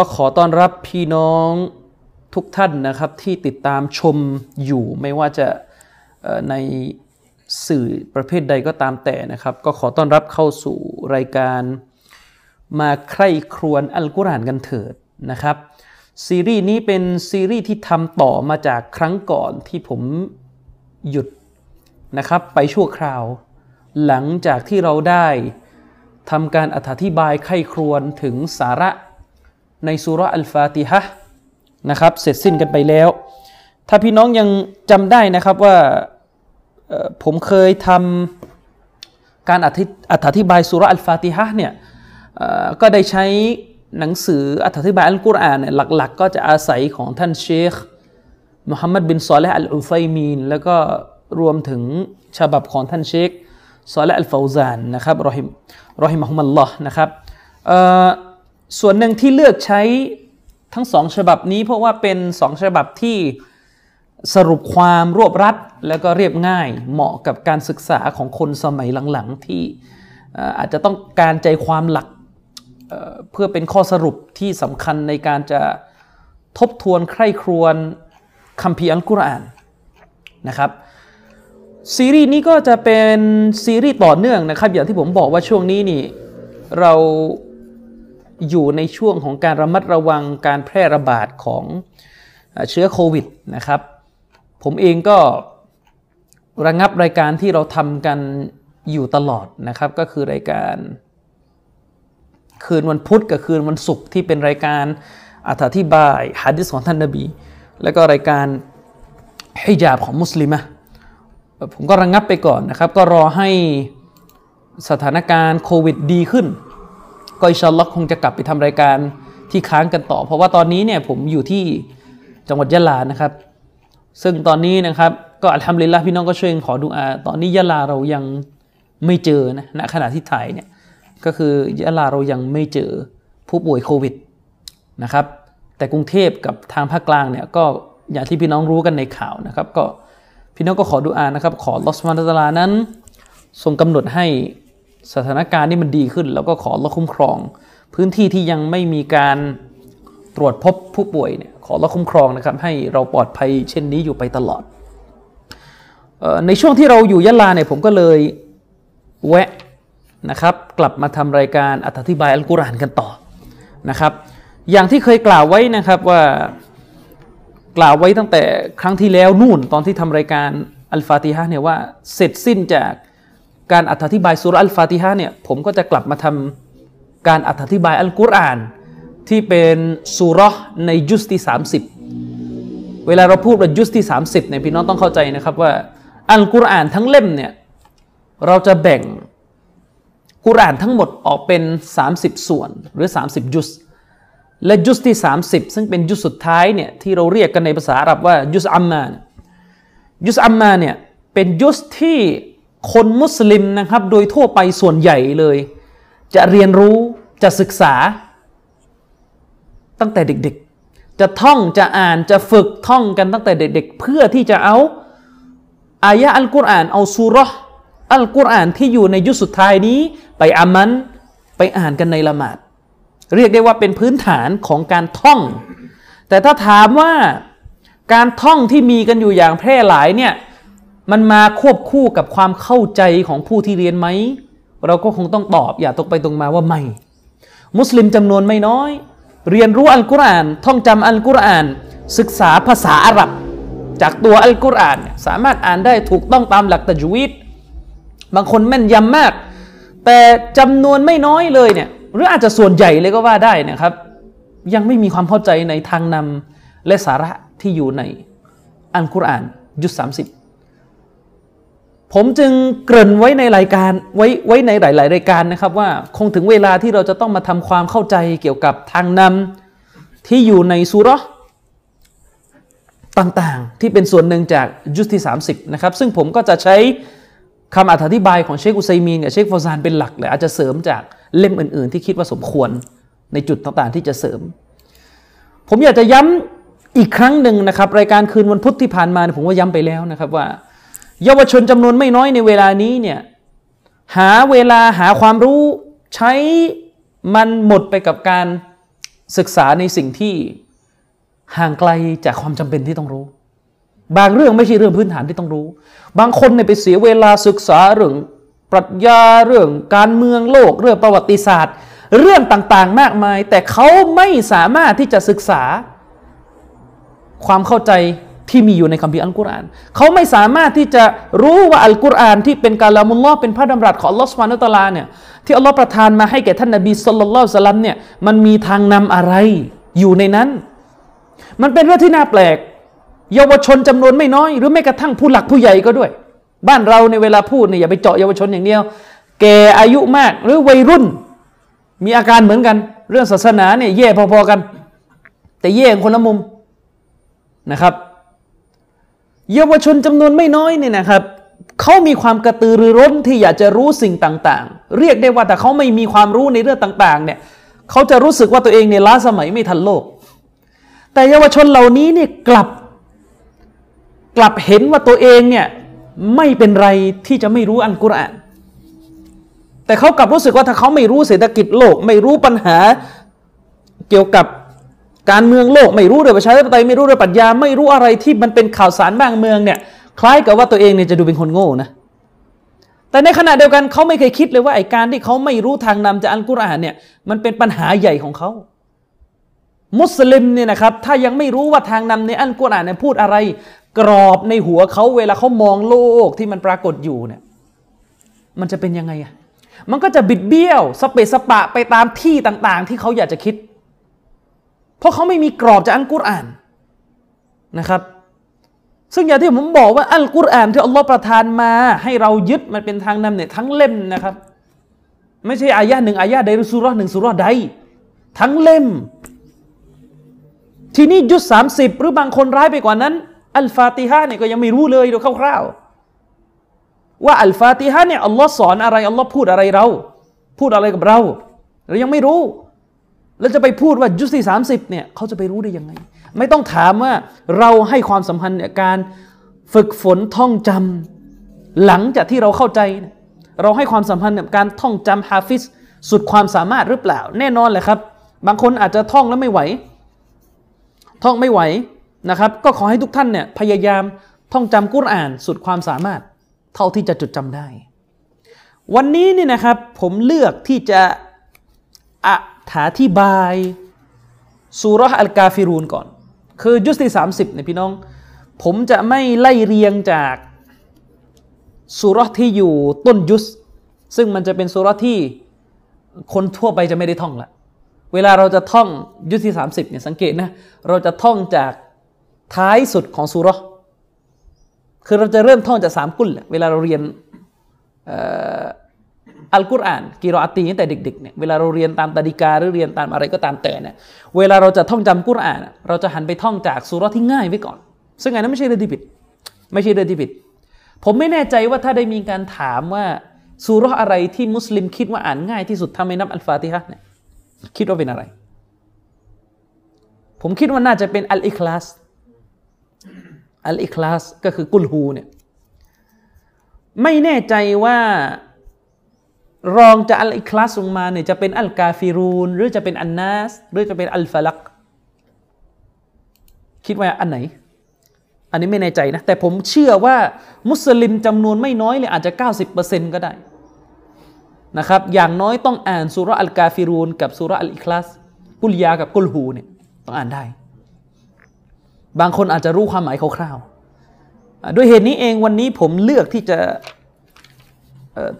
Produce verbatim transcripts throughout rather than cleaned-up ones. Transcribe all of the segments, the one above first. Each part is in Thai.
ก็ขอต้อนรับพี่น้องทุกท่านนะครับที่ติดตามชมอยู่ไม่ว่าจะในสื่อประเภทใดก็ตามแต่นะครับก็ขอต้อนรับเข้าสู่รายการมาใคร่ครวญอัลกุรอานกันเถิดนะครับซีรีส์นี้เป็นซีรีส์ที่ทำต่อมาจากครั้งก่อนที่ผมหยุดนะครับไปชั่วคราวหลังจากที่เราได้ทำการอธิบายใคร่ครวญถึงสาระในซูเราะห์อัลฟาติฮะห์นะครับเสร็จสิ้นกันไปแล้วถ้าพี่น้องยังจำได้นะครับว่าผมเคยทำการอธิบายซูเราะห์อัลฟาติฮะห์เนี่ยก็ได้ใช้หนังสืออธิบายอัลกุรอานเนี่ยหลักๆก็จะอาศัยของท่านเชคมุฮัมมัดบินซอลิฮ์อัลอุซัยมีนแล้วก็รวมถึงฉบับของท่านเชคซอลิฮ์อัลฟาวซานนะครับรอฮิมรอฮิมะฮุมุลลอฮ์นะครับส่วนหนึ่งที่เลือกใช้ทั้งสองฉบับนี้เพราะว่าเป็นสองฉบับที่สรุปความรวบรัดแล้วก็เรียบง่ายเหมาะกับการศึกษาของคนสมัยหลังๆที่อาจจะต้องการใจความหลักเพื่อเป็นข้อสรุปที่สำคัญในการจะทบทวนใคร่ครวญคัมภีร์อัลกุรอานนะครับซีรีส์นี้ก็จะเป็นซีรีส์ต่อเนื่องนะครับอย่างที่ผมบอกว่าช่วงนี้นี่เราอยู่ในช่วงของการระมัดระวังการแพร่ระบาดของเชื้อโควิดนะครับผมเองก็ระงับรายการที่เราทำกันอยู่ตลอดนะครับก็คือรายการคืนวันพุธกับคืนวันศุกร์ที่เป็นรายการอธิบายหะดีษของท่านนบีแล้วก็รายการฮิญาบของมุสลิมะผมก็ระงับไปก่อนนะครับก็รอให้สถานการณ์โควิดดีขึ้นก็อินชาอัลเลาะห์คงจะกลับไปทำรายการที่ค้างกันต่อเพราะว่าตอนนี้เนี่ยผมอยู่ที่จังหวัดยะลานะครับซึ่งตอนนี้นะครับก็อัลฮัมดุลิลละห์พี่น้องก็ช่วยขอดุอาตอนนี้ยะลาเรายังไม่เจอนะณขณะที่ถ่ายเนี่ยก็คือยะลาเรายังไม่เจอผู้ป่วยโควิดนะครับแต่กรุงเทพกับทางภาคกลางเนี่ยก็อย่างที่พี่น้องรู้กันในข่าวนะครับก็พี่น้องก็ขอดุอานะครับขออัลเลาะห์ซุบฮานะฮูวะตะอาลานั้นทรงกำหนดให้สถานการณ์นี่มันดีขึ้นแล้วก็ขออัลเลาะห์คุ้มครองพื้นที่ที่ยังไม่มีการตรวจพบผู้ป่วยเนี่ยขออัลเลาะห์คุ้มครองนะครับให้เราปลอดภัยเช่นนี้อยู่ไปตลอดเอ่อในช่วงที่เราอยู่ยะลาเนี่ยผมก็เลยแวะนะครับกลับมาทำรายการอธิบายอัลกุรอานกันต่อนะครับอย่างที่เคยกล่าวไว้นะครับว่ากล่าวไว้ตั้งแต่ครั้งที่แล้วนู่นตอนที่ทำรายการอัลฟาติฮะห์เนี่ยว่าเสร็จสิ้นจากการอธิบายซูเราะห์อัลฟาติฮะห์เนี่ยผมก็จะกลับมาทำการอธิบายอัลกุรอานที่เป็นซูเราะห์ในยุซที่สามสิบเวลาเราพูดว่ายุซที่สามสิบเนี่ยพี่น้องต้องเข้าใจนะครับว่าอัลกุรอานทั้งเล่มเนี่ยเราจะแบ่งกุรอานทั้งหมดออกเป็นสามสิบส่วนหรือสามสิบยุซและยุซที่สามสิบซึ่งเป็นยุซสุดท้ายเนี่ยที่เราเรียกกันในภาษาอาหรับว่ายุซอัมมายุซอัมมาเนี่ยเป็นยุซที่คนมุสลิมนะครับโดยทั่วไปส่วนใหญ่เลยจะเรียนรู้จะศึกษาตั้งแต่เด็กๆจะท่องจะอ่านจะฝึกท่องกันตั้งแต่เด็กๆเพื่อที่จะเอาอายะอัลกุรอานเอาซูเราะห์อัลกุรอานที่อยู่ในยุคสุดท้ายนี้ไปอามันไปอ่านกันในละหมาดเรียกได้ว่าเป็นพื้นฐานของการท่องแต่ถ้าถามว่าการท่องที่มีกันอยู่อย่างแพร่หลายเนี่ยมันมาควบคู่กับความเข้าใจของผู้ที่เรียนไหมเราก็คงต้องตอบอย่าตกไปตรงมาว่าไม่มุสลิมจำนวนไม่น้อยเรียนรู้อัลกุรอานท่องจำอัลกุรอานศึกษาภาษาอาหรับจากตัวอัลกุรอานสามารถอ่านได้ถูกต้องตามหลักตัจวีดบางคนแม่นยำมากแต่จำนวนไม่น้อยเลยเนี่ยหรืออาจจะส่วนใหญ่เลยก็ว่าได้นะครับยังไม่มีความเข้าใจในทางนำและสาระที่อยู่ในอัลกุรอานยุคสามสิบผมจึงเกริ่นไว้ในรายการไว้ไว้ในหลายๆรายการนะครับว่าคงถึงเวลาที่เราจะต้องมาทำความเข้าใจเกี่ยวกับทางนำ ที่อยู่ในซูเราะห์ต่างๆที่เป็นส่วนหนึ่งจากยุสที่สามสิบนะครับซึ่งผมก็จะใช้คำอธิบายของเชคอุซัยมีนกับเชคฟอซานเป็นหลักและอาจจะเสริมจากเล่มอื่นๆที่คิดว่าสมควรในจุดต่างๆที่จะเสริมผมอยากจะย้ำอีกครั้งหนึ่งนะครับรายการคืนวันพุธที่ผ่านมาผมว่าย้ำไปแล้วนะครับว่าเยาวชนจำนวนไม่น้อยในเวลานี้เนี่ยหาเวลาหาความรู้ใช้มันหมดไปกับการศึกษาในสิ่งที่ห่างไกลจากความจำเป็นที่ต้องรู้บางเรื่องไม่ใช่เรื่องพื้นฐานที่ต้องรู้บางคนเนี่ยไปเสียเวลาศึกษาเรื่องปรัชญาเรื่องการเมืองโลกเรื่องประวัติศาสตร์เรื่องต่างๆมากมายแต่เขาไม่สามารถที่จะศึกษาความเข้าใจที่มีอยู่ในคัมภีร์อัลกุรอานเขาไม่สามารถที่จะรู้ว่าอัลกุรอานที่เป็นกาลามุลลอฮ์เป็นพระดำรัสของอัลลอฮ์ซุบฮานะฮูวะตะอาลาเนี่ยที่อัลลอฮ์ประทานมาให้แก่ท่านนบีศ็อลลัลลอฮุอะลัยฮิวะซัลลัมเนี่ยมันมีทางนำอะไรอยู่ในนั้นมันเป็นเรื่องที่น่าแปลกเยาวชนจำนวนไม่น้อยหรือแม้กระทั่งผู้หลักผู้ใหญ่ก็ด้วยบ้านเราในเวลาพูดเนี่ยอย่าไปเจาะเยาวชนอย่างเดียวแก่อายุมากหรือวัยรุ่นมีอาการเหมือนกันเรื่องศาสนาเนี่ยแย่พอๆกันแต่แย่คนละมุมนะครับเยาวชนจำนวนไม่น้อยเนี่ยนะครับเขามีความกระตือรือร้นที่อยากจะรู้สิ่งต่างๆเรียกได้ว่าแต่เขาไม่มีความรู้ในเรื่องต่างๆเนี่ยเขาจะรู้สึกว่าตัวเองเนี่ยล้าสมัยไม่ทันโลกแต่เยาวชนเหล่านี้เนี่ยกลับกลับเห็นว่าตัวเองเนี่ยไม่เป็นไรที่จะไม่รู้อัลกุรอานแต่เขากลับรู้สึกว่าถ้าเขาไม่รู้เศรษฐกิจโลกไม่รู้ปัญหาเกี่ยวกับการเมืองโลกไม่รู้เรื่องประชาธิปไตยไม่รู้เรื่องปรัชญาไม่รู้อะไรที่มันเป็นข่าวสารบ้างเมืองเนี่ยคล้ายกับว่าตัวเองเนี่ยจะดูเป็นคนโง่นะแต่ในขณะเดียวกันเขาไม่เคยคิดเลยว่าไอ้การที่เขาไม่รู้ทางนำจากอัลกุรอานเนี่ยมันเป็นปัญหาใหญ่ของเขามุสลิมเนี่ยนะครับถ้ายังไม่รู้ว่าทางนำในอัลกุรอานเนี่ยพูดอะไรกรอบในหัวเขาเวลาเขามองโลกที่มันปรากฏอยู่เนี่ยมันจะเป็นยังไงอะมันก็จะบิดเบี้ยวสเปะสปะไปตามที่ต่างๆที่เขาอยากจะคิดเพราะเขาไม่มีกรอบจากอัลกุรอานนะครับซึ่งอย่างที่ผมบอกว่าอัลกุรอานที่อัลลอฮ์ประทานมาให้เรายึดมันเป็นทางนำเนี่ยทั้งเล่มนะครับไม่ใช่อายะห์หนึ่งอายะห์ใดหรือซูเราะห์หนึ่งซูเราะห์ใดทั้งเล่มทีนี้ยุคสามสิบหรือบางคนร้ายไปกว่านั้นอัลฟาติฮะเนี่ยก็ยังไม่รู้เลยโดยคร่าวๆว่าอัลฟาติฮะเนี่ยอัลลอฮ์สอนอะไรอัลลอฮ์พูดอะไรเราพูดอะไรกับเราเรายังไม่รู้แล้วจะไปพูดว่ายุคที่สามสิบเนี่ยเขาจะไปรู้ได้ยังไงไม่ต้องถามว่าเราให้ความสำคัญกับการฝึกฝนท่องจำหลังจากที่เราเข้าใจเราให้ความสำคัญกับการท่องจำฮาฟิซสุดความสามารถหรือเปล่าแน่นอนแหละครับบางคนอาจจะท่องแล้วไม่ไหวท่องไม่ไหวนะครับก็ขอให้ทุกท่านเนี่ยพยายามท่องจำกุรอานสุดความสามารถเท่าที่จะจดจำได้วันนี้เนี่ยนะครับผมเลือกที่จะอธิบายซูเราะห์อัลกาฟิรูนก่อนคือยุสที่สามสิบเนี่ยพี่น้องผมจะไม่ไล่เรียงจากซูเราะห์ที่อยู่ต้นยุสซึ่งมันจะเป็นซูเราะห์ที่คนทั่วไปจะไม่ได้ท่องละเวลาเราจะท่องยุสที่สามสิบเนี่ยสังเกตนะเราจะท่องจากท้ายสุดของซูเราะห์คือเราจะเริ่มท่องจากสามกุลเวลาเราเรียนอัลกุรอานกิรออาตีตั้งแต่เด็กๆเนี่ยเวลาเราเรียนตามตะฎีกาหรือเรียนตามอะไรก็ตามแต่เนี่ยเวลาเราจะท่องจำกุรอานเราจะหันไปท่องจากซูเราะห์ที่ง่ายไว้ก่อนซึ่งอันนั้นไม่ใช่เรื่องที่ผิดไม่ใช่เรื่องที่ผิดผมไม่แน่ใจว่าถ้าได้มีการถามว่าซูเราะห์อะไรที่มุสลิมคิดว่าอ่านง่ายที่สุดถ้าไม่นับอัลฟาติฮะห์เนี่ยคิดว่าเป็นอะไรผมคิดว่าน่าจะเป็นอัลอิคลาสอัลอิคลาสก็คือกุลฮูเนี่ยไม่แน่ใจว่ารองจากอัลอิคลาสลงมาเนี่ยจะเป็นอัลกาฟิรูนหรือจะเป็นอันนัสหรือจะเป็นอัลฟะลักคิดว่าอันไหนอันนี้ไม่แน่ใจนะแต่ผมเชื่อว่ามุสลิมจำนวนไม่น้อยเลยอาจจะ เก้าสิบเปอร์เซ็นต์ ก็ได้นะครับอย่างน้อยต้องอ่านซูเราะห์อัลกาฟิรูนกับซูเราะห์อัลอิคลาสกุลยากับกุลฮูเนี่ยต้องอ่านได้บางคนอาจจะรู้ความหมายคร่าวๆด้วยเหตุนี้เองวันนี้ผมเลือกที่จะ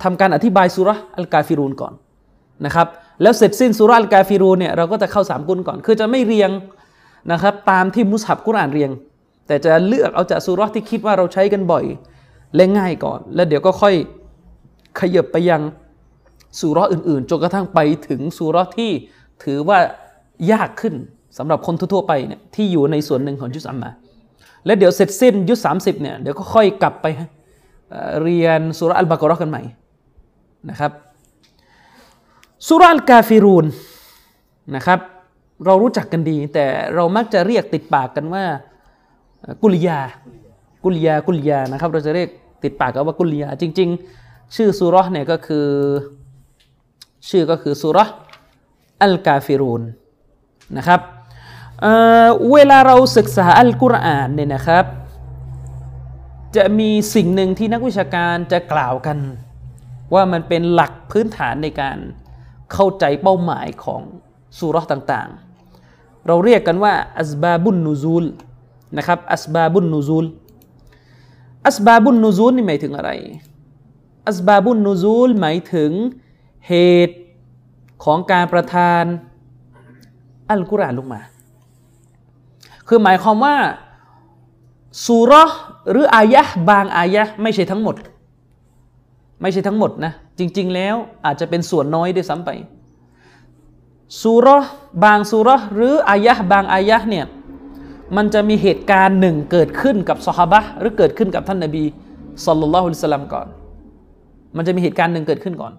ทำการอธิบายซูเราะห์อัลกาฟิรูนก่อนนะครับแล้วเสร็จสิ้นซูเราะห์อัลกาฟิรูนเนี่ยเราก็จะเข้าสามกุลก่อนคือจะไม่เรียงนะครับตามที่มุสฮับกุรอานเรียงแต่จะเลือกเอาจากซูเราะห์ที่คิดว่าเราใช้กันบ่อยและง่ายก่อนแล้วเดี๋ยวก็ค่อยขยับไปยังซูเราะห์อื่นๆจนกระทั่งไปถึงซูเราะห์ที่ถือว่ายากขึ้น สำหรับคนทั่วๆไปเนี่ยที่อยู่ในส่วนหนึ่งของยุสอัมมาและเดี๋ยวเสร็จสิ้นยุสสามสิบเนี่ยเดี๋ยวก็ค่อยกลับไปเรียนสุราอัลบากอเราะห์กันใหม่นะครับสุราอัลกาฟิรูนนะครับเรารู้จักกันดีแต่เรามักจะเรียกติดปากกันว่ากุลยากุลยากุลยานะครับเราจะเรียกติดปากกันว่ากุลยาจริงๆชื่อสุราเนี่ยก็คือชื่อก็คือสุราอัลกาฟิรูนนะครับ เอ่อ เวลาเราศึกษาอัลกุรอานเนี่ยนะครับจะมีสิ่งหนึ่งที่นักวิชาการจะกล่าวกันว่ามันเป็นหลักพื้นฐานในการเข้าใจเป้าหมายของซูเราะห์ต่างๆเราเรียกกันว่าอัสบาบุนนูซูลนะครับอัสบาบุนนูซูลอัสบาบุนนูซูลนี่หมายถึงอะไรอัสบาบุนนูซูลหมายถึงเหตุของการประทานอัลกุรอานลงมาคือหมายความว่าซูเราะห์หรืออายะห์บางอายะห์ไม่ใช่ทั้งหมดไม่ใช่ทั้งหมดนะจริงๆแล้วอาจจะเป็นส่วนน้อยด้วยซ้ำไปซูเราะห์บางซูเราะห์หรืออายะห์บางอายะห์เนี่ยมันจะมีเหตุการณ์หนึ่งเกิดขึ้นกับซอฮาบะห์หรือเกิดขึ้นกับท่านนบีศ็อลลัลลอฮุอะลัยฮิวะซัลลัมก่อนมันจะมีเหตุการณ์หนึ่งเกิดขึ้นก่อน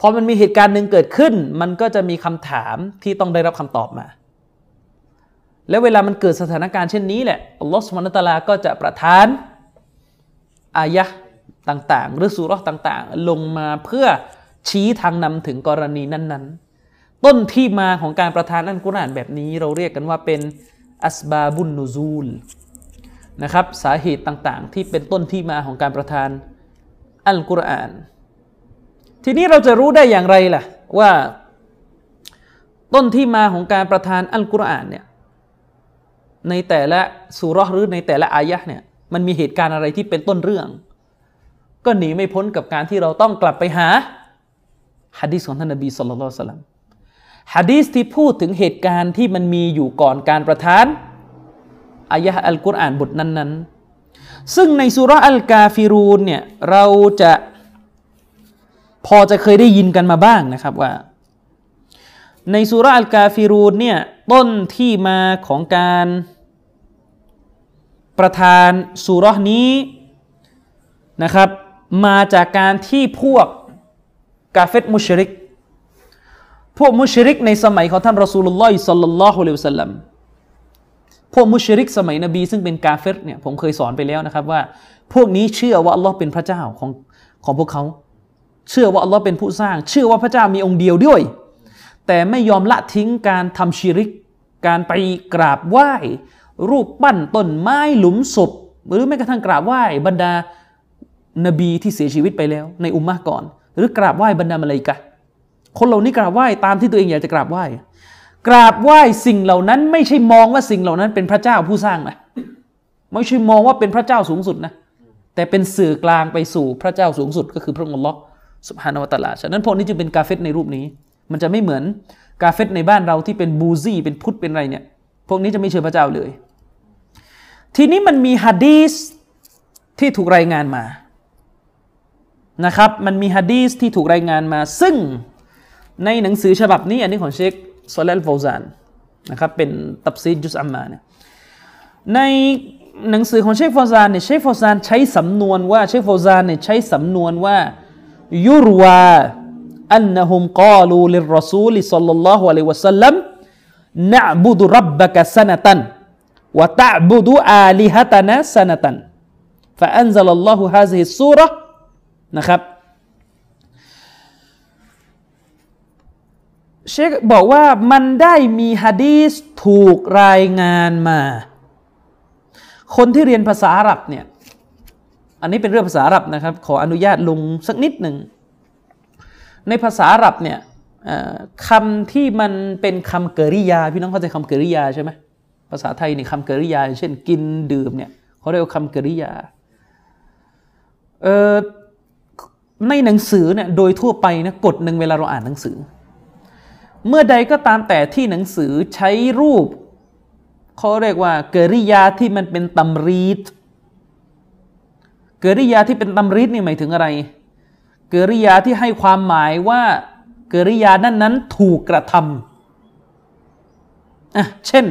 พอมันมีเหตุการณ์หนึ่งเกิดขึ้นมันก็จะมีคำถามที่ต้องได้รับคำตอบมาและเวลามันเกิดสถานการณ์เช่นนี้แหละอัลลอฮฺซุบฮานะฮูวะตะอาลาก็จะประทานอายะห์ต่างๆหรือซูเราะห์ต่างๆลงมาเพื่อชี้ทางนำถึงกรณีนั้นๆต้นที่มาของการประทานอัลกุรอานแบบนี้เราเรียกกันว่าเป็นอัสบาบุนนูซูลนะครับสาเหตุต่างๆที่เป็นต้นที่มาของการประทานอัลกุรอานทีนี้เราจะรู้ได้อย่างไรล่ะว่าต้นที่มาของการประทานอัลกุรอานเนี่ยในแต่ละซูเราะห์หรือในแต่ละอายะห์เนี่ยมันมีเหตุการณ์อะไรที่เป็นต้นเรื่องก็หนีไม่พ้นกับการที่เราต้องกลับไปหาหะดีษของท่านนบีศ็อลลัลลอฮุอะลัยฮิวะซัลลัมหะดีษที่พูดถึงเหตุการณ์ที่มันมีอยู่ก่อนการประทานอายะห์อัลกุรอานบทนั้นๆซึ่งในซูเราะห์อัลกาฟิรูนเนี่ยเราจะพอจะเคยได้ยินกันมาบ้างนะครับว่าในซูเราะห์อัลกาฟิรูนเนี่ยต้นที่มาของการประทานซูเราะห์นี้นะครับมาจากการที่พวกกาเฟรมุชริกพวกมุชริกในสมัยของท่านรอซูลุลลอฮ์ศ็อลลัลลอฮุอะลัยฮิวะซัลลัมพวกมุชริกสมัยนบีซึ่งเป็นกาเฟรเนี่ยผมเคยสอนไปแล้วนะครับว่าพวกนี้เชื่อว่าอัลลอฮ์เป็นพระเจ้าของของพวกเขาเชื่อว่าอัลลอฮ์เป็นผู้สร้างเชื่อว่าพระเจ้ามีองค์เดียวด้วยแต่ไม่ยอมละทิ้งการทำชิริกการไปกราบไหว้รูปปั้นต้นไม้หลุมศพหรือแม้กระทั่งกราบไหว้บรรดานบีที่เสียชีวิตไปแล้วในอุมมะก่อนหรือกราบไหว้บรรดามะลาอิกะห์คนเหล่านี้กราบไหว้ตามที่ตัวเองอยากจะกราบไหว้กราบไหว้สิ่งเหล่านั้นไม่ใช่มองว่าสิ่งเหล่านั้นเป็นพระเจ้าผู้สร้างนะไม่ใช่มองว่าเป็นพระเจ้าสูงสุดนะแต่เป็นสื่อกลางไปสู่พระเจ้าสูงสุดก็คือพระองค์อัลลอฮ์ซุบฮานะฮูวะตะอาลาฉะนั้นพวกนี้จึงเป็นกาเฟรในรูปนี้มันจะไม่เหมือนกาเฟรในบ้านเราที่เป็นบูซี่เป็นพุทธเป็นอะไรเนี่ยพวกนี้จะไม่เชื่อพระเจ้าเลยทีนี้มันมีหะดีษที่ถูกรายงานมานะครับมันมีหะดีษที่ถูกรายงานมาซึ่งในหนังสือฉบับนี้อันนี้ของเชคซอเลห์ อัลฟาวซานนะครับเป็นตัฟซีรยุสอัมมาเนี่ยในหนังสือของเชคฟาวซานเนี่ยเชคฟาวซานใช้สำนวนว่าเชคฟาวซานเนี่ยใช้สำนวนว่ายุรวาอันนะฮุมกาลูลิรรอซูลิศ็อลลัลลอฮุอะลัยฮิวะซัลลัมนะอ์บุดุร็อบบะกะซะนะตันวะตะอ์บุดุอาลิฮะตะนะซะนะตันฟะอันซะลัลลอฮุฮาซิฮิสซูเราะห์นะครับเชคบอกว่ามันได้มีหะดีษถูกรายงานมาคนที่เรียนภาษาอาหรับเนี่ยอันนี้เป็นเรื่องภาษาอาหรับนะครับขออนุญาตลงสักนิดหนึ่งในภาษาอาหรับเนี่ยคำที่มันเป็นคำกริยาพี่น้องเข้าใจคำกริยาใช่ไหมภาษาไทยเนี่ยคำกริยาเช่นกินดื่มเนี่ยเขาเรียกว่าคำกริยาในหนังสือเนี่ยโดยทั่วไปนะกฎหนึ่งเวลาเราอ่านหนังสือเมื่อใดก็ตามแต่ที่หนังสือใช้รูปเขาเรียกว่ากริยาที่มันเป็นตัมรีดกริยาที่เป็นตัมรีดนี่หมายถึงอะไรกริยาที่ให้ความหมายว่ากริยานั้นนั้นถูกกระทำ อ่ะเช่น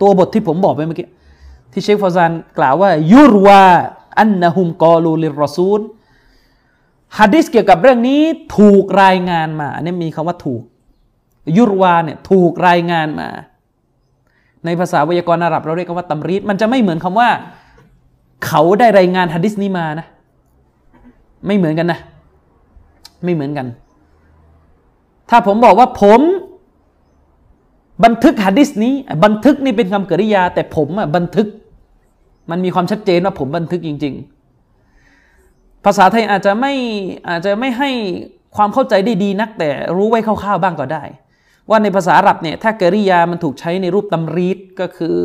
ตัวบทที่ผมบอกไปเมื่อกี้ที่เชคฟาวซานกล่าวว่ายุรวาอันนะฮุมกอลูลิรรอซูลหะดีษเกี่ยวกับเรื่องนี้ถูกรายงานมาอันนี้มีคำว่าถูกยุรวาเนี่ยถูกรายงานมาในภาษาไวยากรณ์อาหรับเราเรียกว่าตัมรีดมันจะไม่เหมือนคำว่าเขาได้รายงานหะดีษนี้มานะไม่เหมือนกันนะไม่เหมือนกันถ้าผมบอกว่าผมบันทึกหะดีษนี้บันทึกนี่เป็นคำกริยาแต่ผมอ่ะบันทึกมันมีความชัดเจนว่าผมบันทึกจริงๆภาษาไทยอาจจะไม่อาจจะไม่ให้ความเข้าใจได้ดีนักแต่รู้ไว้คร่าวๆบ้างก็ได้ว่าในภาษาอาหรับเนี่ยถ้ากริยามันถูกใช้ในรูปตำรีดก็คือ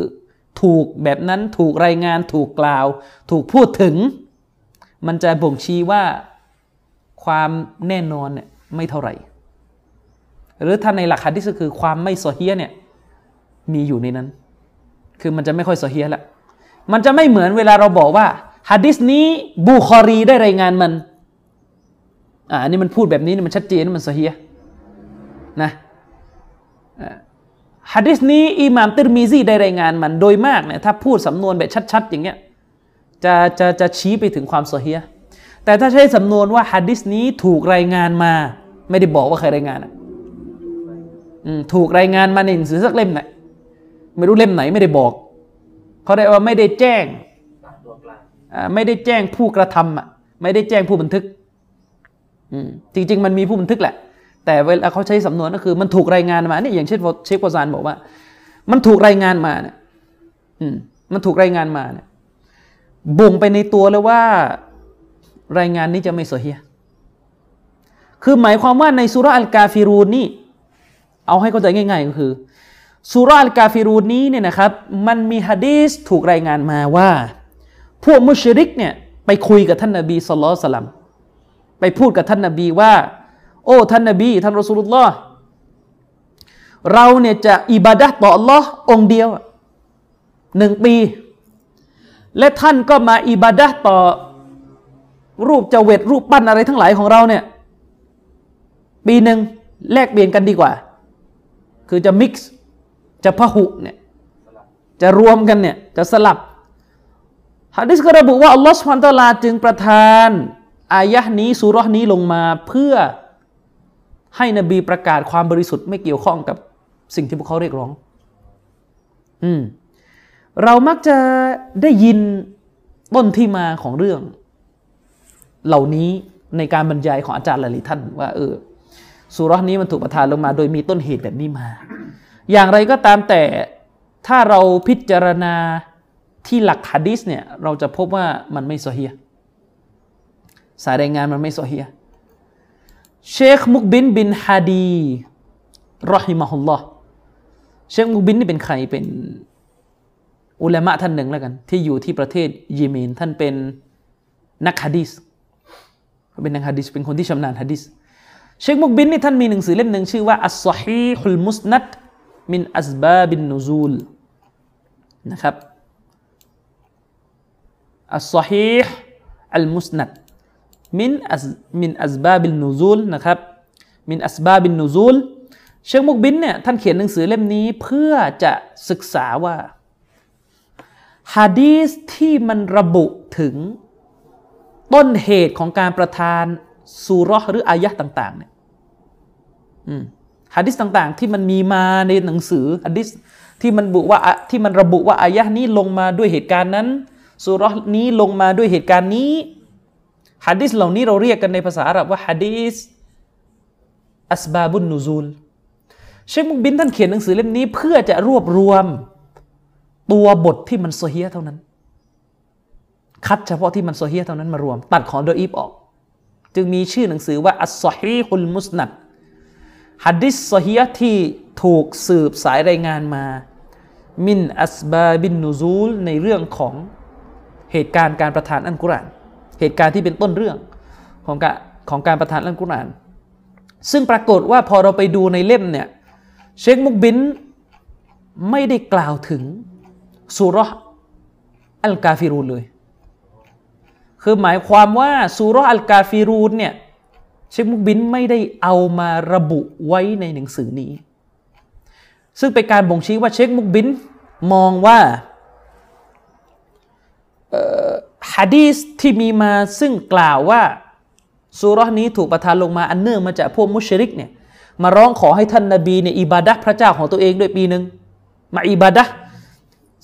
ถูกแบบนั้นถูกรายงานถูกกล่าวถูกพูดถึงมันจะบ่งชี้ว่าความแน่นอนเนี่ยไม่เท่าไหร่หรือถ้าในหลักหะดีษก็คือความไม่ซอฮีฮ์เนี่ยมีอยู่ในนั้นคือมันจะไม่ค่อยซอฮีฮ์ละมันจะไม่เหมือนเวลาเราบอกว่าหะดีษนี้บุคอรีได้รายงานมันอ่านี่มันพูดแบบนี้มันชัดเจนมันซอฮีฮ์นะหะดีษนี้อิหม่ามติรมิซีได้รายงานมันโดยมากเนี่ยถ้าพูดสำนวนแบบชัดๆอย่างเงี้ยจะจะจะชี้ไปถึงความซอฮีฮ์แต่ถ้าใช้สำนวนว่าหะดีษนี้ถูกรายงานมาไม่ได้บอกว่าใครรายงานถูกรายงานมาในหนังสือสักเล่มไหนไม่รู้เล่มไหนไม่ได้บอกเขาได้ว่าไม่ได้แจ้งไม่ได้แจ้งผู้กระทำอ่ะไม่ได้แจ้งผู้บันทึกจริงๆมันมีผู้บันทึกแหละแต่เวลาเขาใช้สำนวนก็คือมันถูกรายงานมาเนี่ยอย่างเช่นเชคฟาวซานบอกว่ามันถูกรายงานมาเนี่ยมันถูกรายงานมาเนี่ยบ่งไปในตัวเลยว่ารายงานนี้จะไม่ซอฮีฮ์คือหมายความว่าในซูเราะห์อัลกาฟิรูนนี่เอาให้เข้าใจง่ายๆก็คือซูเราะห์อัลกาฟิรูนนี้เนี่ยนะครับมันมีหะดีษถูกรายงานมาว่าพวกมุชริกเนี่ยไปคุยกับท่านนบีศ็อลลัลลอฮุอะลัยฮิวะซัลลัมไปพูดกับท่านนบีว่าโอ้ท่านนบีท่านรอซูลุลลอฮ์เราเนี่ยจะอิบาดะห์ต่ออัลลอฮ์องค์เดียวหนึ่งปีและท่านก็มาอิบาดะห์ต่อรูปเจเวตรูปปั้นอะไรทั้งหลายของเราเนี่ยปีหนึ่งแลกเปลี่ยนกันดีกว่าคือจะมิกซ์จะพหุเนี่ยจะรวมกันเนี่ยจะสลับหะดีษก็ระบุว่าอัลลอฮฺซุบฮานะฮูวะตะอาลาจึงประทานอายะห์นี้ซูเราะห์นี้ลงมาเพื่อให้นบีประกาศความบริสุทธิ์ไม่เกี่ยวข้องกับสิ่งที่พวกเขาเรียกร้องอืมเรามักจะได้ยินต้นที่มาของเรื่องเหล่านี้ในการบรรยายของอาจารย์หลายๆท่านว่าเออซูเราะห์นี้มันถูกประทานลงมาโดยมีต้นเหตุแบบนี้มาอย่างไรก็ตามแต่ถ้าเราพิจารณาที่หลักหะดีษเนี่ยเราจะพบว่ามันไม่ซอฮีฮ์สายรายงานมันไม่ซอฮีฮ์เชคมุกบินบินฮาดีรอฮิมะฮุลลอฮ์เชคมุกบินนี่เป็นใครเป็นอุลามะท่านหนึ่งแล้วกันที่อยู่ที่ประเทศเยเมนท่านเป็นนักหะดีษเป็นนักหะดีษเป็นคนที่ชำนาญหะดีษเชคมุกบินนี่ท่านมีหนังสือเล่มหนึ่งชื่อว่าอัสซอฮีฮุลมุสนัดมินอัสบาบินนูซูลนะครับอัสซอฮีฮ์อัลมุสนัดมินอัสมินอัสบาบินนูซูลนะครับมินอัสบาบินนูซูลเชคมุกบินเนี่ยท่านเขียนหนังสือเล่มนี้เพื่อจะศึกษาว่าหะดีษที่มันระบุถึงต้นเหตุของการประทานซูเราะห์หรืออายะห์ต่างๆเนี่ยหะดีษต่างๆที่มันมีมาในหนังสือหะดีษที่มันบุว่าที่มันระบุว่าอายะห์นี้ลงมาด้วยเหตุการณ์นั้นซูเราะห์นี้ลงมาด้วยเหตุการณ์นี้หะดีษเหล่านี้เราเรียกกันในภาษาอาหรับว่าหะดีษอัสบาบุนนูซูลเชคมุกบินท่านเขียนหนังสือเล่มนี้เพื่อจะรวบรวมตัวบทที่มันซอฮีฮ์เท่านั้นคัดเฉพาะที่มันซอฮีฮ์เท่านั้นมารวมตัดของดออีฟออกจึงมีชื่อหนังสือว่าอัสซอฮีฮุลมุสนัดหะดีษซอฮีฮ์ที่ถูกสืบสายรายงานมามินอัสบาบินนูซูลในเรื่องของเหตุการณ์การประทานอัลกุรอานเหตุการณ์ที่เป็นต้นเรื่องของการของการประทานอัลกุรอานซึ่งปรากฏว่าพอเราไปดูในเล่มเนี่ยเชคมุกบินไม่ได้กล่าวถึงซูเราะห์อัลกาฟิรูนเลยคือหมายความว่าซูเราะห์อัลกาฟิรูนเนี่ยเชคมุกบินไม่ได้เอามาระบุไว้ในหนังสือนี้ ซึ่งเป็นการบ่งชี้ว่าเชคมุกบินมองว่าฮะดีษที่มีมาซึ่งกล่าวว่าซูเราะห์นี้ถูกประทานลงมาอันเนื่องมาจากพวกมุชริกเนี่ยมาร้องขอให้ท่านนบีเนี่ยอิบาดะห์พระเจ้าของตัวเองด้วยปีนึงมาอิบาดะห์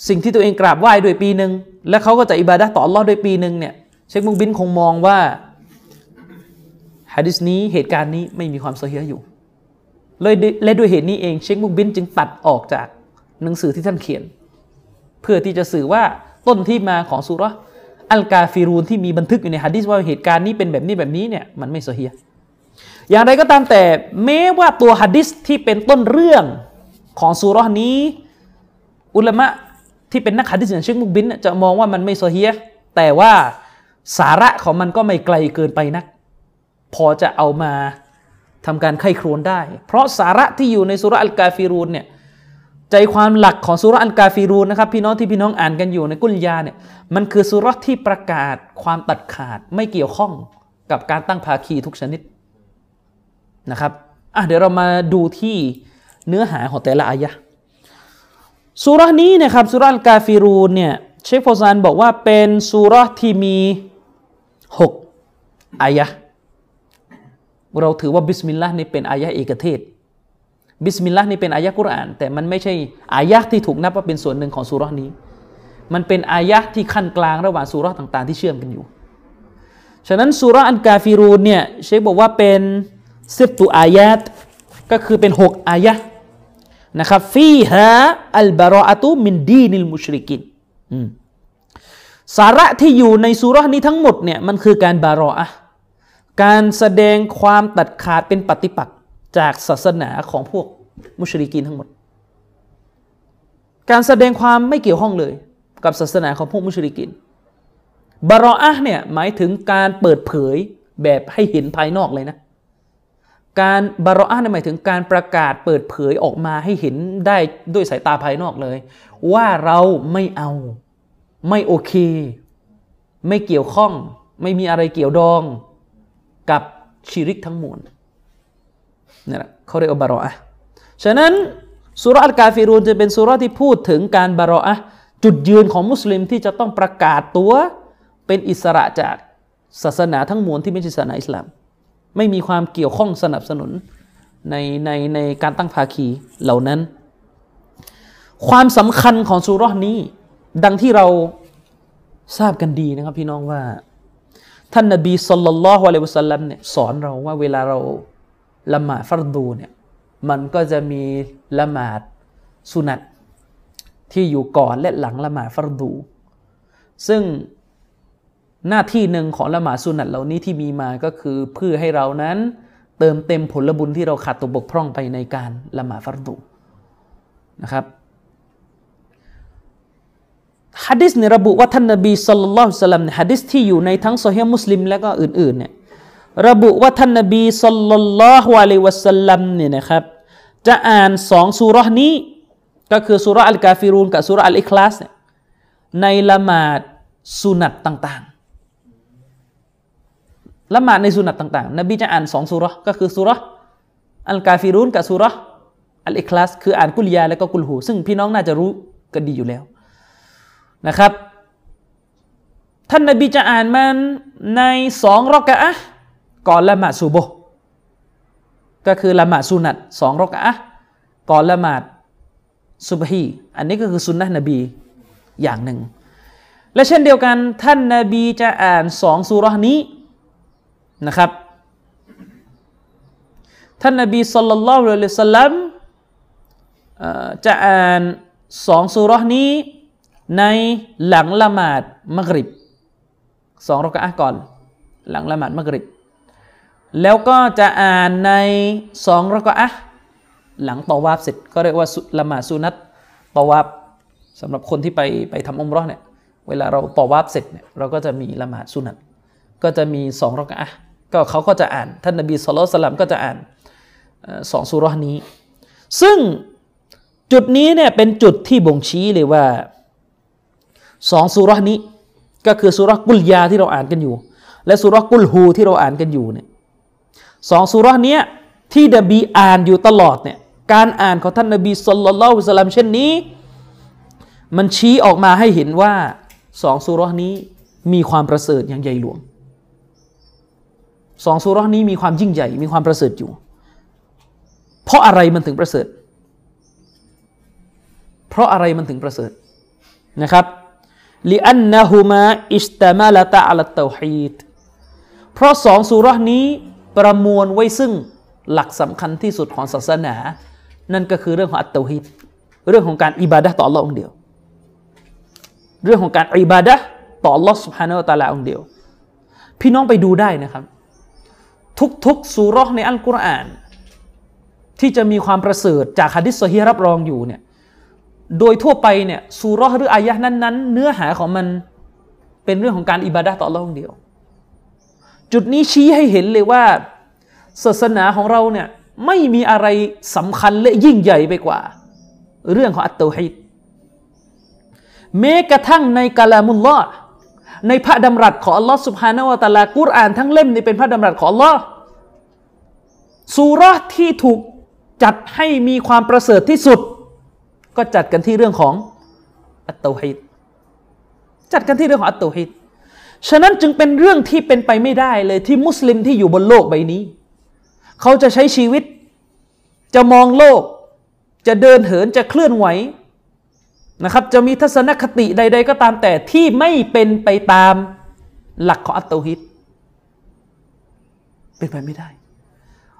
สิ่งที่ตัวเองกราบไหว้ด้วยปีนึงและเขาก็จะอิบาดะห์ต่ออัลเลาะห์ด้วยปีนึงเนี่ยเชคมุกบินคงมองว่าหะดีษนี้เหตุการณ์นี้ไม่มีความซอฮีฮ์อยู่เลยและด้วยเหตุนี้เองเชคมุกบินจึงตัดออกจากหนังสือที่ท่านเขียนเพื่อที่จะสื่อว่าต้นที่มาของซูเราะห์อัลกาฟิรูนที่มีบันทึกอยู่ในหะดีษว่าเหตุการณ์นี้เป็นแบบนี้แบบนี้เนี่ยมันไม่ซอฮีฮ์อย่างไรก็ตามแต่แม้ว่าตัวหะดีษที่เป็นต้นเรื่องของซูเราะห์นี้อุลามะที่เป็นนักหะดีษอย่างเชคมุกบินจะมองว่ามันไม่ซอฮีฮ์แต่ว่าสาระของมันก็ไม่ไกลเกินไปนักพอจะเอามาทำการไข้ครวนได้เพราะสาระที่อยู่ในซูเราะห์อัลกาฟิรูนเนี่ยใจความหลักของซูเราะห์อัลกาฟิรูนนะครับพี่น้องที่พี่น้องอ่านกันอยู่ในกุลยาเนี่ยมันคือซูเราะห์ที่ประกาศความตัดขาดไม่เกี่ยวข้องกับการตั้งภาคีทุกชนิดนะครับอ่ะเดี๋ยวเรามาดูที่เนื้อหาของแต่ละอายะห์ซูเราะห์นี้นะครับซูเราะห์อัลกาฟิรูนเนี่ยเชคฟาวซานบอกว่าเป็นซูเราะห์ที่มีหกอายะห์เราถือว่าบิสมิลลาห์นี่เป็นอายะห์เอกเทศบิสมิลลาห์นี่เป็นอายะห์กุรอานแต่มันไม่ใช่อายะห์ที่ถูกนับว่าเป็นส่วนหนึ่งของซูเราะห์นี้มันเป็นอายะห์ที่ขั้นกลางระหว่างซูเราะห์ต่างๆที่เชื่อมกันอยู่ฉะนั้นซูเราะห์อัลกาฟิรูนเนี่ยเชคบอกว่าเป็นสิบตุอายะห์ก็คือเป็นหกอายะห์นะครับฟีฮาอัลบะรออะตุมินดีนิลมุชริกินสาระที่อยู่ในซูเราะห์นี้ทั้งหมดเนี่ยมันคือการบะรออะห์การแสดงความตัดขาดเป็นปฏิปักษ์จากศาสนาของพวกมุชริกีนทั้งหมดการแสดงความไม่เกี่ยวข้องเลยกับศาสนาของพวกมุชริกีนบะรออะห์เนี่ยหมายถึงการเปิดเผยแบบให้เห็นภายนอกเลยนะการบะรออะห์หมายถึงการประกาศเปิดเผยออกมาให้เห็นได้ด้วยสายตาภายนอกเลยว่าเราไม่เอาไม่โอเคไม่เกี่ยวข้องไม่มีอะไรเกี่ยวดองกับชิริกทั้งมวลนี่แหละเขาเรียกว่าบะรออะห์ฉะนั้นซูเราะห์อัลกาฟิรูนจะเป็นซูเราะห์ที่พูดถึงการบะรออะห์จุดยืนของมุสลิมที่จะต้องประกาศตัวเป็นอิสระจากศาสนาทั้งมวลที่ไม่ใช่ศาสนาอิสลามไม่มีความเกี่ยวข้องสนับสนุนในในในการตั้งภาคีเหล่านั้นความสำคัญของซูเราะห์นี้ดังที่เราทราบกันดีนะครับพี่น้องว่าท่านนบีศ็อลลัลลอฮุอะลัยฮิวะซัลลัมเนี่ยสอนเราว่าเวลาเราละหมาดฟัรดูเนี่ยมันก็จะมีละหมาดสุนัตที่อยู่ก่อนและหลังละหมาดฟัรดูซึ่งหน้าที่หนึ่งของละหมาดสุนัตเหล่านี้ที่มีมาก็คือเพื่อให้เรานั้นเติมเต็มผลบุญที่เราขาดตกบกพร่องไปในการละหมาดฟัรดูนะครับหะดีษเนี่ยระบุว่าท่านนบีศ็อลลัลลอฮุอะลัยฮิวะซัลลัมหะดีษที่อยู่ในทั้งซอฮีฮ์มุสลิมและก็อื่นๆเนี่ยระบุว่าท่านนบีศ็อลลัลลอฮุอะลัยฮิวะซัลลัมเนี่ยนะครับจะอ่านสองซูเราะห์นี้ก็คือซูเราะห์อัลกาฟิรูนกับซูเราะห์อัลอิคลาสเนี่ยในละหมาดสุนัตต่างๆละหมาดในสุนัตต่างๆนบีจะอ่านสองซูเราะห์ก็คือซูเราะห์อัลกาฟิรูนกับซูเราะห์อัลอิคลาสคืออ่านกุลยาและก็กุลฮูซึ่งพี่น้องน่าจะรู้กันดีอยู่แล้วนะครับท่านนบีจะอ่านมันในสองรอกะอะห์ก่อนละหมาดซุบฮ์ก็คือละหมาดสุนัตสองรอกะอะห์ก่อนละหมาดซุบฮีอันนี้ก็คือซุนนะห์นบีอย่างหนึ่งและเช่นเดียวกันท่านนบีจะอ่านสองซูเราะห์นี้นะครับท่านนบีศ็อลลัลลอฮุอะลัยฮิวะซัลลัมจะอ่านสองซูเราะห์นี้ในหลังละหมาดมักริบสองรอกะอะห์ก่อนหลังละหมาดมักริบแล้วก็จะอ่านในสองรอกะอะห์หลังตอวาฟเสร็จก็เรียกว่าละหมาดสุนัตตอวาฟสำหรับคนที่ไปไปทำอุมเราะห์เนี่ยเวลาเราตอวาฟเสร็จเนี่ยเราก็จะมีละหมาดสุนัตก็จะมีสองรอกะอะห์ก็เขาก็จะอ่านท่านนบีศ็อลลัลลอฮุอะลัยฮิวะซัลลัมก็จะอ่านสองซูเราะห์นี้ซึ่งจุดนี้เนี่ยเป็นจุดที่บ่งชี้เลยว่าสองซูเราะห์นี้ก็คือซูเราะห์กุลยาที่เราอ่านกันอยู่และซูเราะห์กุลฮูที่เราอ่านกันอยู่เนี่ยสองซูเราะห์เนี้ยที่นบีอ่านอยู่ตลอดเนี่ย การอ่านของท่านนบีศ็อลลัลลอฮุอะลัยฮิวะซัลลัมเช่นนี้มันชี้ออกมาให้เห็นว่าสองซูเราะห์นี้มีความประเสริฐอย่างใหญ่หลวงสองซูเราะห์นี้มีความยิ่งใหญ่มีความประเสริฐอยู่เพราะอะไรมันถึงประเสริฐเพราะอะไรมันถึงประเสริฐนะครับลิอันนะฮุมาอิสตะมาละตะอะลัตเตาฮีดเพราะสองซูเราะห์นี้ประมวลไว้ซึ่งหลักสำคัญที่สุดของศาสนานั่นก็คือเรื่องของอัตเตาฮีดเรื่องของการอิบาดะห์ต่ออัลเลาะห์องค์เดียวเรื่องของการอิบาดะห์ต่ออัลเลาะห์ซุบฮานะฮูวะตะอาลาองค์เดียวพี่น้องไปดูได้นะครับทุกๆซูเราะห์ในอัลกุรอานที่จะมีความประเสริฐจากหะดีษซอฮีห์รับรองอยู่เนี่ยโดยทั่วไปเนี่ยซูเราะห์หรืออายะห์นั้นๆเนื้อหาของมันเป็นเรื่องของการอิบาดะห์ต่ออัลเลาะห์องค์เดียวจุดนี้ชี้ให้เห็นเลยว่าศาสนาของเราเนี่ยไม่มีอะไรสำคัญและยิ่งใหญ่ไปกว่าเรื่องของอัตเตาฮีดแม้กระทั่งในกะลามุลลอฮ์ในพระดำรัสของอัลลอฮ์ซุบฮานะฮูวะตะอาลากุรอานทั้งเล่มนี่เป็นพระดำรัสของอัลลอฮ์ซูเราะห์ที่ถูกจัดให้มีความประเสริฐที่สุดก็จัดกันที่เรื่องของอัตเตาฮีดจัดกันที่เรื่องของอัตเตาฮีดฉะนั้นจึงเป็นเรื่องที่เป็นไปไม่ได้เลยที่มุสลิมที่อยู่บนโลกใบนี้เขาจะใช้ชีวิตจะมองโลกจะเดินเหินจะเคลื่อนไหวนะครับจะมีทัศนคติใดๆก็ตามแต่ที่ไม่เป็นไปตามหลักของอัตเตาฮีดเป็นไปไม่ได้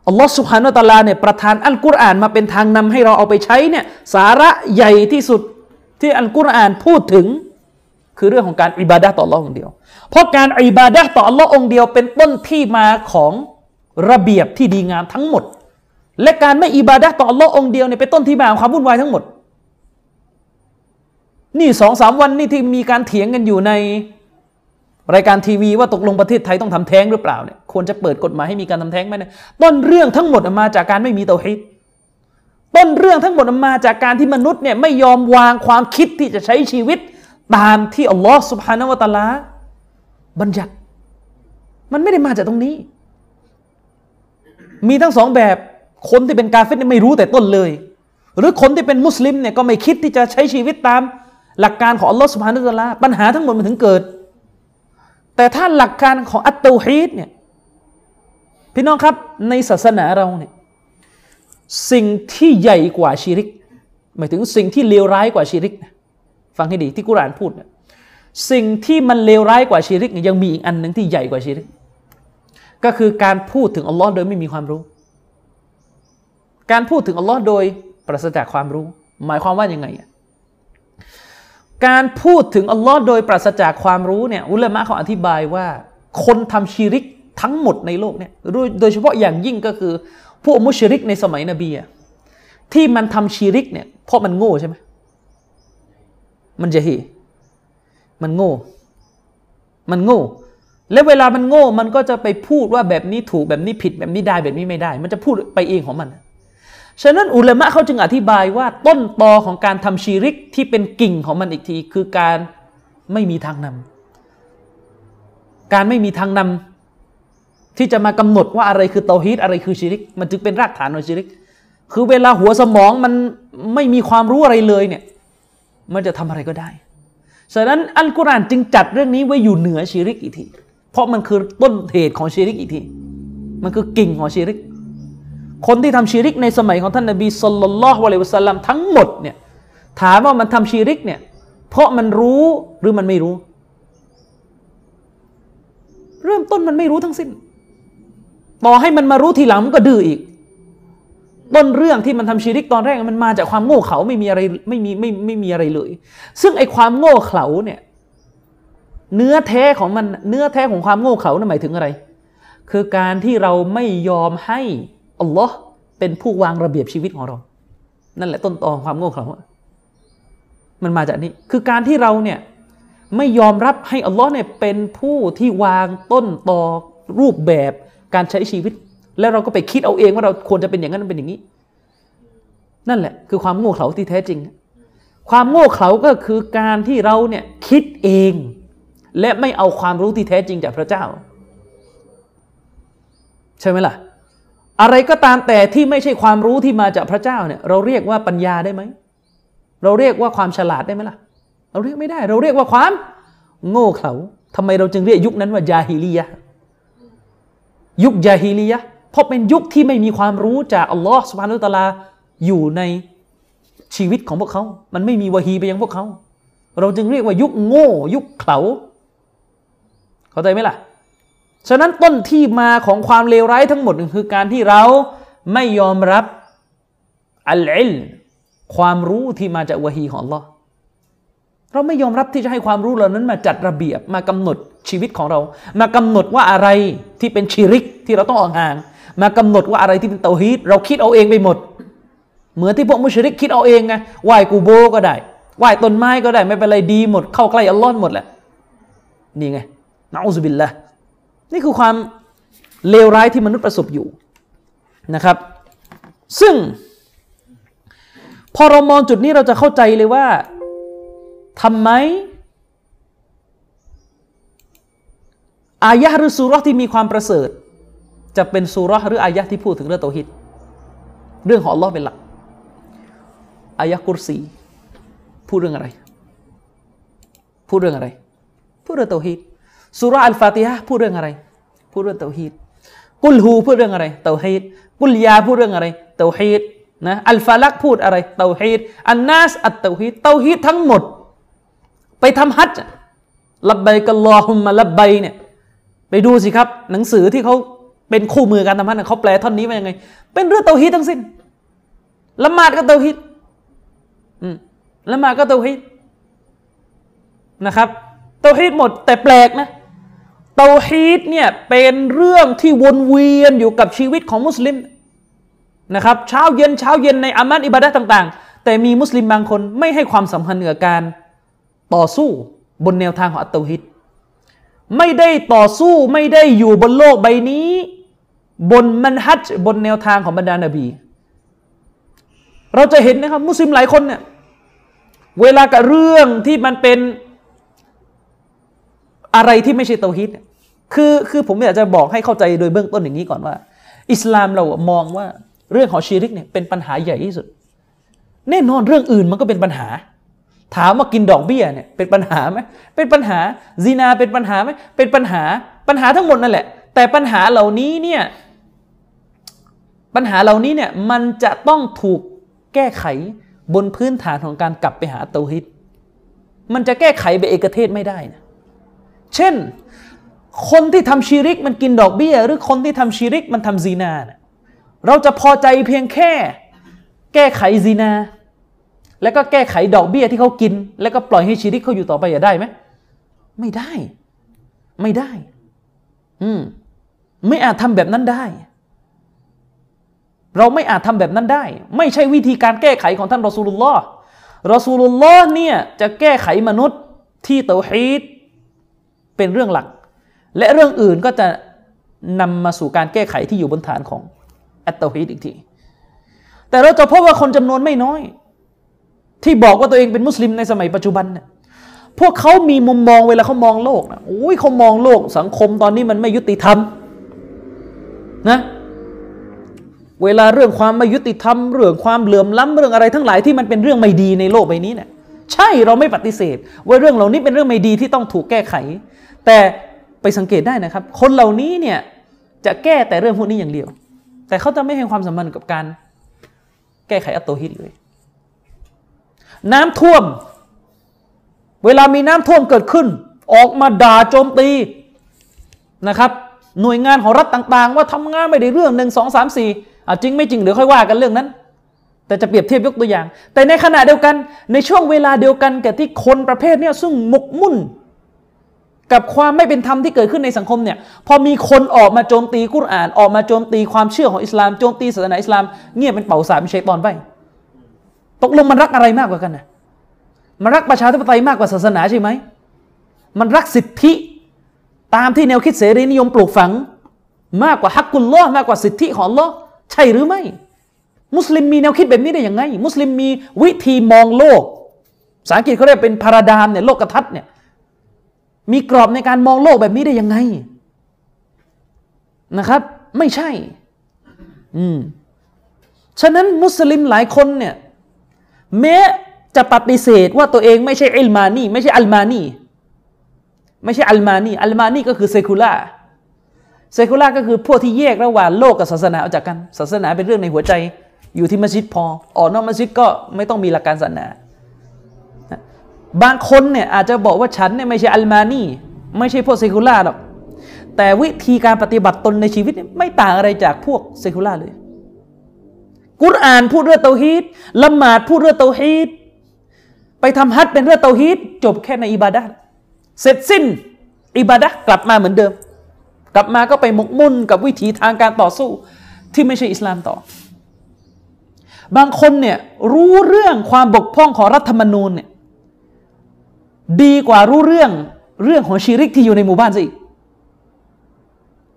อัลลอฮฺซุบฮานะฮูวะตะอาลาเนี่ยประทานอัลกุรอานมาเป็นทางนำให้เราเอาไปใช้เนี่ยสาระใหญ่ที่สุดที่อัลกุรอานพูดถึงคือเรื่องของการอิบาดะห์ต่ออัลลอฮ์องเดียวเพราะการอิบาดะห์ต่ออัลลอฮ์องเดียวเป็นต้นที่มาของระเบียบที่ดีงามทั้งหมดและการไม่อิบาดะห์ต่ออัลลอฮ์องเดียวเนี่ยเป็นต้นที่มาของความวุ่นวายทั้งหมดนี่สองสามวันนี่ที่มีการเถียงกันอยู่ในรายการทีวีว่าตกลงประเทศไทยต้องทำแท้งหรือเปล่าเนี่ยควรจะเปิดกฎหมายให้มีการทำแท้งไหมเนี่ยต้นเรื่องทั้งหมดมาจากการไม่มีเตาฮีดต้นเรื่องทั้งหมดมาจากการที่มนุษย์เนี่ยไม่ยอมวางความคิดที่จะใช้ชีวิตตามที่อัลลอฮฺซุบฮานะฮูวะตะอาลาบัญญัติมันไม่ได้มาจากตรงนี้มีทั้งสองแบบคนที่เป็นกาเฟรเนี่ยไม่รู้แต่ต้นเลยหรือคนที่เป็นมุสลิมเนี่ยก็ไม่คิดที่จะใช้ชีวิตตามหลักการของอัลลอฮฺซุบฮานะฮูวะตะอาลาปัญหาทั้งหมดมันถึงเกิดแต่ถ้าหลักการของอัตเตาฮีดเนี่ยพี่น้องครับในศาสนาเราเนี่ยสิ่งที่ใหญ่กว่าชิริกหมายถึงสิ่งที่เลวร้ายกว่าชิริกฟังให้ดีที่กุรอานพูดเนี่ยสิ่งที่มันเลวร้ายกว่าชิริกยังมีอีกอันหนึ่งที่ใหญ่กว่าชิริกก็คือการพูดถึงอัลลอฮ์โดยไม่มีความรู้การพูดถึงอัลลอฮ์โดยปราศจากความรู้หมายความว่ายังไงการพูดถึงอัลลอฮ์โดยปราศจากความรู้เนี่ยอุลามะเขาอธิบายว่าคนทำชิริกทั้งหมดในโลกเนี่ยโดยเฉพาะอย่างยิ่งก็คือพวกมุชริกในสมัยนบีที่มันทำชิริกเนี่ยเพราะมันโง่ใช่ไหมมันจะฮีมันโง่มันโง่และเวลามันโง่มันก็จะไปพูดว่าแบบนี้ถูกแบบนี้ผิดแบบนี้ได้แบบนี้ไม่ได้มันจะพูดไปเองของมันฉะนั้นอุลามะเขาจึงอธิบายว่าต้นตอของการทำชีริกที่เป็นกิ่งของมันอีกทีคือการไม่มีทางนำการไม่มีทางนำที่จะมากำหนดว่าอะไรคือเตาฮีดอะไรคือชีริกมันจึงเป็นรากฐานของชีริกคือเวลาหัวสมองมันไม่มีความรู้อะไรเลยเนี่ยมันจะทำอะไรก็ได้ฉะนั้นอัลกุรอานจึงจัดเรื่องนี้ไว้อยู่เหนือชีริกอีกทีเพราะมันคือต้นเหตุของชีริกอีกทีมันคือกิ่งของชีริกคนที่ทำชีริกในสมัยของท่านนบีศ็อลลัลลอฮุอะลัยฮิวะซัลลัมทั้งหมดเนี่ยถามว่ามันทำชีริกเนี่ยเพราะมันรู้หรือมันไม่รู้เริ่มต้นมันไม่รู้ทั้งสิ้นต่อให้มันมารู้ทีหลังมันก็ดื้ออีกต้นเรื่องที่มันทำชีริกตอนแรกมันมาจากความโง่เขลาไม่มีอะไรไม่มีไม่ไม่มีอะไรเลยซึ่งไอ้ความโง่เขลาเนี่ยเนื้อแท้ของมันเนื้อแท้ของความโง่เขลานั่นหมายถึงอะไรคือการที่เราไม่ยอมให้อัลลอฮ์เป็นผู้วางระเบียบชีวิตของเรานั่นแหละต้นตอของความโง่เขลามันมาจากนี้คือการที่เราเนี่ยไม่ยอมรับให้อัลลอฮ์เนี่ยเป็นผู้ที่วางต้นตอรูปแบบการใช้ชีวิตแล้วเราก็ไปคิดเอาเองว่าเราควรจะเป็นอย่างนั้นเป็นอย่างนี้นั่นแหละคือความโง่เขลาที่แท้จริงความโง่เขลาก็คือการที่เราเนี่ยคิดเองและไม่เอาความรู้ที่แท้จริงจากพระเจ้าใช่ไหมล่ะ อะไรก็ตามแต่ที่ไม่ใช่ความรู้ที่มาจากพระเจ้าเนี่ยเราเรียกว่าปัญญาได้ไหมเราเรียกว่าความฉลาดได้ไหมล่ะเราเรียกไม่ได้เราเรียกว่าความโง่เขลาทำไมเราจึงเรียกยุคนั้นว่าญาฮิลียะห์ยุคญาฮิลียะห์เพราะเป็นยุคที่ไม่มีความรู้จากอัลลอฮ์ซุบฮานะฮูวะตะอาลาอยู่ในชีวิตของพวกเขามันไม่มีวะฮีไปยังพวกเขาเราจึงเรียกว่ายุคโง่ยุคเขลาเข้าใจไหมล่ะฉะนั้นต้นที่มาของความเลวร้ายทั้งหมดคือการที่เราไม่ยอมรับอัลอิลม์ความรู้ที่มาจากวะฮีของอัลลอฮ์เราไม่ยอมรับที่จะให้ความรู้เหล่านั้นมาจัดระเบียบมากำหนดชีวิตของเรามากำหนดว่าอะไรที่เป็นชิริกที่เราต้องออกห่างมากำหนดว่าอะไรที่เป็นเตาฮีดเราคิดเอาเองไปหมดเหมือนที่พวกมุชริกคิดเอาเองไงไหว้กูโบก็ได้ไหว้ต้นไม้ก็ได้ไม่เป็นไรดีหมดเข้าใกล้อัลลอฮ์หมดแหละนี่ไงนะอูซุบิลลาห์นี่คือความเลวร้ายที่มนุษย์ประสบอยู่นะครับซึ่งพอเรามองจุดนี้เราจะเข้าใจเลยว่าทำไมอายะห์หรือซูเราะห์ที่มีความประเสริฐจะเป็นซูเราะห์หรืออายะห์ที่พูดถึงเรื่องเตาฮีดเรื่องของอัลลอฮ์เป็นหลักอายะห์กุรซีพูดเรื่องอะไรพูดเรื่องอะไรพูดเรื่องเตาฮีดซูเราะห์อัลฟาติฮะห์พูดเรื่องอะไรพูดเรื่องเตาฮีดกุลฮูพูดเรื่องอะไรเตาฮีดกุลยาพูดเรื่องอะไรเตาฮีดนะอัลฟาลักพูดอะไรเตาฮีดอันนาสอัตเตาฮีดเตาฮีดทั้งหมดไปทำฮัจญ์ลับบัยกัลลอฮุมมะลับบัยเนี่ยไปดูสิครับหนังสือที่เขาเป็นคู่มือการทำฮัจญ์เขาแปลท่อนนี้ว่ายังไงเป็นเรื่องเตาฮีดทั้งสิ้นละหมาดก็เตาฮีดอืมละหมาดก็เตาฮีดนะครับเตาฮีดหมดแต่แปลกนะเตาฮีดเนี่ยเป็นเรื่องที่วนเวียนอยู่กับชีวิตของมุสลิมนะครับเช้าเย็นเช้าเย็นในอามัลอิบาดะห์ต่างๆแต่มีมุสลิมบางคนไม่ให้ความสำคัญกับการต่อสู้บนแนวทางของอัตเตาฮีดไม่ได้ต่อสู้ไม่ได้อยู่บนโลกใบนี้บนมันฮัจญ์บนแนวทางของบรรดานบีเราจะเห็นนะครับมุสลิมหลายคนเนี่ยเวลากับเรื่องที่มันเป็นอะไรที่ไม่ใช่เตาฮีดคือคือผมอยากจะบอกให้เข้าใจโดยเบื้องต้นอย่างนี้ก่อนว่าอิสลามเรามองว่าเรื่องของชิริกเนี่ยเป็นปัญหาใหญ่ที่สุดแน่นอนเรื่องอื่นมันก็เป็นปัญหาถามว่ากินดอกเบี้ยเนี่ยเป็นปัญหาไหมเป็นปัญหาซินาเป็นปัญหาไหมเป็นปัญหาปัญหาทั้งหมดนั่นแหละแต่ปัญหาเหล่านี้เนี่ยปัญหาเหล่านี้เนี่ยมันจะต้องถูกแก้ไขบนพื้นฐานของการกลับไปหาเตาฮีดมันจะแก้ไขไปเอกเทศไม่ได้นะเช่นคนที่ทำชิริกมันกินดอกเบี้ยหรือคนที่ทำชิริกมันทำซินาเนี่ยเราจะพอใจเพียงแค่แก้ไขซินาแล้วก็แก้ไขดอกเบี้ยที่เขากินแล้วก็ปล่อยให้ชีริกเขาอยู่ต่อไปอย่าได้ไหมไม่ได้ไม่ได้อืมไม่อาจทำแบบนั้นได้เราไม่อาจทำแบบนั้นได้ไม่ใช่วิธีการแก้ไขของท่านรอซูลุลลอฮ์รอซูลุลลอฮ์เนี่ยจะแก้ไขมนุษย์ที่เตาฮีดเป็นเรื่องหลักและเรื่องอื่นก็จะนำมาสู่การแก้ไขที่อยู่บนฐานของอัตเตาฮีดอีกทีแต่เราจะพบว่าคนจำนวนไม่น้อยที่บอกว่าตัวเองเป็นมุสลิมในสมัยปัจจุบันเนี่ยพวกเขามีมุมมองเวลาเขามองโลกนะโอ้ยเขามองโลกสังคมตอนนี้มันไม่ยุติธรรมนะเวลาเรื่องความไม่ยุติธรรมเรื่องความเหลื่อมล้ำเรื่องอะไรทั้งหลายที่มันเป็นเรื่องไม่ดีในโลกใบนี้เนี่ยใช่เราไม่ปฏิเสธว่าเรื่องเหล่านี้เป็นเรื่องไม่ดีที่ต้องถูกแก้ไขแต่ไปสังเกตได้นะครับคนเหล่านี้เนี่ยจะแก้แต่เรื่องพวกนี้อย่างเดียวแต่เขาจะไม่ให้ความสำคัญกับการแก้ไขอัตเตาฮีดเลยน้ำท่วมเวลามีน้ำท่วมเกิดขึ้นออกมาด่าโจมตีนะครับหน่วยงานของรัฐต่างๆว่าทำงานไม่ได้เรื่องหนึ่งสองสามสี่อ่ะจริงไม่จริงเดี๋ยวค่อยว่ากันเรื่องนั้นแต่จะเปรียบเทียบยกตัวอย่างแต่ในขณะเดียวกันในช่วงเวลาเดียวกันกับที่คนประเภทเนี่ยซึ่งหมกมุ่นกับความไม่เป็นธรรมที่เกิดขึ้นในสังคมเนี่ยพอมีคนออกมาโจมตีกุรอานออกมาโจมตีความเชื่อของอิสลามโจมตีศาสนาอิสลามเงียบเป็นเป่าสามชัยฏอนไปตกลงมันรักอะไรมากกว่ากันนะมันรักประชาธิปไตยมากกว่าศาสนาใช่ไหมมันรักสิทธิตามที่แนวคิดเสรีนิยมปลูกฝังมากกว่าฮักกุลลอฮ์มากกว่าสิทธิของอัลลอฮ์ใช่หรือไม่มุสลิมมีแนวคิดแบบนี้ได้อย่างไงมุสลิมมีวิธีมองโลกภาษาอังกฤษเขาเรียกเป็นพาราไดม์เนี่ยโลกทัศน์เนี่ยมีกรอบในการมองโลกแบบนี้ได้ยังไงนะครับไม่ใช่ อืมฉะนั้นมุสลิมหลายคนเนี่ยแม้จะปฏิเสธว่าตัวเองไม่ใช่อิลมานีไม่ใช่อัลมานีไม่ใช่อัลมานีอัลมานีก็คือเซคูล่าเซคูล่าก็คือพวกที่แยกระหว่างโลกกับศาสนาออกจากกันศาสนาเป็นเรื่องในหัวใจอยู่ที่มัสยิดพอออกนอกมัสยิดก็ไม่ต้องมีหลักการศาสนาบางคนเนี่ยอาจจะบอกว่าฉันเนี่ยไม่ใช่อัลมานีไม่ใช่พวกเซคูล่าหรอกแต่วิธีการปฏิบัติตนในชีวิตไม่ต่างอะไรจากพวกเซคูล่าเลยกุรอานพูดเรื่องเตาฮีดละหมาดพูดเรื่องเตาฮีดไปทำฮัจญ์เป็นเรื่องเตาฮีดจบแค่ในอิบาดะห์เสร็จสิ้นอิบาดะห์กลับมาเหมือนเดิมกลับมาก็ไปหมกมุ่นกับวิถีทางการต่อสู้ที่ไม่ใช่อิสลามต่อบางคนเนี่ยรู้เรื่องความบกพร่องของรัฐธรรมนูญเนี่ยดีกว่ารู้เรื่องเรื่องของชิริกที่อยู่ในหมู่บ้านซะอีก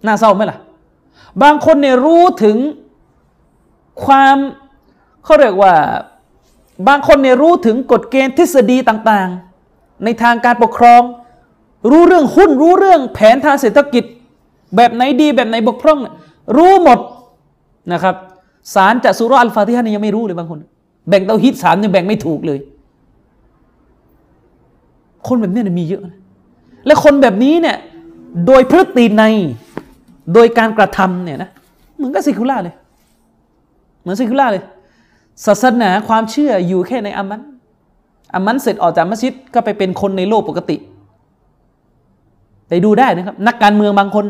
น่าเศร้าไหมล่ะบางคนเนี่ยรู้ถึงความเขาเรียกว่าบางคนเนี่ยรู้ถึงกฎเกณฑ์ทฤษฎีต่างๆในทางการปกครองรู้เรื่องหุ้นรู้เรื่องแผนทางเศรษฐกิจแบบไหนดีแบบไหนบกพร่องรู้หมดนะครับสารจากซูเราะห์อัลฟาติฮะห์นี่ยังไม่รู้เลยบางคนแบ่งเตาฮีดสามยังแบ่งไม่ถูกเลยคนแบบนี้มีเยอะและคนแบบนี้เนี่ยโดยพฤติในโดยการกระทำเนี่ยนะเหมือนกับเซคูล่าเลยเหมือนเซคูล่าเลยศาสนาความเชื่ออยู่แค่ในอามันอามันเสร็จออกจากมัสยิดก็ไปเป็นคนในโลกปกติไปดูได้นะครับนักการเมืองบางคน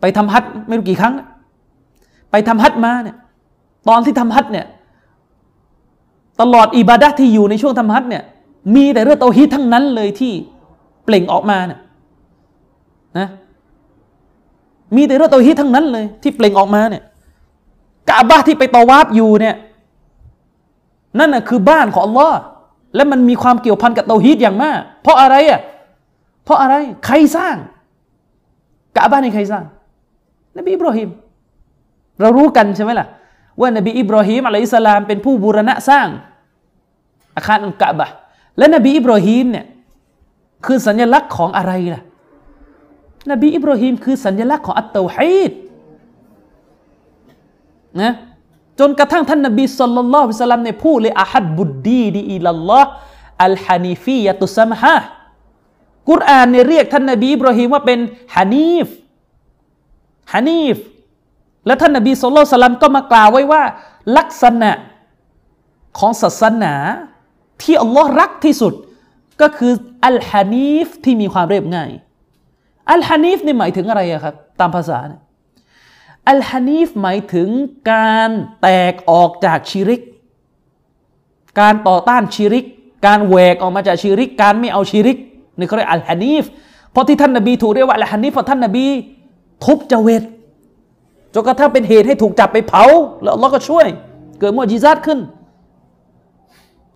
ไปทำฮัจญ์ไม่รู้กี่ครั้งไปทำฮัจญ์มาเนี่ยตอนที่ทำฮัจญ์เนี่ยตลอดอิบาดะห์ที่อยู่ในช่วงทำฮัจญ์เนี่ยมีแต่เรื่องเตาฮีดทั้งนั้นเลยที่เปล่งออกมาเนี่ยนะมีแต่เรื่องเตาฮีดทั้งนั้นเลยที่เปล่งออกมาเนี่ยกะบะห์ที่ไปตะวาฟอยู่เนี่ยนั่นน่ะคือบ้านของอัลลอฮ์และมันมีความเกี่ยวพันกับเตาฮีดอย่างมากเพราะอะไรอ่ะเพราะอะไรใครสร้างกะบะห์นี่ใครสร้างนบีอิบรอฮีมเรารู้กันใช่ไหมล่ะว่านบีอิบรอฮีมอะลัยฮิสสลามเป็นผู้บูรณะสร้างอาคารอัลกะบะห์และนบีอิบรอฮีมเนี่ยคือสัญลักษณ์ของอะไรล่ะนบีอิบรอฮีมคือสัญลักษณ์ของอัตเตาฮีดนะจนกระทั่งท่านนบีศ็อลลัลลอฮุอะลัยฮิวะซัลลัมเนี่ยพูดเลยอะฮับบุดดีนอิลัลลอฮ์อัลฮานีฟียะตุสมฮะกุรอานเนี่ยเรียกท่านนบีอิบรอฮีมว่าเป็นฮานีฟฮานีฟและท่านนบีศ็อลลัลลอฮุอะลัยฮิวะซัลลัมก็มากล่าวไว้ว่าลักษณะของศาสนาที่อัลลอฮ์รักที่สุดก็คืออัลฮานีฟที่มีความเรียบง่ายอัลฮานีฟนี่หมายถึงอะไรอะครับตามภาษาเนี่ยอัลฮานีฟหมายถึงการแตกออกจากชิริกการต่อต้านชิริกการแหวกออกมาจากชิริกการไม่เอาชิริกนี่เขาเรียกอัลฮานีฟเพราะที่ท่านนบีถูกเรียกว่าอัลฮานีฟเพราะท่านนบีทุบเจเวตจนกระทั่งเป็นเหตุให้ถูกจับไปเผาแล้วอัลเลาะห์ก็ช่วยเกิดมุอ์ญิซาตขึ้น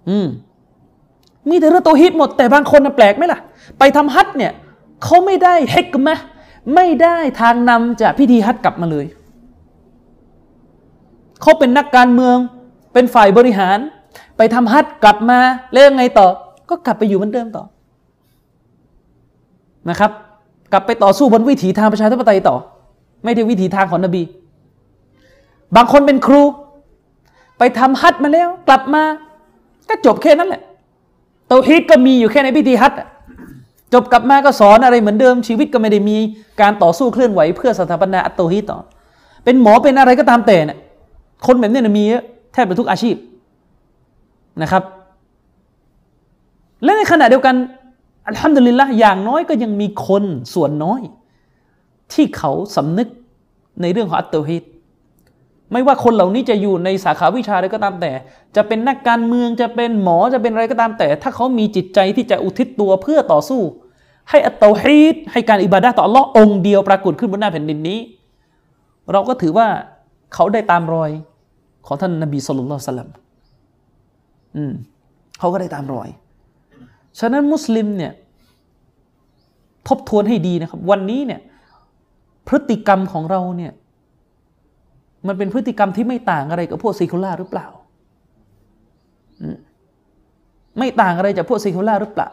อืมมีแต่เรื่องเตาฮีดหมดแต่บางคนน่ะแปลกไหมล่ะไปทำฮัจญ์เนี่ยเขาไม่ได้ฮิกมะห์ไม่ได้ทางนำจากพิธีฮัจญ์กลับมาเลยเขาเป็นนักการเมืองเป็นฝ่ายบริหารไปทำฮัจญ์กลับมาแล้วยังไงต่อก็กลับไปอยู่เหมือนเดิมต่อนะครับกลับไปต่อสู้บนวิถีทางประชาธิปไตยต่อไม่ได้วิถีทางของนบีบางคนเป็นครูไปทำฮัจญ์มาแล้วกลับมาก็จบแค่นั้นแหละเตาฮีดก็มีอยู่แค่ในพิธีฮัจญ์จบกลับมาก็สอนอะไรเหมือนเดิมชีวิตก็ไม่ได้มีการต่อสู้เคลื่อนไหวเพื่อสถาปนาอัตเตาฮีดต่อเป็นหมอเป็นอะไรก็ตามแต่เนี่ยคนแบบนี้นะมีแทบจะทุกอาชีพนะครับและในขณะเดียวกันอัลฮัมดุลิลละห์อย่างน้อยก็ยังมีคนส่วนน้อยที่เขาสำนึกในเรื่องของอัตเตาฮีดไม่ว่าคนเหล่านี้จะอยู่ในสาขาวิชาอะไรก็ตามแต่จะเป็นนักการเมืองจะเป็นหมอจะเป็นอะไรก็ตามแต่ถ้าเขามีจิตใจที่จะอุทิศตัวเพื่อต่อสู้ให้อัตเตาฮีดให้การอิบาดะห์ต่ออัลเลาะห์องค์เดียวปรากฏขึ้นบนหน้าแผ่นดินนี้เราก็ถือว่าเขาได้ตามรอยของท่านนบีศ็อลลัลลอฮุอะลัยฮิวะซัลลัมอืมเขาก็ได้ตามรอยฉะนั้นมุสลิมเนี่ยทบทวนให้ดีนะครับวันนี้เนี่ยพฤติกรรมของเราเนี่ยมันเป็นพฤติกรรมที่ไม่ต่างอะไรกับพวกเซคูล่าหรือเปล่าไม่ต่างอะไรจากพวกเซคูล่าหรือเปล่า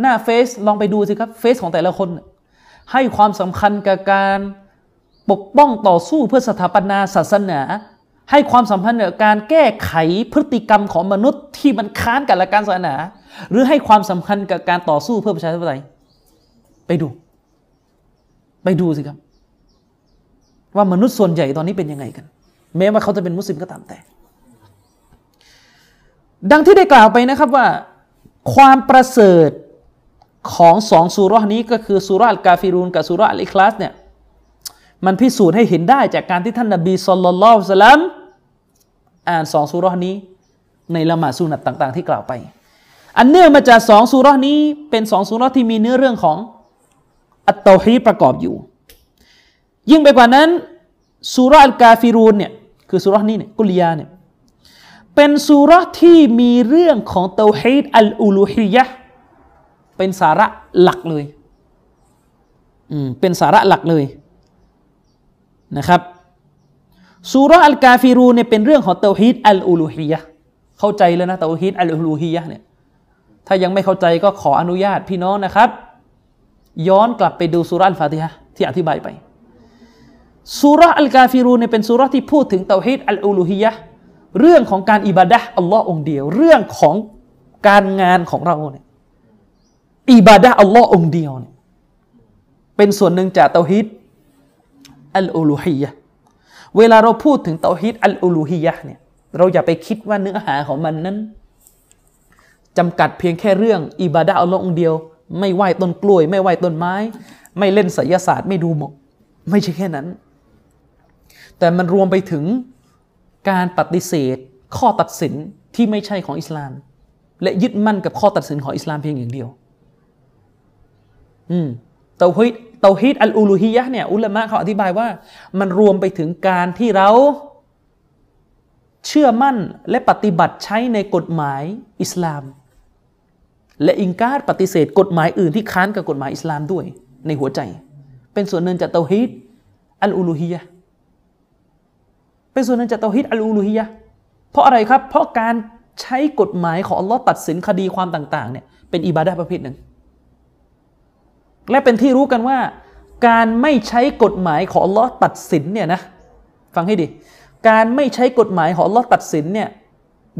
หน้าเฟซลองไปดูสิครับเฟซของแต่ละคนให้ความสำคัญกับการ ปกป้องต่อสู้เพื่อสถาปนาศาสนาให้ความสัมพันธ์กับการแก้ไขพฤติกรรมของมนุษย์ที่มันค้านกับหลักการศาสนาหรือให้ความสำคัญกับการต่อสู้เพื่อประชาธิปไตยไปดูไปดูสิครับว่ามนุษย์ส่วนใหญ่ตอนนี้เป็นยังไงกันแม้ว่าเขาจะเป็นมุสลิมก็ตามแต่ดังที่ได้กล่าวไปนะครับว่าความประเสริฐของสองซูเราะห์นี้ก็คือซูเราะห์อัลกาฟิรูนกับซูเราะห์อัลอิคลาสเนี่ยมันพิสูจน์ให้เห็นได้จากการที่ท่านนบีศ็อลลัลลอฮุอะลัยฮิวะซัลลัมอ่านสองซูเราะห์นี้ในละหมาดซุนนะห์ต่างๆที่กล่าวไปอันเนื่องมาจากสองซูเราะห์นี้เป็นสองซูเราะห์ที่มีเนื้อเรื่องของอัตเตาฮีดประกอบอยู่ยิ่งไปกว่านั้นซูเราะห์อัลกาฟิรูนเนี่ยคือซูเราะห์นี้เนี่ยกุลยาเนี่ยเป็นซูเราะห์ที่มีเรื่องของเตาฮีดอัลอูลูฮียะห์เป็นสาระหลักเลยอืมเป็นสาระหลักเลยนะครับซูเราะห์อัลกาฟิรูนเนี่ยเป็นเรื่องของเตาฮีดอัลอูลูฮียะห์เข้าใจแล้วนะเตาฮีดอัลอูลูฮียะห์เนี่ยถ้ายังไม่เข้าใจก็ขออนุญาตพี่น้องนะครับย้อนกลับไปดูซูเราะห์อัลฟาติฮะห์ที่อธิบายไปซูเราะห์อัลกาฟิรูนเนี่ยเป็นซูเราะห์ที่พูดถึงเตาฮีดอัลอูลูฮียะห์เรื่องของการอิบาดะห์อัลลอฮ์องเดียวเรื่องของการงานของเราเนี่ยอิบาดะห์อัลลอฮ์องเดียวเนี่ยเป็นส่วนหนึ่งจากเตาฮีดอัลอูลูฮียะห์เวลาเราพูดถึงเตาฮีดอัลอูลูฮียะห์เนี่ยเราอย่าไปคิดว่าเนื้อหาของมันนั้นจำกัดเพียงแค่เรื่องอิบาดะห์อัลลอฮ์องเดียวไม่ไหว้ต้นกล้วยไม่ไหว้ต้นไม้ไม่เล่นไสยศาสตร์ไม่ดูหมอกไม่ใช่แค่นั้นแต่มันรวมไปถึงการปฏิเสธข้อตัดสินที่ไม่ใช่ของอิสลามและยึดมั่นกับข้อตัดสินของอิสลามเพียงอย่างเดียวอืมเตาฮีดเตาฮีดอัลอูลูฮียะห์เนี่ยอุลามะเขาอธิบายว่ามันรวมไปถึงการที่เราเชื่อมั่นและปฏิบัติใช้ในกฎหมายอิสลามและอิงการปฏิเสธกฎหมายอื่นที่ค้านกับกฎหมายอิสลามด้วยในหัวใจเป็นส่วนหนึ่งจากเตาฮีดอัลอูลูฮียะห์เป็นส่วนหนึ่งจากเตาฮีดอัลอูลูฮียะห์เพราะอะไรครับเพราะการใช้กฎหมายของอัลลอฮ์ตัดสินคดีความต่างๆเนี่ยเป็นอิบาดะห์ประเภทหนึ่งและเป็นที่รู้กันว่าการไม่ใช้กฎหมายของอัลลอฮ์ตัดสินเนี่ยนะฟังให้ดีการไม่ใช้กฎหมายของอัลลอฮ์ตัดสินเนี่ย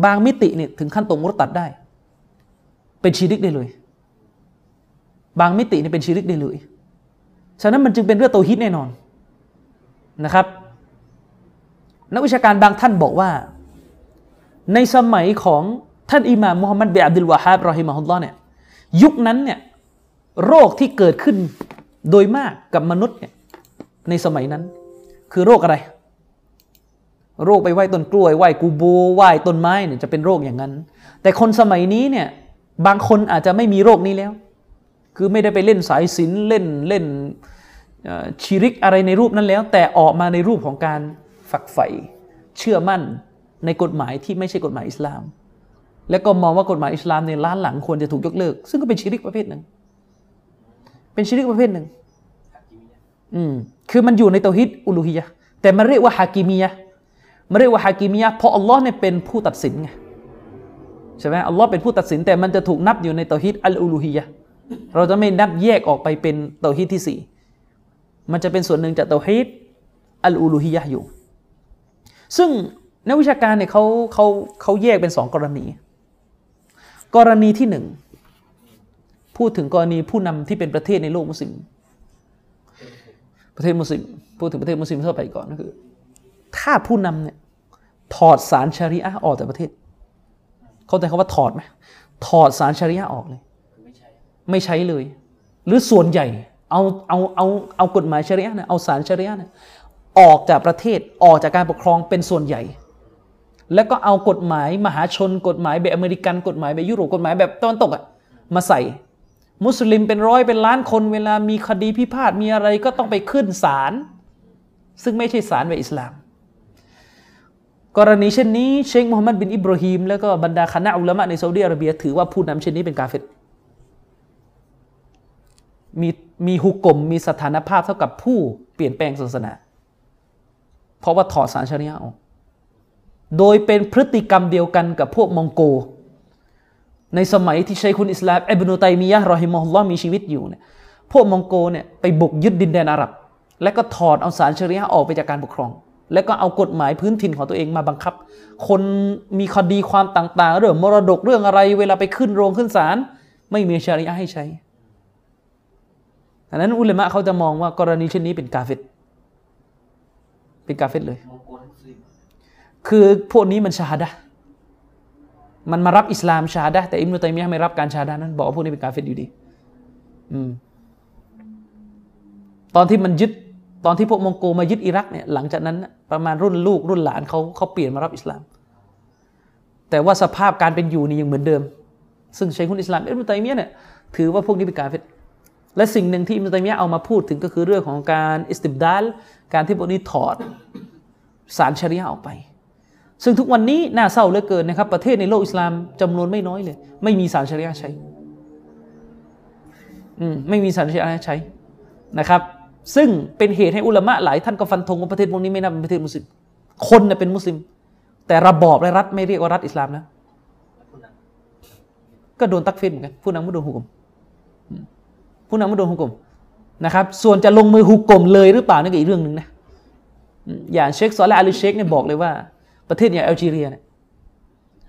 บางมิติเนี่ยถึงขั้นตรงมุรตัดได้เป็นชิริกได้เลยบางมิติเนี่ยเป็นชิริกได้เลยฉะนั้นมันจึงเป็นเรื่องเตาฮีดแน่นอนนะครับนักวิชาการบางท่านบอกว่าในสมัยของท่านอิหม่ามมุฮัมมัด บิน อับดุลวะฮาบ รอฮิมะฮุลลอฮ์เนี่ยยุคนั้นเนี่ยโรคที่เกิดขึ้นโดยมากกับมนุษย์เนี่ยในสมัยนั้นคือโรคอะไรโรคไปไหว้ต้นกล้วยไหว้กูโบไหว้ต้นไม้เนี่ยจะเป็นโรคอย่างนั้นแต่คนสมัยนี้เนี่ยบางคนอาจจะไม่มีโรคนี้แล้วคือไม่ได้ไปเล่นสายศีลเล่นเล่นชิริกอะไรในรูปนั้นแล้วแต่ออกมาในรูปของการฝักใฝ่เชื่อมั่นในกฎหมายที่ไม่ใช่กฎหมายอิสลามและก็มองว่ากฎหมายอิสลามในล้านหลังควรจะถูกยกเลิกซึ่งก็เป็นชิริกประเภทหนึ่งเป็นชิริกประเภทหนึ่งอืมคือมันอยู่ในเตาฮีดอูลูฮียะห์แต่มันเรียกว่าฮากิมียะห์มันเรียกว่าฮากิมียะห์เพราะอัลลอฮ์เนี่ยเป็นผู้ตัดสินไงใช่ไหมอัลลอฮ์เป็นผู้ตัดสินแต่มันจะถูกนับอยู่ในเตาฮีดอัลอูลูฮียะห์เราจะไม่นับแยกออกไปเป็นเตาฮีดที่สี่มันจะเป็นส่วนหนึ่งจากเตาฮีดอัลอูลูฮียะห์อยู่ซึ่งนักวิชาการเนี่ยเขาเขาเขาแยกเป็นสองกรณีกรณีที่หนึ่งพูดถึงกรณีผู้นำที่เป็นประเทศในโลกมุสลิมประเทศมุสลิมพูดถึงประเทศมุสลิมทั่วไปก่อนก็คือถ้าผู้นำเนี่ยถอดศาลชะรีอะห์ออกจากประเทศเข้าใจคำว่าถอดไหมถอดศาลชะรีอะห์ออกเลยไม่ใช่ไม่ใช้เลยหรือส่วนใหญ่เอาเอาเอาเอากฎหมายชะรีอะห์เนี่ยเอาศาลชะรีอะห์เนี่ยออกจากประเทศออกจากการปกครองเป็นส่วนใหญ่แล้วก็เอากฎหมายมหาชนกฎหมายแบบอเมริกันกฎหมายแบบยุโรปกฎหมายแบบตะวันตกอ่ะมาใส่มุสลิมเป็นร้อยเป็นล้านคนเวลามีคดีพิพาทมีอะไรก็ต้องไปขึ้นศาลซึ่งไม่ใช่ศาลแบบอิสลามกรณีเช่นนี้เชคมูฮัมหมัดบินอิบราฮิมแล้วก็บรรดาคณะอุลามะในซาอุดิอาระเบียถือว่าผู้นำเช่นนี้เป็นกาเฟรมีมีหุกมมีสถานภาพเท่ากับผู้เปลี่ยนแปลงศาสนาเพราะว่าถอดศาลชะรีอะห์ออกโดยเป็นพฤติกรรมเดียวกันกับพวกมองโกในสมัยที่ชัยคุลอิสลามอิบนุตัยมียะห์รอฮิมะฮุลลอฮ์มีชีวิตอยู่เนี่ยพวกมองโกเนี่ยไปบุกยึดดินแดนอาหรับ และก็ถอดเอาศาลชะรีอะห์ออกไปจากการปกครองและก็เอากฎหมายพื้นถิ่นของตัวเองมาบังคับคนมีคดีความต่างๆเรื่องมรดกเรื่องอะไรเวลาไปขึ้นโรงขึ้นศาลไม่มีชะรีอะห์ให้ใช้อันนั้นอุลามะเขาจะมองว่ากรณีเช่นนี้เป็นกาเฟรเป็นกาเฟรเลยคือพวกนี้มันชาดะมันมารับอิสลามชาดะแต่อิบนุตัยมียะห์ไม่รับการชาดะนั้นบอกว่าพวกนี้เป็นกาเฟรอยู่ดีอืมตอนที่มันยึดตอนที่พวกมองโกมายึดอิรักเนี่ยหลังจากนั้นประมาณรุ่นลูกรุ่นหลานเขาเขาเปลี่ยนมารับอิสลามแต่ว่าสภาพการเป็นอยู่นี่ยังเหมือนเดิมซึ่งใช้คุณอิสลามอิบนุตัยมียะห์เนี่ยถือว่าพวกนี้เป็นกาเฟรและสิ่งหนึ่งที่อิบนุตัยมียะห์เอามาพูดถึงก็คือเรื่องของการอิสติบดาลการที่พวกนี้ถอดศาลชะรีอะห์ออกไปซึ่งทุกวันนี้น่าเศร้าเหลือเกินนะครับประเทศในโลกอิสลามจำนวนไม่น้อยเลยไม่มีศาลชะรีอะห์ใช้อืมไม่มีศาลชะรีอะห์ใช้นะครับซึ่งเป็นเหตุให้อุลามะหลายท่านก็ฟันธงว่าประเทศพวกนี้ไม่นับเป็นประเทศมุสลิมคนน่ะเป็นมุสลิมแต่ระบอบและรัฐไม่เรียกว่ารัฐอิสลามนะก็โดนตักฟีรเหมือนกันผู้นำก็โดนหุกมผู้นำก็โดนหุกมนะครับส่วนจะลงมือหุกมเลยหรือเปล่านี่ก็อีกเรื่องนึงนะอย่างเชคซอลาห์ อาลีเชคเนี่ยบอกเลยว่าประเทศอย่างแอลจีเรียเนี่ย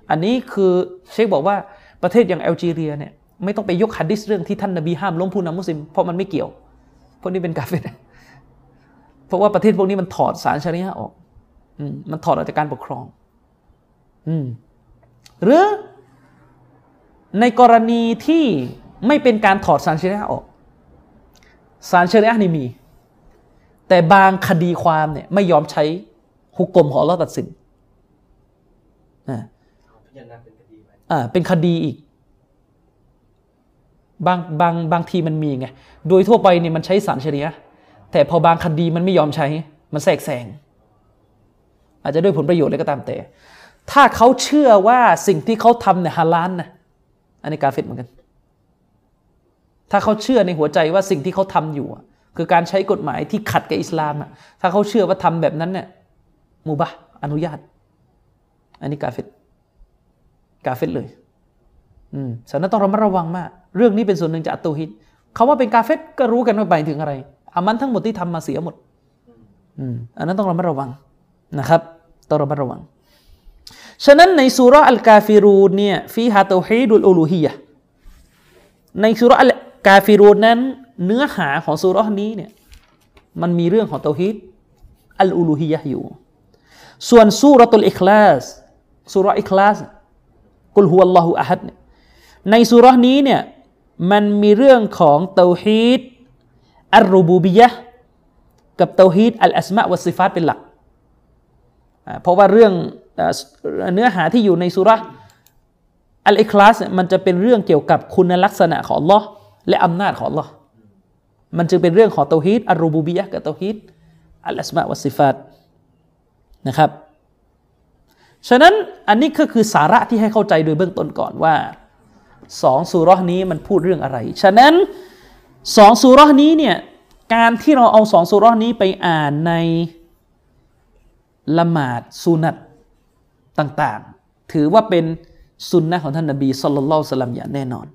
อันนี้คือเชคบอกว่าประเทศอย่างแอลจีเรียเนี่ยไม่ต้องไปยกหะดีษเรื่องที่ท่านนบีห้ามล้มผู้นำมุสลิมเพราะมันไม่เกี่ยวพวกนี้เป็นกาเฟรเพราะว่าประเทศพวกนี้มันถอดศาลชะรีอะห์ออกอืมมันถอดออกจากการปกครองอืมหรือในกรณีที่ไม่เป็นการถอดศาลชะรีอะห์ออกศาลชะรีอะห์นี่มีแต่บางคดีความเนี่ยไม่ยอมใช้หุกมของอัลเลาะห์ตัดสินอ่าเป็นคดีอีกบางบางบางทีมันมีไงโดยทั่วไปเนี่ยมันใช้ศาลชะรีอะห์แต่พอบางคดีมันไม่ยอมใช้มันแทรกแซงอาจจะด้วยผลประโยชน์อะไรก็ตามแต่ถ้าเขาเชื่อว่าสิ่งที่เขาทำเนี่ยฮาลาลนะอันนี้กาเฟรเหมือนกันถ้าเขาเชื่อในหัวใจว่าสิ่งที่เขาทำอยู่คือการใช้กฎหมายที่ขัดกับอิสลามอ่ะถ้าเขาเชื่อว่าทำแบบนั้นเนี่ยมุบาฮ์อนุญาตอันนี้กาเฟรกาเฟรเลยอืมฉะนั้นต้องระมัดระวังมากเรื่องนี้เป็นส่วนหนึ่งจากอัตตาวฮีดคำว่าเป็นกาเฟรก็รู้กันว่าหมายถึงอะไรอามันทั้งหมดที่ทำมาเสียหมดอืมอันนั้นต้องระมัดระวังนะครับต้องระมัดระวังฉะนั้นในซูเราะห์อัลกาฟิรูนเนี่ยฟีฮาตาวฮีดุลอูลูฮียะห์ในซูเราะห์อัลกาฟิรูนนั้นเนื้อหาของซูเราะห์นี้เนี่ยมันมีเรื่องของเตาฮีดอัลอูลูฮียะห์อยู่ส่วนซูเราะตุลอิคลาสซูเราะห์อิคลาสกุลฮุวัลลอฮุอะฮัดในซูเราะห์นี้เนี่ยมันมีเรื่องของเตาฮีดอัลรูบูบิยะห์กับเตาฮีดอัลอัสมาอ์วัสซิฟาตเป็นหลักเพราะว่าเรื่องเนื้อหาที่อยู่ในซูเราะห์อัลอิคลาสมันจะเป็นเรื่องเกี่ยวกับคุณลักษณะของอัลเลาะห์และอำนาจของอัลเลาะห์มันจึงเป็นเรื่องของเตาฮีดอัลรูบูบิยะห์กับเตาฮีดอัลอัสมาอ์วัสซิฟาตนะครับฉะนั้นอันนี้ก็คือสาระที่ให้เข้าใจโดยเบื้องต้นก่อนว่าสองซูเราะห์นี้มันพูดเรื่องอะไรฉะนั้นสองซูเราะห์นี้เนี่ยการที่เราเอาสองซูเราะห์นี้ไปอ่านในละหมาดซุนัตต่างๆถือว่าเป็นซุนนะห์ของท่านนบีศ็อลลัลลอฮุอะลัยฮิวะซัลลัมอย่างแน่นอน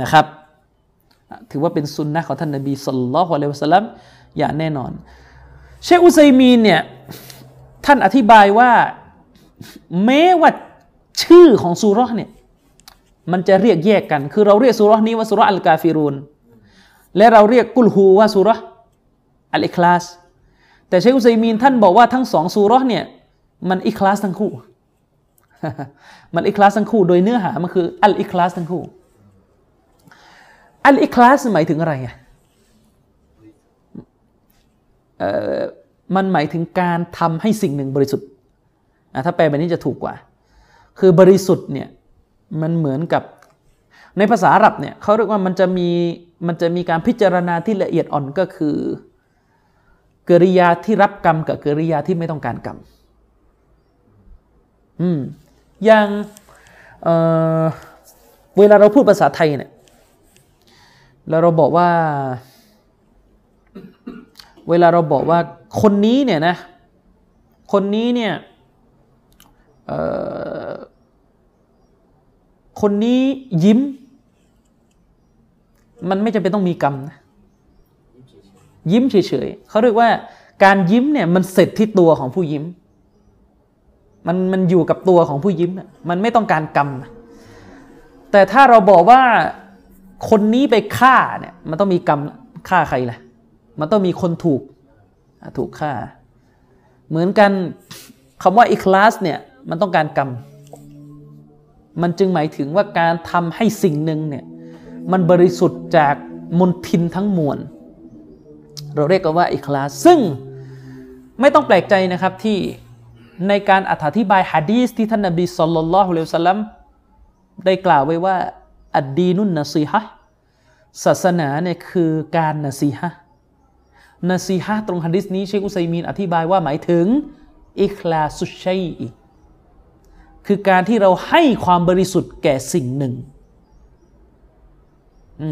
นะครับถือว่าเป็นซุนนะห์ของท่านนบีศ็อลลัลลอฮุอะลัยฮิวะซัลลัมอย่างแน่นอนเชคอุซัยมีนเนี่ยท่านอธิบายว่าแม้ว่าชื่อของซูเราะห์เนี่ยมันจะเรียกแยกกันคือเราเรียกซูเราะห์นี้ว่าซูเราะห์อัลกาฟิรูนและเราเรียกกุลฮูว่าซูเราะห์อัลอิคลาสแต่เชคอุซัยมีนท่านบอกว่าทั้งสองซูเราะห์เนี่ยมันอิคลาสทั้งคู่ มันอิคลาสทั้งคู่โดยเนื้อหามันคืออัลอิคลาสทั้งคู่อัลอิคลาสหมายถึงอะไรอ่ะเอ่อมันหมายถึงการทำให้สิ่งหนึ่งบริสุทธิ์ถ้าแปลแบบนี้จะถูกกว่าคือบริสุทธิ์เนี่ยมันเหมือนกับในภาษาอาหรับเนี่ยเขาเรียกว่ามันจะมีมันจะมีการพิจารณาที่ละเอียดอ่อนก็คือกิริยาที่รับกรรมกับกิริยาที่ไม่ต้องการกรรมอืมอย่างเอ่อเวลาเราพูดภาษาไทยเนี่ยแล้วเราบอกว่าเวลาเราบอกว่าคนนี้เนี่ยนะคนนี้เนี่ยเอ่อคนนี้ยิ้มมันไม่จำเป็นต้องมีกรรมนะ ยิ้มเฉยๆเขาเรียกว่าการยิ้มเนี่ยมันเสร็จที่ตัวของผู้ยิ้มมันมันอยู่กับตัวของผู้ยิ้มนะมันไม่ต้องการกรรมนะแต่ถ้าเราบอกว่าคนนี้ไปฆ่าเนี่ยมันต้องมีกรรมฆ่าใครล่ะมันต้องมีคนถูกถูกฆ่าเหมือนกันคำว่าอิคลาสเนี่ยมันต้องการกรรมมันจึงหมายถึงว่าการทำให้สิ่งหนึ่งเนี่ยมันบริสุทธิ์จากมลทินทั้งมวลเราเรียกกันว่าอิคลาสซึ่งไม่ต้องแปลกใจนะครับที่ในการอธิบายหะดีษที่ท่านนบีศ็อลลัลลอฮุอะลัยฮิวะซัลลัมได้กล่าวไว้ว่าอัดดีนุนนะซีฮะห์ศาสนาเนี่ยคือการนะซีฮะห์นะซีฮะห์ตรงหะดีษนี้เชคอุซัยมีนอธิบายว่าหมายถึงอิคลาสุชชัยอิคือการที่เราให้ความบริสุทธิ์แก่สิ่งหนึ่ง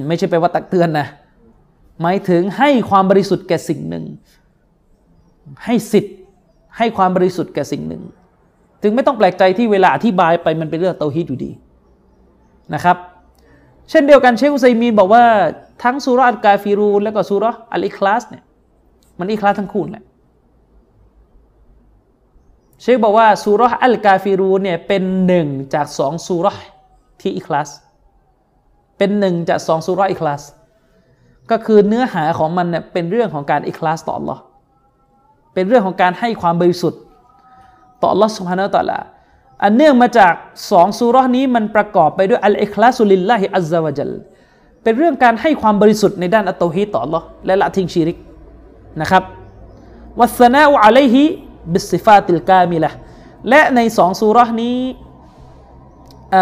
ไม่ใช่ไปว่าตักเตือนนะหมายถึงให้ความบริสุทธิ์แก่สิ่งหนึ่งให้สิทธิ์ให้ความบริสุทธิ์แก่สิ่งหนึ่งถึงไม่ต้องแปลกใจที่เวลาอธิบายไปมันเป็นเรื่องเตาฮีดอยู่ดีนะครับเช่นเดียวกันเชคอุซัยมีนบอกว่าทั้งซูเราะห์อัลกาฟิรูนและก็ซูเราะห์อัลอิคลาสเนี่ยมันอิคลาสทั้งคู่แหละเชคบอกว่าซูเราะห์อัลกาฟิรูนเนี่ยเป็นหนึ่งจากสองซูเราะห์ที่อิคลาสเป็นหนึ่งจากสองซูเราะห์อิคลาสก็คือเนื้อหาของมันเนี่ยเป็นเรื่องของการอิคลาสต่อ อัลเลาะห์เป็นเรื่องของการให้ความบริสุทธิ์ต่อ อัลเลาะห์ซุบฮานะฮูวะตะอาลาอันเนื่องมาจากสองซูเราะห์นี้มันประกอบไปด้วยอัลอิคลาสุลิลลาฮิอัซซะวะญัลเป็นเรื่องการให้ความบริสุทธิ์ในด้านอัตเตาฮีดต่อ อัลเลาะห์และละทิ้งชิริกนะครับวัสสะนาอุอะลัยฮิบิสซิฟาติลกามิละและในสองซูเราะห์นี้เ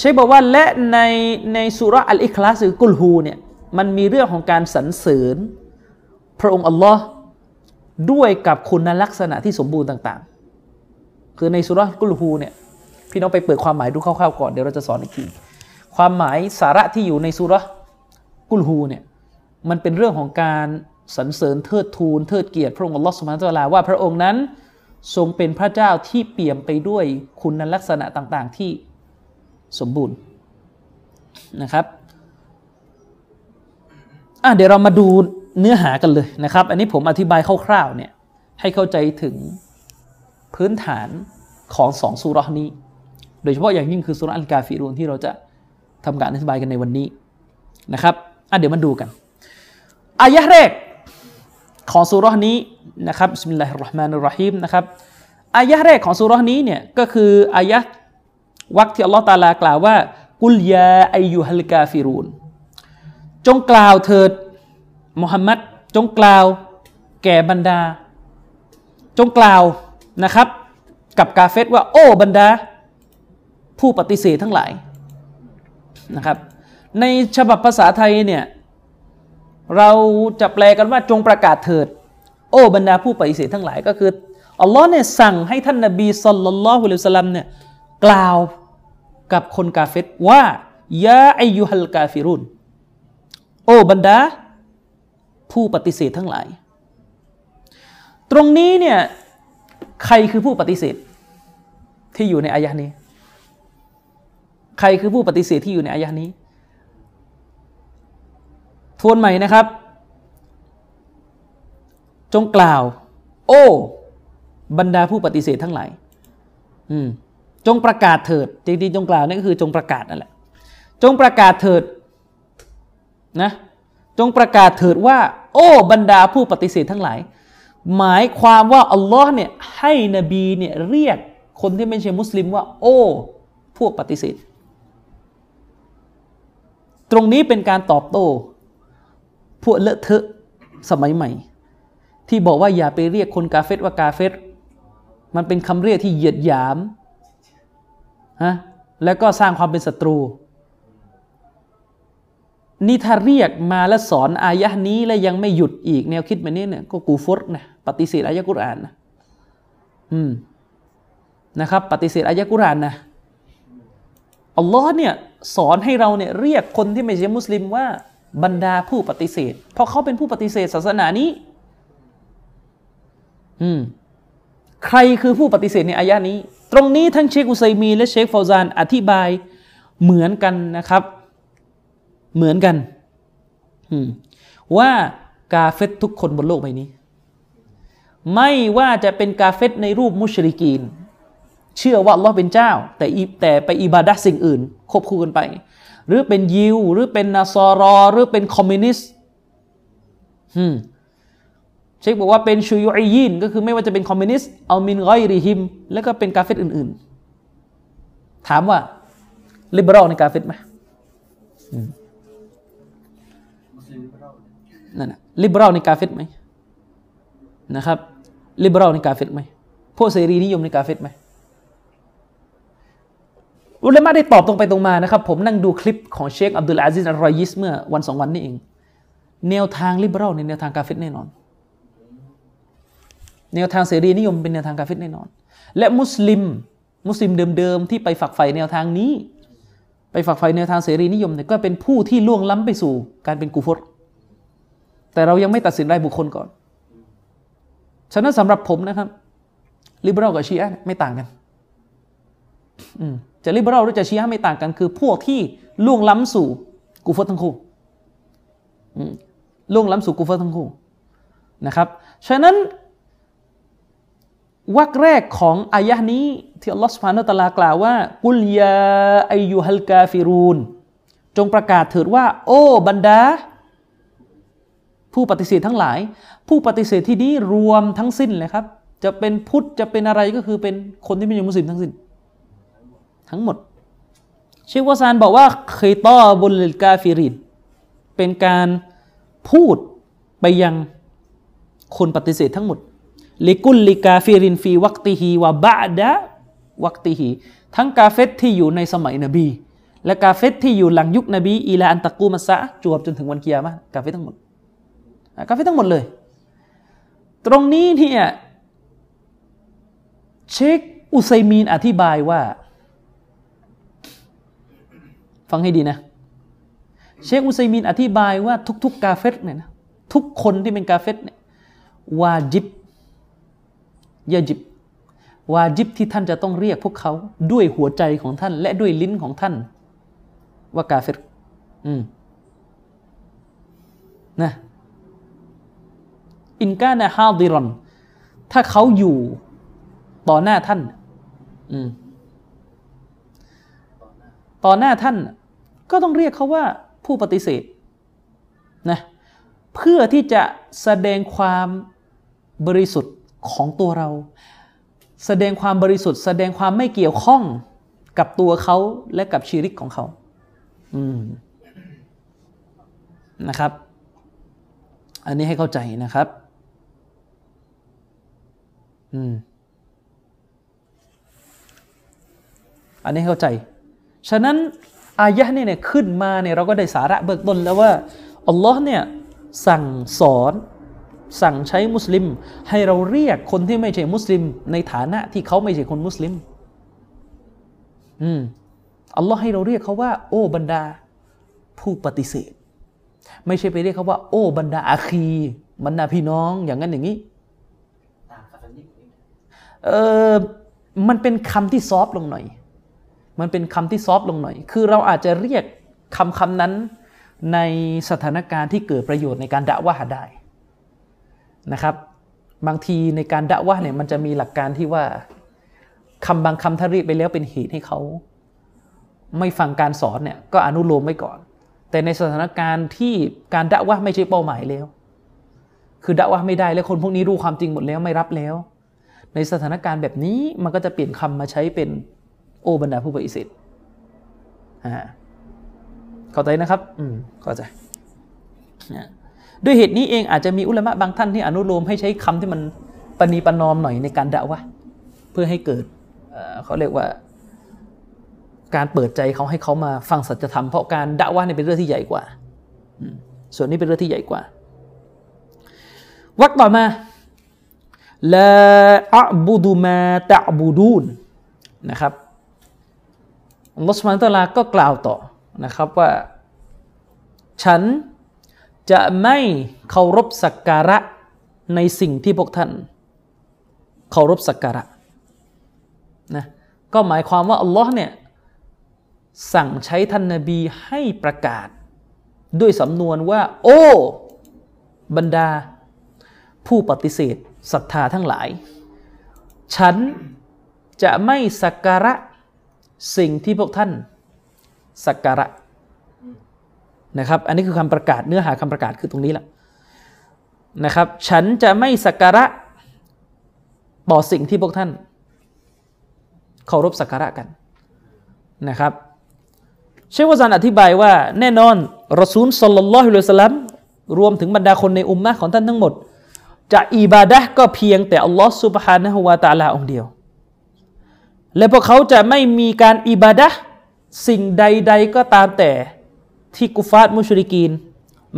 ชคบอกว่าและในในซูเราะห์อัลอิคลาสหรือกุลฮูเนี่ยมันมีเรื่องของการสรรเสริญพระองค์อัลลอฮ์ด้วยกับคุณลักษณะที่สมบูรณ์ต่างๆคือในซูเราะห์กุลฮูเนี่ยพี่น้องไปเปิดความหมายดูคร่าวๆก่อนเดี๋ยวเราจะสอนอีกทีความหมายสาระที่อยู่ในซูเราะห์กุลฮูเนี่ยมันเป็นเรื่องของการสรรเสริญเทิดทูนเทิดเกียรติพระองค์อัลลอฮ์ซุบฮานะฮูวะตะอาลาว่าพระองค์นั้นทรงเป็นพระเจ้าที่เปี่ยมไปด้วยคุณลักษณะต่างๆที่สมบูรณ์นะครับอ่ะเดี๋ยวเรามาดูเนื้อหากันเลยนะครับอันนี้ผมอธิบายคร่าวๆเนี่ยให้เข้าใจถึงพื้นฐานของสองซูเราะห์นี้โดยเฉพาะอย่างยิ่งคือซูเราะห์อัลกาฟิรูนที่เราจะทำการอธิบายกันในวันนี้นะครับอ่ะเดี๋ยวมาดูกันอายะห์แรกของซูเราะห์นี้นะครับบิสมิลลาฮิรเราะห์มานิรเราะฮีมนะครับอายะห์แรกของซูเราะห์นี้เนี่ยก็คืออายะห์วรรคที่อัลลอฮฺตะอาลากล่าวว่ากุลยาอัยยูฮัลกาฟิรูนจงกล่าวเถิดมุฮัมมัดจงกล่าวแก่บรรดาจงกล่าวนะครับกับกาเฟรว่าโอ้บรรดาผู้ปฏิเสธทั้งหลายนะครับในฉบับภาษาไทยเนี่ยเราจะแปลกันว่าจงประกาศเถิดโอ้บรรดาผู้ปฏิเสธทั้งหลายก็คืออัลลอฮ์เนี่ยสั่งให้ท่านนบีศ็อลลัลลอฮุอะลัยฮิวะซัลลัมเนี่ยกล่าวกับคนกาเฟรว่ายาอัยยูฮัลกาฟิรูนโอ้บรรดาผู้ปฏิเสธทั้งหลายตรงนี้เนี่ยใครคือผู้ปฏิเสธที่อยู่ในอายะห์นี้ใครคือผู้ปฏิเสธที่อยู่ในอายะห์นี้ทวนใหม่นะครับจงกล่าวโอ้บรรดาผู้ปฏิเสธทั้งหลายอืมจงประกาศเถิดจริงๆจงกล่าวนี่ก็คือจงประกาศนั่นแหละจงประกาศเถิดนะจงประกาศเถิดว่าโอ้บรรดาผู้ปฏิเสธทั้งหลายหมายความว่าอัลลอฮ์เนี่ยให้นบีเนี่ยเรียกคนที่ไม่ใช่มุสลิมว่าโอ้พวกปฏิเสธตรงนี้เป็นการตอบโต้พวกเลอะเทอะสมัยใหม่ที่บอกว่าอย่าไปเรียกคนกาเฟรว่ากาเฟรมันเป็นคำเรียกที่เหยียดหยามฮะแล้วก็สร้างความเป็นศัตรูนี่ถ้าเรียกมาและสอนอายะห์นี้และยังไม่หยุดอีกแนวคิดแบบนี้เนี่ยก็กูฟรนะปฏิเสธอายะห์กุรอานนะอืมนะครับปฏิเสธอายะห์กุรอานนะอัลลอฮ์เนี่ยสอนให้เราเนี่ยเรียกคนที่ไม่ใช่มุสลิมว่าบรรดาผู้ปฏิเสธเพราะเขาเป็นผู้ปฏิเสธศาสนานี้อืมใครคือผู้ปฏิเสธในอายะห์นี้ตรงนี้ทั้งเชคอุซัยมีนและเชคฟาวซานอธิบายเหมือนกันนะครับเหมือนกันว่า กาเฟตทุกคนบนโลกใบนี้ไม่ว่าจะเป็นกาเฟตในรูปมุชริกีนเชื่อว่าอัลเลาะห์เป็นเจ้าแต่แต่ไปอิบาดะห์สิ่งอื่นควบคู่กันไปหรือเป็นยิวหรือเป็นนาซารอหรือเป็นคอมมิวนิสต์อืมเชคบอกว่าเป็นชุยอียินก็คือไม่ว่าจะเป็นคอมมิวนิสต์เอามินกอยริฮิมแล้วก็เป็นกาเฟตอื่นๆถามว่าลิเบอรัลในกาเฟตมั้ยอืมนั่นน่ะลิเบอรัลในกาเฟตมั้ยนะครับลิเบอรัลในกาเฟตมั้ยพวกเสรีนิยมในกาเฟตมั้ยอุลามะได้ตอบตรงไปตรงมานะครับผมนั่งดูคลิปของเชคอับดุลอาซิซอัลรอยิสเมื่อวันสองวันนี้เองแนวทางลิเบอรัลในแนวทางกาเฟตแน่นอนแนวทางเสรีนิยมเป็นแนวทางกาเฟตแน่นอนและมุสลิมมุสลิมเดิมๆที่ไปฝักใฝ่แนวทางนี้ไปฝักใฝ่แนวทางเสรีนิยมเนี่ยก็เป็นผู้ที่ล่วงล้ำไปสู่การเป็นกุฟรแต่เรายังไม่ตัดสินรายบุคคลก่อนฉะนั้นสำหรับผมนะครับลิเบอรัลกับชีอะห์ไม่ต่างกันอืมจะลิเบอรัลหรือจะชีอะห์ไม่ต่างกันคือพวกที่ล่วงล้ำสู่กุฟรทั้งคู่อืมล่วงล้ำสู่กุฟรทั้งคู่นะครับฉะนั้นวรรคแรกของอายะห์นี้ที่อัลเลาะห์ซุบฮานะฮูวะตะอาลากล่าวว่ากุลยาอัยยูฮัลกาฟิรูนจงประกาศเถิดว่าโอ้บรรดาผู้ปฏิเสธทั้งหลายผู้ปฏิเสธที่นี้รวมทั้งสิ้นเลยครับจะเป็นพุทธจะเป็นอะไรก็คือเป็นคนที่ไม่ใช่มุสลิมทั้งสิ้นทั้งหมดเชควาซานบอกว่าคิตาบุลกาฟิรินเป็นการพูดไปยังคนปฏิเสธทั้งหมดลิกุลลิกาฟิรินฟีวักติฮีวะบะดะวักติฮีทั้งกาเฟตที่อยู่ในสมัยนบีและกาเฟตที่อยู่หลังยุคนบีอีลาอันตะกูมัสซะจวบจนถึงวันกิยามะห์กาเฟตทั้งหมดกาเฟตทั้งหมดเลยตรงนี้เนี่ยเชคอุซัยมีนอธิบายว่าฟังให้ดีนะเชคอุซัยมีนอธิบายว่าทุกๆกาเฟตเนี่ยนะทุกคนที่เป็นกาเฟตเนี่ยวาญิบยาจิบวาจิบที่ท่านจะต้องเรียกพวกเขาด้วยหัวใจของท่านและด้วยลิ้นของท่านว่ากาเฟรอืมนะอินกานะฮาดิรอนถ้าเขาอยู่ต่อหน้าท่านอืมต่อหน้าท่านก็ต้องเรียกเขาว่าผู้ปฏิเสธนะเพื่อที่จะแสดงความบริสุทธิ์ของตัวเราแสดงความบริสุทธิ์แสดงความไม่เกี่ยวข้องกับตัวเขาและกับชีริกของเขาอืมนะครับอันนี้ให้เข้าใจนะครับอืมอันนี้เข้าใจฉะนั้นอายะห์นี่เนี่ยขึ้นมาเนี่ยเราก็ได้สาระเบื้องต้นแล้วว่าอัลลอฮ์เนี่ยสั่งสอนสั่งใช้มุสลิมให้เราเรียกคนที่ไม่ใช่มุสลิมในฐานะที่เขาไม่ใช่คนมุสลิมอืมอัลลอฮ์ให้เราเรียกเขาว่าโอ้บรรดาผู้ปฏิเสธไม่ใช่ไปเรียกเขาว่าโอ้บรรดาอาคีบรรดาพี่น้องอย่างนั้นอย่างนี้เออมันเป็นคำที่ซอฟต์ลงหน่อยมันเป็นคำที่ซอฟต์ลงหน่อยคือเราอาจจะเรียกคำคำนั้นในสถานการณ์ที่เกิดประโยชน์ในการดะวะห์ได้นะครับบางทีในการดะวะห์เนี่ยมันจะมีหลักการที่ว่าคำบางคำถ้าเรียกไปแล้วเป็นเหตุให้เขาไม่ฟังการสอนเนี่ยก็อนุโลมไว้ก่อนแต่ในสถานการณ์ที่การดะวะห์ไม่ใช่เป้าหมายแล้วคือดะวะห์ไม่ได้แล้วคนพวกนี้รู้ความจริงหมดแล้วไม่รับแล้วในสถานการณ์แบบนี้มันก็จะเปลี่ยนคำมาใช้เป็นโอบรรดาผู้ปฏิเสธอ่าเข้าใจนะครับอืมเข้าใจด้วยเหตุนี้เองอาจจะมีอุลามะบางท่านที่อนุโลมให้ใช้คำที่มันปณีประนอมหน่อยในการดะวะห์เพื่อให้เกิด เอ่อ เขาเรียกว่าการเปิดใจเขาให้เขามาฟังสัจธรรมเพราะการดะวะห์เนี่ยเป็นเรื่องที่ใหญ่กว่าส่วนนี้เป็นเรื่องที่ใหญ่กว่าวรรคต่อมาลาอะบุดุมาตะบุดูนนะครับอัลเลาะห์ซุบฮานะฮูวะตะอาลาก็กล่าวต่อนะครับว่าฉันจะไม่เคารพสักการะในสิ่งที่พวกท่านเคารพสักการะนะก็หมายความว่าอัลลอฮ์เนี่ยสั่งใช้ท่านนบีให้ประกาศด้วยสำนวนว่าโอ้ บรรดาผู้ปฏิเสธศรัทธาทั้งหลายฉันจะไม่สักการะสิ่งที่พวกท่านสักการะนะครับอันนี้คือคำประกาศเนื้อหาคำประกาศคือตรงนี้แหละนะครับฉันจะไม่สักการะต่อสิ่งที่พวกท่านเคารพสักการะกันนะครับเชค วะซานอธิบายว่าแน่นอนรอซูล ศ็อลลัลลอฮุอะลัยฮิวะซัลลัมรวมถึงบรรดาคนในอุมมะห์ของท่านทั้งหมดจะอิบาดะห์ก็เพียงแต่อัลลอฮฺซุบฮานะฮูวะตะอาลาองค์เดียวและพวกเขาจะไม่มีการอิบาดะห์สิ่งใดๆก็ตามแต่ที่กุฟาตมุชริกีน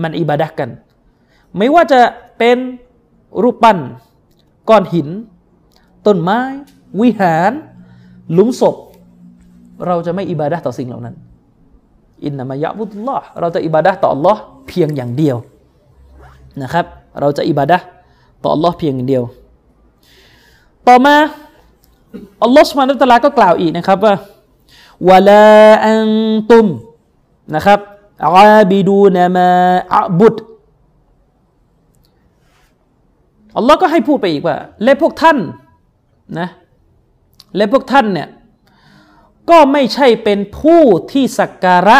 มันอิบาดะห์กันไม่ว่าจะเป็นรูปปั้นก้อนหินต้นไม้วิหารหลุมศพเราจะไม่อิบาดะห์ต่อสิ่งเหล่านั้นอินนามะยะบุลลอฮ์เราจะอิบาดะห์ต่อ Allah เพียงอย่างเดียวนะครับเราจะอิบาดะห์ต่อ Allah เพียงอย่างเดียวต่อมา Allah ซุบฮานะฮูวะตะอาลาก็กล่าวอีกนะครับว่าวะลาอันตุมนะครับอาบิดูนะมาอะบุดอัลลอฮ์ก็ให้พูดไปอีกว่าและพวกท่านนะและพวกท่านเนี่ยก็ไม่ใช่เป็นผู้ที่สักการะ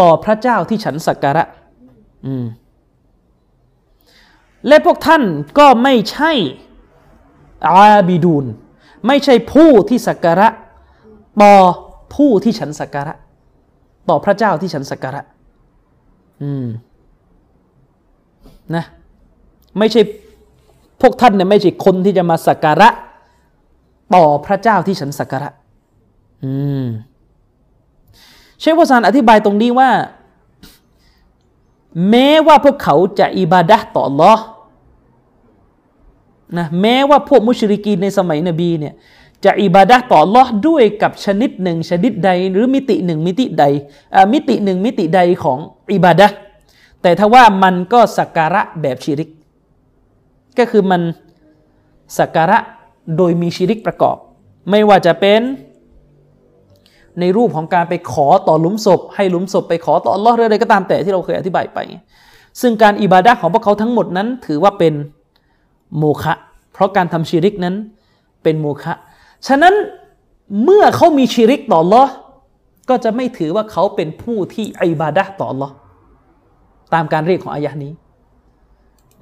ต่อพระเจ้าที่ฉันสักการะอืมและพวกท่านก็ไม่ใช่อาบิดูนไม่ใช่ผู้ที่สักการะต่อผู้ที่ฉันสักการะต่อพระเจ้าที่ฉันสักการะอืมนะไม่ใช่พวกท่านเนี่ยไม่ใช่คนที่จะมาสักการะต่อพระเจ้าที่ฉันสักการะอืมเชค วะซานอธิบายตรงนี้ว่าแม้ว่าพวกเขาจะอิบาดะห์ต่อ Allah นะแม้ว่าพวกมุชริกีนในสมัยนบีเนี่ยจะอิบาดะห์ต่อ Allah ด้วยกับชนิดหนึ่งชนิดใดหรือมิติหนึ่งมิติใดมิติหนึ่งมิติใดของอิบาดะห์แต่ถ้าว่ามันก็สักการะแบบชิริกก็คือมันสักการะโดยมีชิริกประกอบไม่ว่าจะเป็นในรูปของการไปขอต่อหลุมศพให้หลุมศพไปขอต่อ Allah หรืออะไรก็ตามแต่ที่เราเคยอธิบายไปซึ่งการอิบาดะห์ของพวกเขาทั้งหมดนั้นถือว่าเป็นโมฆะเพราะการทำชิริกนั้นเป็นโมฆะฉะนั้นเมื่อเขามีชิริกต่อ Allah ก็จะไม่ถือว่าเขาเป็นผู้ที่อิบาดะห์ต่อ Allah ตามการเรียกของอายะห์นี้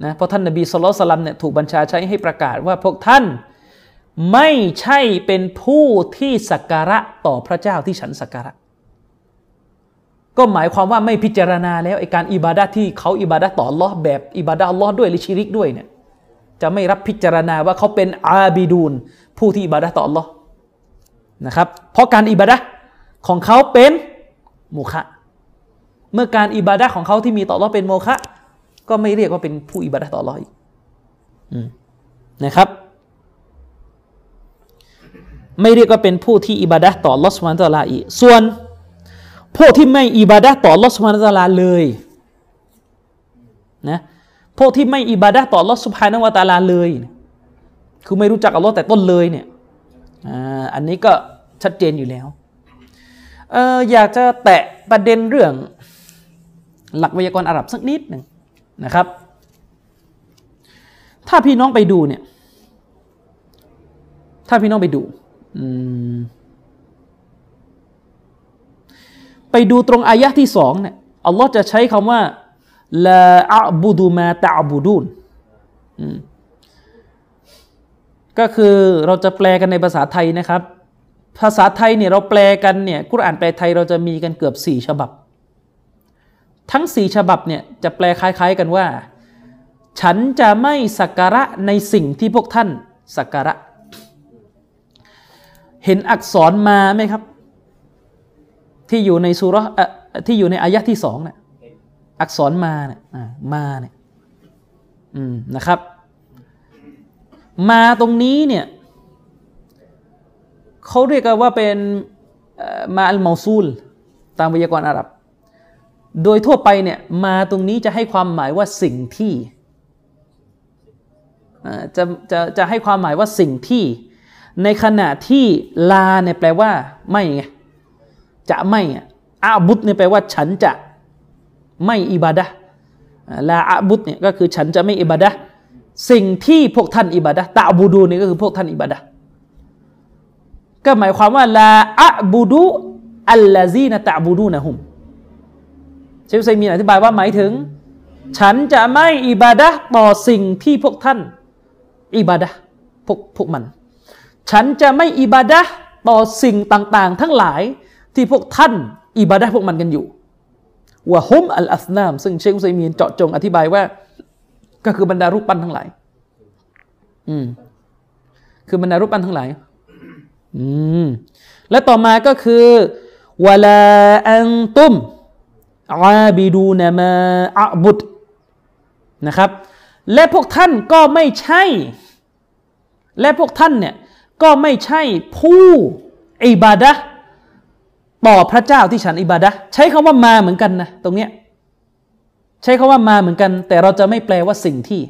นะเพราะท่านนบีศ็อลลัลลอฮุอะลัยฮิวะซัลลัมเนี่ยถูกบัญชาใช้ให้ประกาศว่าพวกท่านไม่ใช่เป็นผู้ที่สักการะต่อพระเจ้าที่ฉันสักการะก็หมายความว่าไม่พิจารณาแล้วไอ้การอิบาดะห์ที่เขาอิบาดะห์ต่อ Allah แบบอิบาดะห์ Allah ด้วยหรือชิริกด้วยเนี่ยจะไม่รับพิจารณาว่าเขาเป็นอาบิดูนผู้ที่อิบาดะห์ต่อ Allah นะครับเพราะการอิบาดะห์ของเขาเป็นโมฆะเมื่อการอิบาดะห์ของเขาที่มีต่อ Allah เป็นโมฆะก็ไม่เรียกว่าเป็นผู้อิบาดะห์ต่อ Allah อีกนะครับไม่เรียกว่าเป็นผู้ที่อิบาดะห์ต่อ Allah ซุบฮานะฮูวะตะอาลาอีกส่วนพวกที่ไม่อิบาดะห์ต่อ Allah ซุบฮานะฮูวะตะอาลาเลยนะพวกที่ไม่อิบาดะห์ต่อ Allah ซุบฮานะฮูวะตะอาลาเลยคือไม่รู้จัก Allah แต่ต้นเลยเนี่ยอ่าอันนี้ก็ชัดเจนอยู่แล้วเอ่ออยากจะแตะประเด็นเรื่องหลักไวยากรณ์อาหรับสักนิดนึงนะครับถ้าพี่น้องไปดูเนี่ยถ้าพี่น้องไปดูไปดูตรงอายะที่สองเนี่ยอัลลอฮ์จะใช้คำว่าลาอะบุดูมาตะอบูดูนก็คือเราจะแปลกันในภาษาไทยนะครับภาษาไทยเนี่ยเราแปลกันเนี่ยกุรอานแปลไทยเราจะมีกันเกือบสี่ฉบับทั้งสี่ฉบับเนี่ยจะแปลคล้ายๆกันว่าฉันจะไม่สักการะในสิ่งที่พวกท่านสักการะเห็นอักษรมาไหมครับที่อยู่ในซูเราะห์ที่อยู่ในอายะห์ที่สองเนี่ยอักษรมาเนี่ยมาเนี่ยนะครับมาตรงนี้เนี่ยเขาเรียกกันว่าเป็นมาอัลเมาซูลตามไวยากรณ์อาหรับโดยทั่วไปเนี่ยมาตรงนี้จะให้ความหมายว่าสิ่งที่จะจะจะให้ความหมายว่าสิ่งที่ในขณะที่ลาเนี่ยแปลว่าไม่ไงจะไม่อะบุตเนี่ยแปลว่าฉันจะไม่อิบาดะห์ ลาอะบุดเนี่ยก็คือฉันจะไม่อิบาดะห์สิ่งที่พวกท่านอิบาดะห์ตะอ์บูดูนี่ก็คือพวกท่านอิบาดะห์ก็หมายความว่าลาอะบุดูอัลลาซีนะตะอ์บูดูนะฮุมเชฟไซมีนอธิบายว่าหมายถึงฉันจะไม่อิบาดะห์ต่อสิ่งที่พวกท่านอิบาดะห์พวกพวกมันฉันจะไม่อิบาดะห์ต่อสิ่งต่างๆทั้งหลายที่พวกท่านอิบาดะห์พวกมันกันอยู่วะฮุมอัลอัศนามซึ่งเชคอุซัยมีนเจาะจงอธิบายว่าก็คือบรรดารูปปั้นทั้งหลายอืมคือบรรดารูปปั้นทั้งหลายอืมและต่อมาก็คือวะลาอันตุมอาบิดูนะมาอะบุดนะครับและพวกท่านก็ไม่ใช่และพวกท่านเนี่ยก็ไม่ใช่ผู้อิบาดะห์ต่อพระเจ้าที่ฉันอิบาดะห์ใช้คำว่ามาเหมือนกันนะตรงเนี้ยใช้คำว่ามาเหมือนกันแต่เราจะไม่แปลว่าสิ่งที่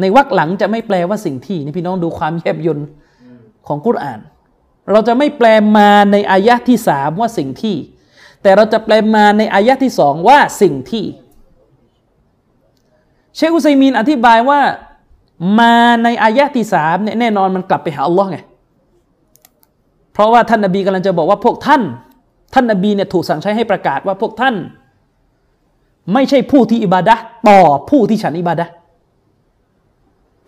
ในวรรคหลังจะไม่แปลว่าสิ่งที่นี่พี่น้องดูความแยบยลของกุรอานเราจะไม่แปลมาในอายะที่สามว่าสิ่งที่แต่เราจะแปลมาในอายะที่สองว่าสิ่งที่เชคอุซัยมีนอธิบายว่ามาในอายะที่สามเนี่ยแน่นอนมันกลับไปหาอัลลอฮ์ไงเพราะว่าท่านนบีกำลังจะบอกว่าพวกท่านท่านนบีเนี่ยถูกสั่งใช้ให้ประกาศว่าพวกท่านไม่ใช่ผู้ที่อิบาดะห์ต่อผู้ที่ฉันอิบาดะห์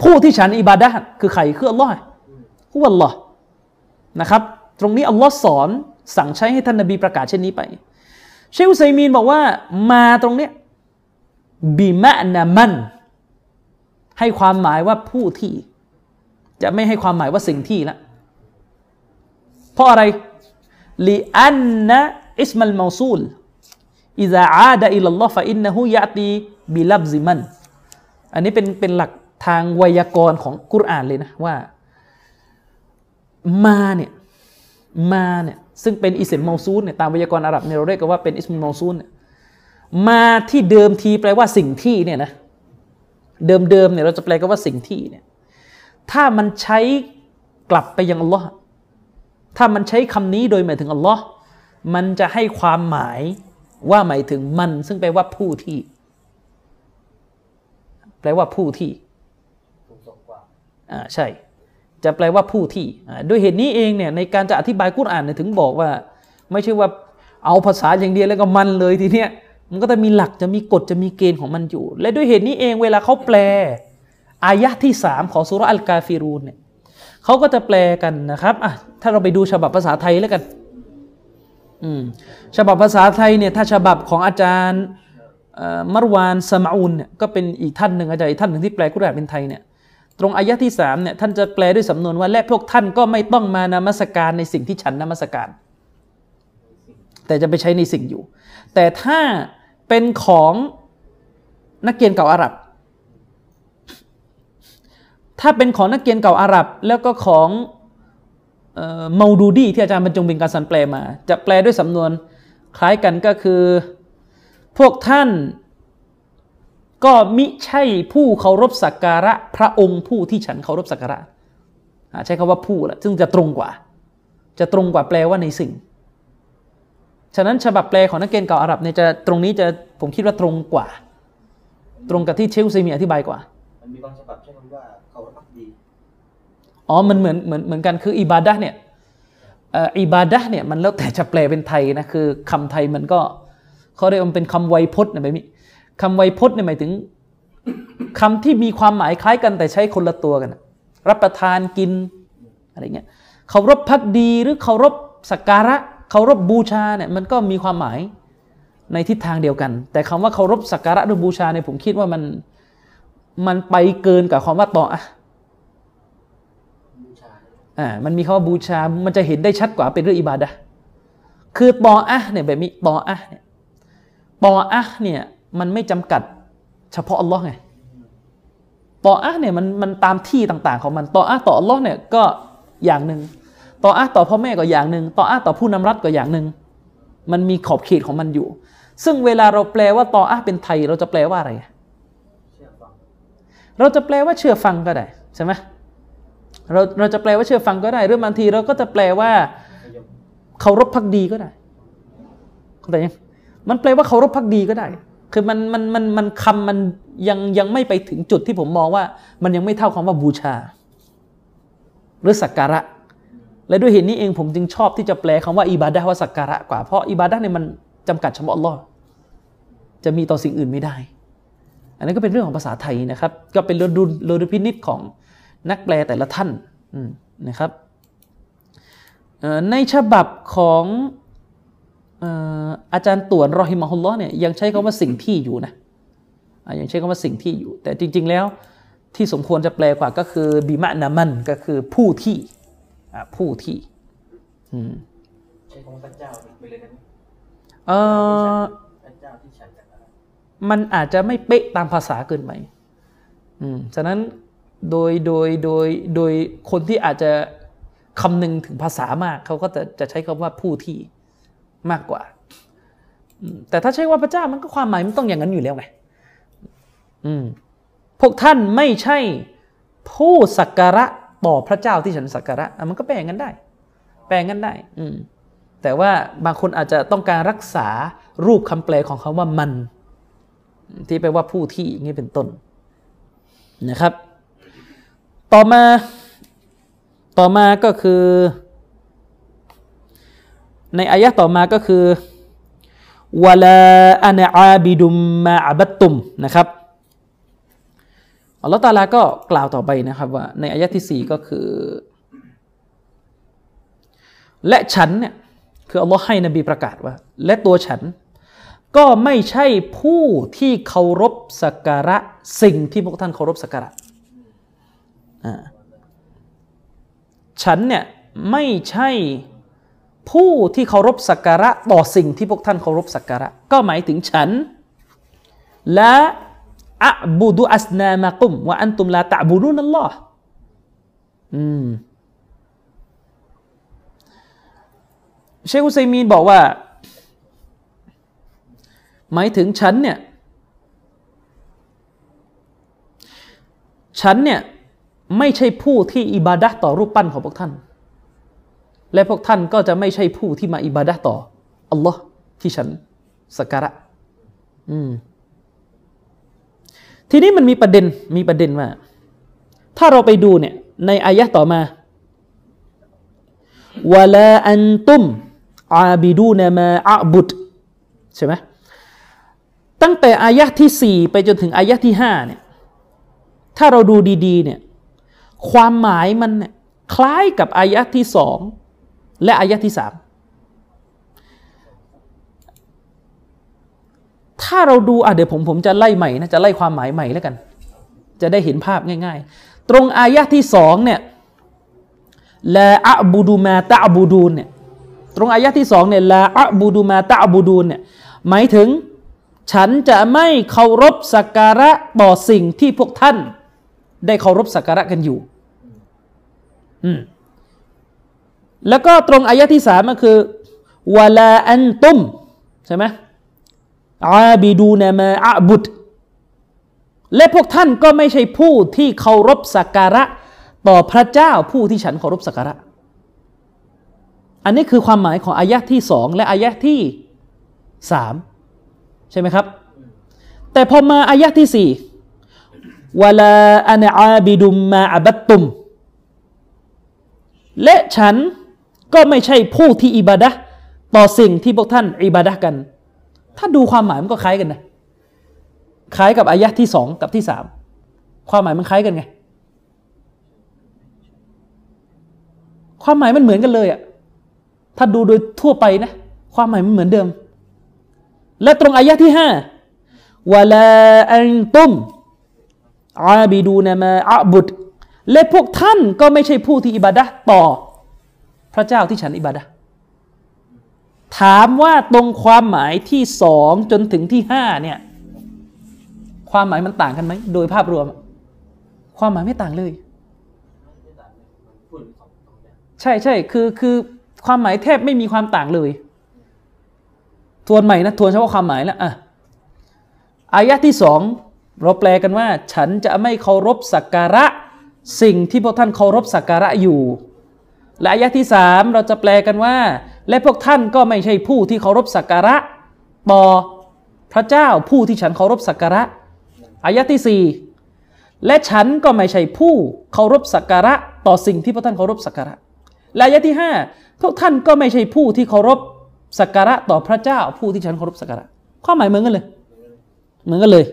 ผู้ที่ฉันอิบาดะห์คือใครคืออัลลอฮ์ฮุวัลลอฮ์นะครับตรงนี้อัลลอฮ์สอนสั่งใช้ให้ท่านนบีประกาศเช่นนี้ไปเชคอุซัยมีนบอกว่ามาตรงเนี้ยบิมะนะมันให้ความหมายว่าผู้ที่จะไม่ให้ความหมายว่าสิ่งที่ละเพราะอะไรลิอันนะอิสมัลมอซูลอิซาอาดะอิลลอฮ์ฟะอินนะฮูยะตีบิลับซิมันอันนี้เป็นเป็นหลักทางไวยากรณ์ของกุรอานเลยนะว่ามาเนี่ยมาเนี่ยซึ่งเป็นอิสมัลมอซูลเนี่ยตามไวยากรณ์อาหรับเนี่ยเราเรียกว่าเป็นอิสมัลมอซูลเนี่ยมาที่เดิมทีแปลว่าสิ่งที่เนี่ยนะเดิมเดิมเนี่ยเราจะแปลกันว่าสิ่งที่เนี่ยถ้ามันใช้กลับไปยังอัลลอฮ์ถ้ามันใช้คำนี้โดยหมายถึงอัลลอฮ์มันจะให้ความหมายว่าหมายถึงมันซึ่งแปลว่าผู้ที่แปลว่าผู้ที่อ่าใช่จะแปลว่าผู้ที่ด้วยเหตุนี้เองเนี่ยในการจะอธิบายกุรอานเนี่ยถึงบอกว่าไม่ใช่ว่าเอาภาษาอย่างเดียวแล้วก็มันเลยทีเนี้ยมันก็จะมีหลักจะมีกฎจะมีเกณฑ์ของมันอยู่และด้วยเหตุนี้เองเวลาเขาแปลอายะที่สามของซูเราะห์อัลกาฟิรูนเนี่ยเขาก็จะแปลกันนะครับอ่ะถ้าเราไปดูฉบับภาษาไทยแล้วกันอืมฉบับภาษาไทยเนี่ยถ้าฉบับของอาจารย์มัรวานสมาอุนเนี่ยก็เป็นอีกท่านหนึ่งอาจารย์อีกท่านหนึ่งที่แปลกุรอานเป็นไทยเนี่ยตรงอายะที่สามเนี่ยท่านจะแปลด้วยสำนวนว่าและพวกท่านก็ไม่ต้องมานมัสการในสิ่งที่ฉันนมัสการแต่จะไปใช้ในสิ่งอยู่แต่ถ้าเป็นของนักเกียรติเก่าอาหรับถ้าเป็นของนักเกียรติเก่าอาหรับแล้วก็ของเอ่อเมาดูดีที่อาจารย์บรรจงบินการสันแปลมาจะแปลด้วยสำนวนคล้ายกันก็คือพวกท่านก็มิใช่ผู้เคารพสักการะพระองค์ผู้ที่ฉันเคารพสักการะใช้คำว่าผู้ละซึ่งจะตรงกว่าจะตรงกว่าแปลว่าในสิ่งฉะนั้นฉบับแปลของนักเกณฑ์เก่าอาหรับเนี่ยจะตรงนี้จะผมคิดว่าตรงกว่าตรงกับที่เชคอุซัยมีนอธิบายกว่ามันมีบางฉบับใช้คำว่าเขารักดีอ๋อมันเหมือนเหมือนเหมือนกันคืออิบาดะห์เนี่ยอิบาดะห์เนี่ยมันแล้วแต่จะแปลเป็นไทยนะคือคำไทยมันก็เขาเรียกมันเป็นคำไวยพจน์นะแบบนี้คำไวยพจน์เนี่ยหมายถึงคำที่มีความหมายคล้ายกันแต่ใช้คนละตัวกันรับประทานกินอะไรเงี้ยเคารพภักดีหรือเคารพสักการะเคารพบูชาเนี่ยมันก็มีความหมายในทิศทางเดียวกันแต่คำว่าเคารพสักการะหรือบูชาเนี่ยผมคิดว่ามันมันไปเกินกับความว่าต่ออะอ่ามันมีคำว่าบูชามันจะเห็นได้ชัดกว่าเป็นเรื่องอิบาดะห์คือต่ออะเนี่ยแบบนี้ต่ออะเนี่ยต่ออะเนี่ยมันไม่จำกัดเฉพาะอัลลอฮ์ไงต่ออะเนี่ยมันมันตามที่ต่างๆของมันต่ออะต่ออัลลอฮ์เนี่ยก็อย่างหนึ่งต่ออะต่อพ่อแม่ก็อย่างหนึ่งต่ออะต่อผู้นำรัฐก็อย่างหนึ่งมันมีขอบเขตของมันอยู่ซึ่งเวลาเราแปลว่าต่ออะเป็นไทยเราจะแปลว่าอะไรเราจะแปลว่าเชื่อฟังก็ได้ใช่ไหมเราเราจะแปลว่าเชื่อฟังก็ได้หรือบางทีเราก็จะแปลว่าเคารพภักดีก็ได้เข้าใจยังมันแปลว่าเคารพภักดีก็ได้ คือมันมันมันมันคำมันยังยังไม่ไปถึงจุดที่ผมมองว่ามันยังไม่เท่าคำว่าบูชาหรือสักการะและด้วยเหตุนี้เองผมจึงชอบที่จะแปลคำว่าอิบาดะห์ว่าสักการะกว่าเพราะอิบาดะห์เนี่ยมันจำกัดเฉพาะอัลลอฮ์จะมีต่อสิ่งอื่นไม่ได้อันนั้นก็เป็นเรื่องของภาษาไทยนะครับก็เป็นดุลดุลพินิจของนักแปลแต่ละท่านนะครับในฉบับของอาจารย์ต่วนรอฮิมะฮุลลอฮ์เนี่ยยังใช้คำว่าสิ่งที่อยู่นะยังใช้คำว่าสิ่งที่อยู่แต่จริงๆแล้วที่สมควรจะแปลกว่าก็คือบิมะนะมันก็คือผู้ที่ผู้ที่ใช้คำว่าพระเจ้าไปเลยนะเออมันอาจจะไม่เป๊ะตามภาษาเกินไปฉะนั้นโดยโดยโดยโดยคนที่อาจจะคำนึงถึงภาษามากเขาก็จะจะใช้คำว่าผู้ที่มากกว่าแต่ถ้าใช้ว่าพระเจ้ามันก็ความหมายมันต้องอย่างนั้นอยู่แล้วไงพวกท่านไม่ใช่ผู้สักการะต่อพระเจ้าที่ฉันสักการะมันก็แปลงั้นได้แปลงั้นได้แต่ว่าบางคนอาจจะต้องการรักษารูปคำแปลของเขาว่ามันที่แปลว่าผู้ที่อย่างนี้เป็นต้นนะครับต่อมาต่อมาก็คือในอายะต่อมาก็คือวะลาอะนะอาบิดุมมาอะบัดตุมนะครับอัลลอฮฺตะอาลาก็กล่าวต่อไปนะครับว่าในอายะที่สี่ก็คือและฉันเนี่ยคืออัลลอฮฺให้นบีประกาศว่าและตัวฉันก็ไม่ใช่ผู้ที่เคารพสักการะสิ่งที่พวกท่านเคารพสักการะฉันเนี่ยไม่ใช่ผู้ที่เคารพสักการะต่อสิ่งที่พวกท่านเคารพสักการะก็หมายถึงฉันและอะบูดุอัสนามะกุมวะอันตุมลาตะบูดุนัลลอฮ์เชคอุซัยมีนบอกว่าหมายถึงฉันเนี่ยฉันเนี่ยไม่ใช่ผู้ที่อิบาดะห์ต่อรูปปั้นของพวกท่านและพวกท่านก็จะไม่ใช่ผู้ที่มาอิบาดะห์ต่ออัลลอฮ์ที่ฉันสักการะอืมทีนี้มันมีประเด็นมีประเด็นว่าถ้าเราไปดูเนี่ยในอายะห์ต่อมาวะลาอันตุมอาบิดูนะมาอะบุดใช่ไหมตั้งแต่อายะห์ที่สี่ไปจนถึงอายะห์ที่ห้าเนี่ยถ้าเราดูดีๆเนี่ยความหมายมันเนี่ยคล้ายกับอายะห์ที่สองและอายะห์ที่สามถ้าเราดูอ่ะเดี๋ยวผมผมจะไล่ใหม่นะจะไล่ความหมายใหม่แล้วกันจะได้เห็นภาพง่ายๆตรงอายะห์ที่สองเนี่ยลาอะบูดูมาตะอบูดูนเนี่ยตรงอายะห์ที่สองเนี่ยลาอะบูดูมาตะอบูดูนเนี่ยหมายถึงฉันจะไม่เคารพสักการะต่อสิ่งที่พวกท่านได้เคารพสักการะกันอยู่อืมแล้วก็ตรงอายะที่สามก็คือวะลาอันตุมใช่ไหมอาบิดูนะมาอะบุดและพวกท่านก็ไม่ใช่ผู้ที่เคารพสักการะต่อพระเจ้าผู้ที่ฉันเคารพสักการะอันนี้คือความหมายของอายะที่สองและอายะที่สามใช่ไหมครับแต่พอมาอายะที่สี่วะลาอะนะอาบิดุมมาอะบัดตุมและฉันก็ไม่ใช่ผู้ที่อิบาดะห์ต่อสิ่งที่พวกท่านอิบาดะห์กันถ้าดูความหมายมันก็คล้ายกันนะคล้ายกับอายะที่สองกับที่สามความหมายมันคล้ายกันไงความหมายมันเหมือนกันเลยอ่ะถ้าดูโดยทั่วไปนะความหมายมันเหมือนเดิมและตรงอายะที่ห้าวะลาอันตุมอาบิดูนะมาอะบุดและพวกท่านก็ไม่ใช่ผู้ที่อิบาดะห์ต่อพระเจ้าที่ฉันอิบาดะห์ถามว่าตรงความหมายที่สองจนถึงที่ห้าเนี่ยความหมายมันต่างกันไหมโดยภาพรวมความหมายไม่ต่างเลยใช่ใช่คือคือความหมายแทบไม่มีความต่างเลยทวนใหม่นะทวนเฉพาะความหมายแล้วอ่ะอายะที่สองเราแปลกันว่าฉันจะไม่เคารพสักการะสิ่งที่พวกท่านเคารพสักการะอยู่และอายะที่สามเราจะแปลกันว่าและพวกท่านก็ไม่ใช่ผู้ที่เคารพสักการะต่อพ ระเจ้าผู้ที่ฉันเคารพสักการะอายะที่สี่และฉันก็ไม่ใช่ผู้เคารพสักการะต่อสิ่งที่พวกท่านเคารพสักการะและอายะที่ห้าพวกท่านก็ไม่ใช่ผู้ที่เคารพสักการะต่อพระเจ้าผู้ที่ฉันเคารพสักการะความหมายเหมือนกันเลยเหมือนกันเลย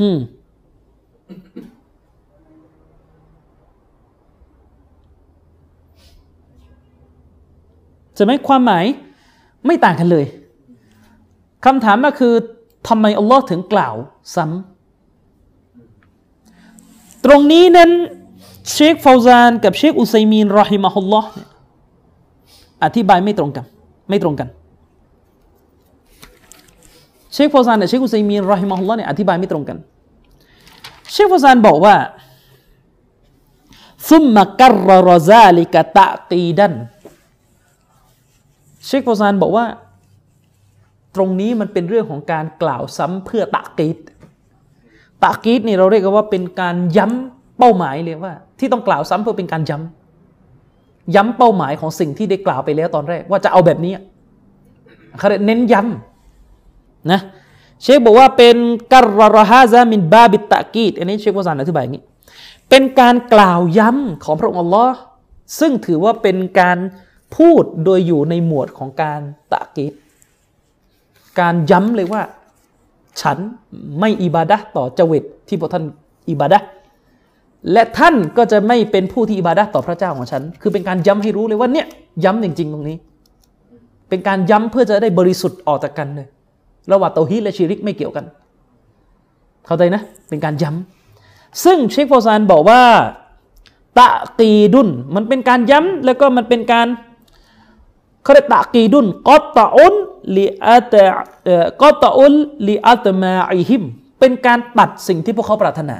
อืมใช่ไหมความหมายไม่ต่างกันเลยคำถามก็คือทำไมอัลลอฮ์ถึงกล่าวซ้ำตรงนี้นั้นเชคฟาวซานกับเชคอุซัยมีนรอฮิมะฮุลลอฮ์อธิบายไม่ตรงกันไม่ตรงกันเชคฟาวซานและเชคอุซัยมีนรอฮิมะฮุลลอฮ์เนี่ยอธิบายไม่ตรงกันเชคฟาวซานบอกว่าซุมมะกัรรอซาลิกะตะกีดันเชคฟาวซานบอกว่าตรงนี้มันเป็นเรื่องของการกล่าวซ้ำเพื่อตะกีดตะกีดนี่เราเรียกว่าเป็นการย้ำเป้าหมายเลยว่าที่ต้องกล่าวซ้ำเพื่อเป็นการย้ำย้ำเป้าหมายของสิ่งที่ได้กล่าวไปแล้วตอนแรกว่าจะเอาแบบนี้เขาเน้นย้ำนะเชคบอกว่าเป็นกัรรฮาซามินบาบิตะกีดอันนี้เชคฟาวซานอธิบายอย่างนี้เป็นการกล่าวย้ำของพระองค์อัลลอฮ์ซึ่งถือว่าเป็นการพูดโดยอยู่ในหมวดของการตะกีดการย้ำเลยว่าฉันไม่อิบาดะห์ต่อเจวิตที่พวกท่านอิบาดะห์และท่านก็จะไม่เป็นผู้ที่อิบาดะห์ต่อพระเจ้าของฉันคือเป็นการย้ำให้รู้เลยว่าเนี่ยย้ำจริงๆตรงนี้เป็นการย้ำเพื่อจะได้บริสุทธิ์ออกจากกันเลยระหว่างเตาฮีดและชิริกไม่เกี่ยวกันเข้าใจนะเป็นการย้ำซึ่งเชคฟาวซานบอกว่าตะกีดุนมันเป็นการย้ำแล้วก็มันเป็นการเขาเรียกตะกีดุนกอตะอุนลิอัตกอตะอุลลิอัตมาอิฮิมเป็นการตัดสิ่งที่พวกเขาปรารถนา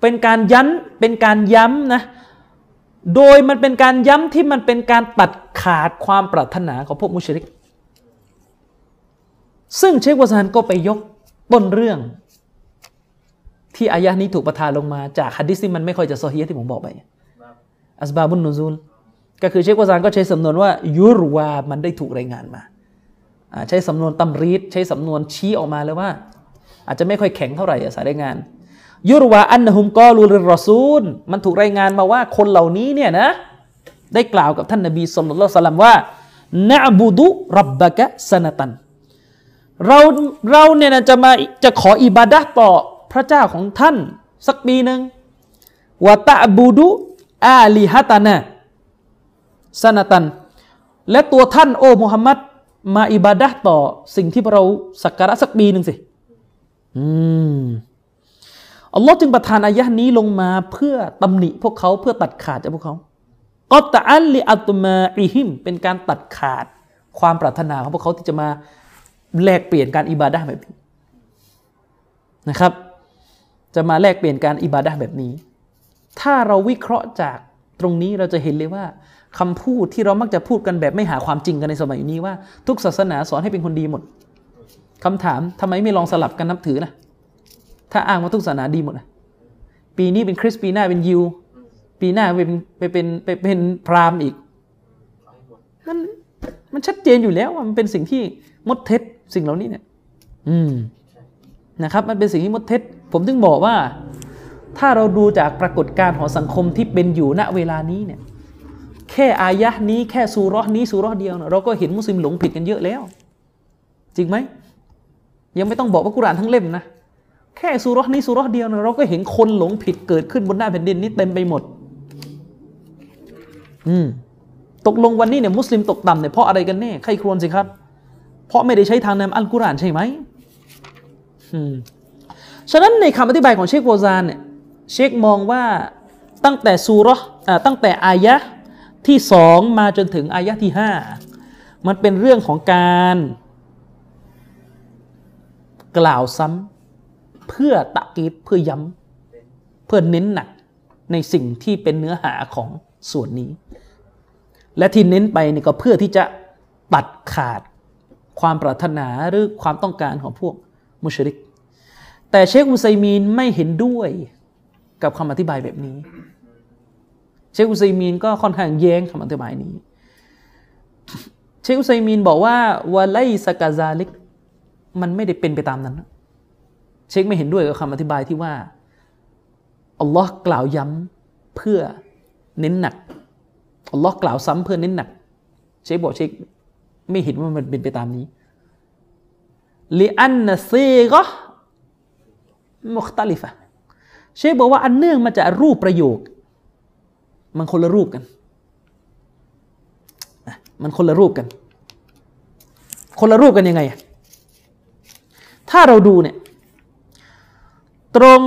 เป็นการย้ำเป็นการย้ำนะโดยมันเป็นการย้ำที่มันเป็นการตัดขาดความปรารถนาของพวกมุชริกซึ่งเชคฟาวซานก็ไปยกต้นเรื่องที่อายะห์นี้ถูกประทานลงมาจากหะดีษที่มันไม่ค่อยจะซอฮีฮ์ที่ผมบอกไปอัสบาบุนนูซูลก็คือเชคฟาวซานก็ใช้สำนวนว่ายุรวามันได้ถูกรายงานมาใช้สำนวนตำรีดใช้สำนวนชี้ออกมาเลยว่าอาจจะไม่ค่อยแข็งเท่าไหร่สายรายงานยุรวาอันนะฮุมกอลูลิรรอซูลมันถูกรายงานมาว่าคนเหล่านี้เนี่ยนะได้กล่าวกับท่านนบีศ็อลลัลลอฮุอะลัยฮิวะซัลลัมว่านะอ์บุดุรับบะกะซะนะตันเราเราเนี่ยนะจะมาจะขออิบาดะห์ต่อพระเจ้าของท่านสักปีหนึ่งวะตะบูดุอาลิฮะตานะซะนะตันและตัวท่านโอ้มุฮัมมัดมาอิบาดะห์ต่อสิ่งที่เราสักการะสักปีหนึ่งสิอืมอัลลอฮ์จึงประทานอายะห์นี้ลงมาเพื่อตำหนิพวกเขาเพื่อตัดขาดจากพวกเขากอตะอัลลิอัตมาอิฮิมเป็นการตัดขาดความปรารถนาของพวกเขาที่จะมาแลกเปลี่ยนการอิบาดะห์แบบนี้นะครับจะมาแลกเปลี่ยนการอิบาดะห์แบบนี้ถ้าเราวิเคราะห์จากตรงนี้เราจะเห็นเลยว่าคำพูดที่เรามักจะพูดกันแบบไม่หาความจริงกันในสมัยนี้ว่าทุกศาสนาสอนให้เป็นคนดีหมดคำถามทำไมไม่ลองสลับกันนับถือนะถ้าอ้างว่าทุกศาสนาดีหมดนะปีนี้เป็นคริสต์ปีหน้าเป็นยิวปีหน้าเป็นไปเป็นไปเป็นพราหมณ์อีกมันมันชัดเจนอยู่แล้วว่ามันเป็นสิ่งที่มดเท็จสิ่งเหล่านี้เนี่ยอืมนะครับมันเป็นสิ่งที่มดเท็จผมถึงบอกว่าถ้าเราดูจากปรากฏการณ์ของสังคมที่เป็นอยู่ณเวลานี้เนี่ยแค่อายะห์นี้แค่ซูเราะห์นี้ซูเราะห์เดียวเราก็เห็นมุสลิมหลงผิดกันเยอะแล้วจริงไหมยังไม่ต้องบอกว่ากุรอานทั้งเล่มนะแค่ซูเราะห์นี้ซูเราะห์เดียวเราก็เห็นคนหลงผิดเกิดขึ้นบนหน้าแผ่นดินนี้เต็มไปหมดอืมตกลงวันนี้เนี่ยมุสลิมตกต่ำเนี่ยเพราะอะไรกันแน่ใครครวญสิครับเพราะไม่ได้ใช้ทางนำอัลกุรอานใช่ไหมอืมฉะนั้นในคำอธิบายของเชคฟาวซานเนี่ยเชคมองว่าตั้งแต่ซูเราะห์อ่าตั้งแต่อายะห์ที่สองมาจนถึงอายะที่ห้ามันเป็นเรื่องของการกล่าวซ้ำเพื่อตะกีดเพื่อย้ำเพื่อเน้นหนักในสิ่งที่เป็นเนื้อหาของส่วนนี้และที่เน้นไปนี่ก็เพื่อที่จะตัดขาดความปรารถนาหรือความต้องการของพวกมุชริกแต่เชคอุซัยมีนไม่เห็นด้วยกับคำอธิบายแบบนี้เชคอุซัยมีนก็ค่อนข้างแย้งคำอธิบายนี้เช ชคอุซัยมีนบอกว่าวะไลซะกะซาลิกมันไม่ได้เป็นไปตามนั้นเชคไม่เห็นด้วยกับคำอธิบายที่ว่าอัลลอฮ์กล่าวย้ำเพื่อเน้นหนักอัลลอฮ์กล่าวซ้ำเพื่อเน้นหนักเชคบอกเชคไม่เห็นว่ามันเป็นไปตามนี้ลิอันนะซีกะฮ์มุคตัลิฟะเชคบอกว่าอันเนื่องมาจากรูปประโยคมันคนละรูปกันมันคนละรูปกันคนละรูปกันยังไงถ้าเราดูเนี่ยตรง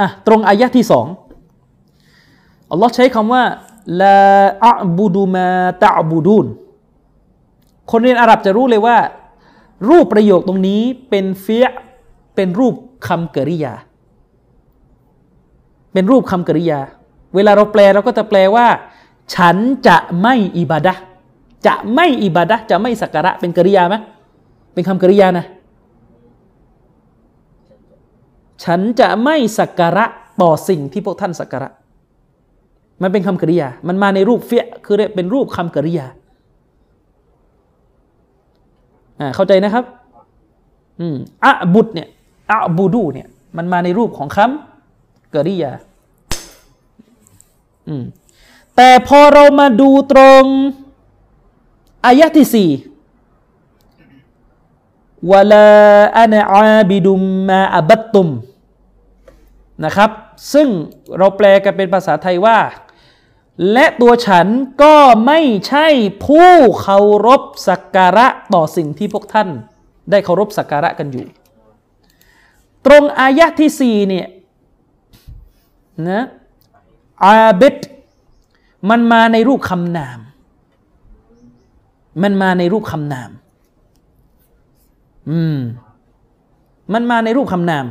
อ่ะตรงอายะที่สองอัลลอฮ์ใช้คำว่าละอับูดูมาตะบูดูนคนเรียนอาหรับจะรู้เลยว่ารูปประโยคตรงนี้เป็นเฟียเป็นรูปคำกริยาเป็นรูปคำกริยาเวลาเราแปลเราก็จะแปลว่าฉันจะไม่อิบาดะห์จะไม่อิบาดะห์จะไม่สักการะเป็นกริยาไหมเป็นคำกริยานะฉันจะไม่สักการะต่อสิ่งที่พวกท่านสักการะมันเป็นคำกริยามันมาในรูปเฟียคือเป็นรูปคำกริยาอ่าเข้าใจนะครับอืมอะบุดเนี่ยอะบูดูเนี่ยมันมาในรูปของคำกริยาอืมแต่พอเรามาดูตรงอายะที่สี่วะลาอะนะอาบิดุมมาอับัดตุมนะครับซึ่งเราแปลกันเป็นภาษาไทยว่าและตัวฉันก็ไม่ใช่ผู้เคารพสักการะต่อสิ่งที่พวกท่านได้เคารพสักการะกันอยู่ตรงอายะที่สี่เนี่ยนะอาบิดมันมาในรูปคำนามมันมาในรูปคำนามอืมมันมาในรูปคำนาม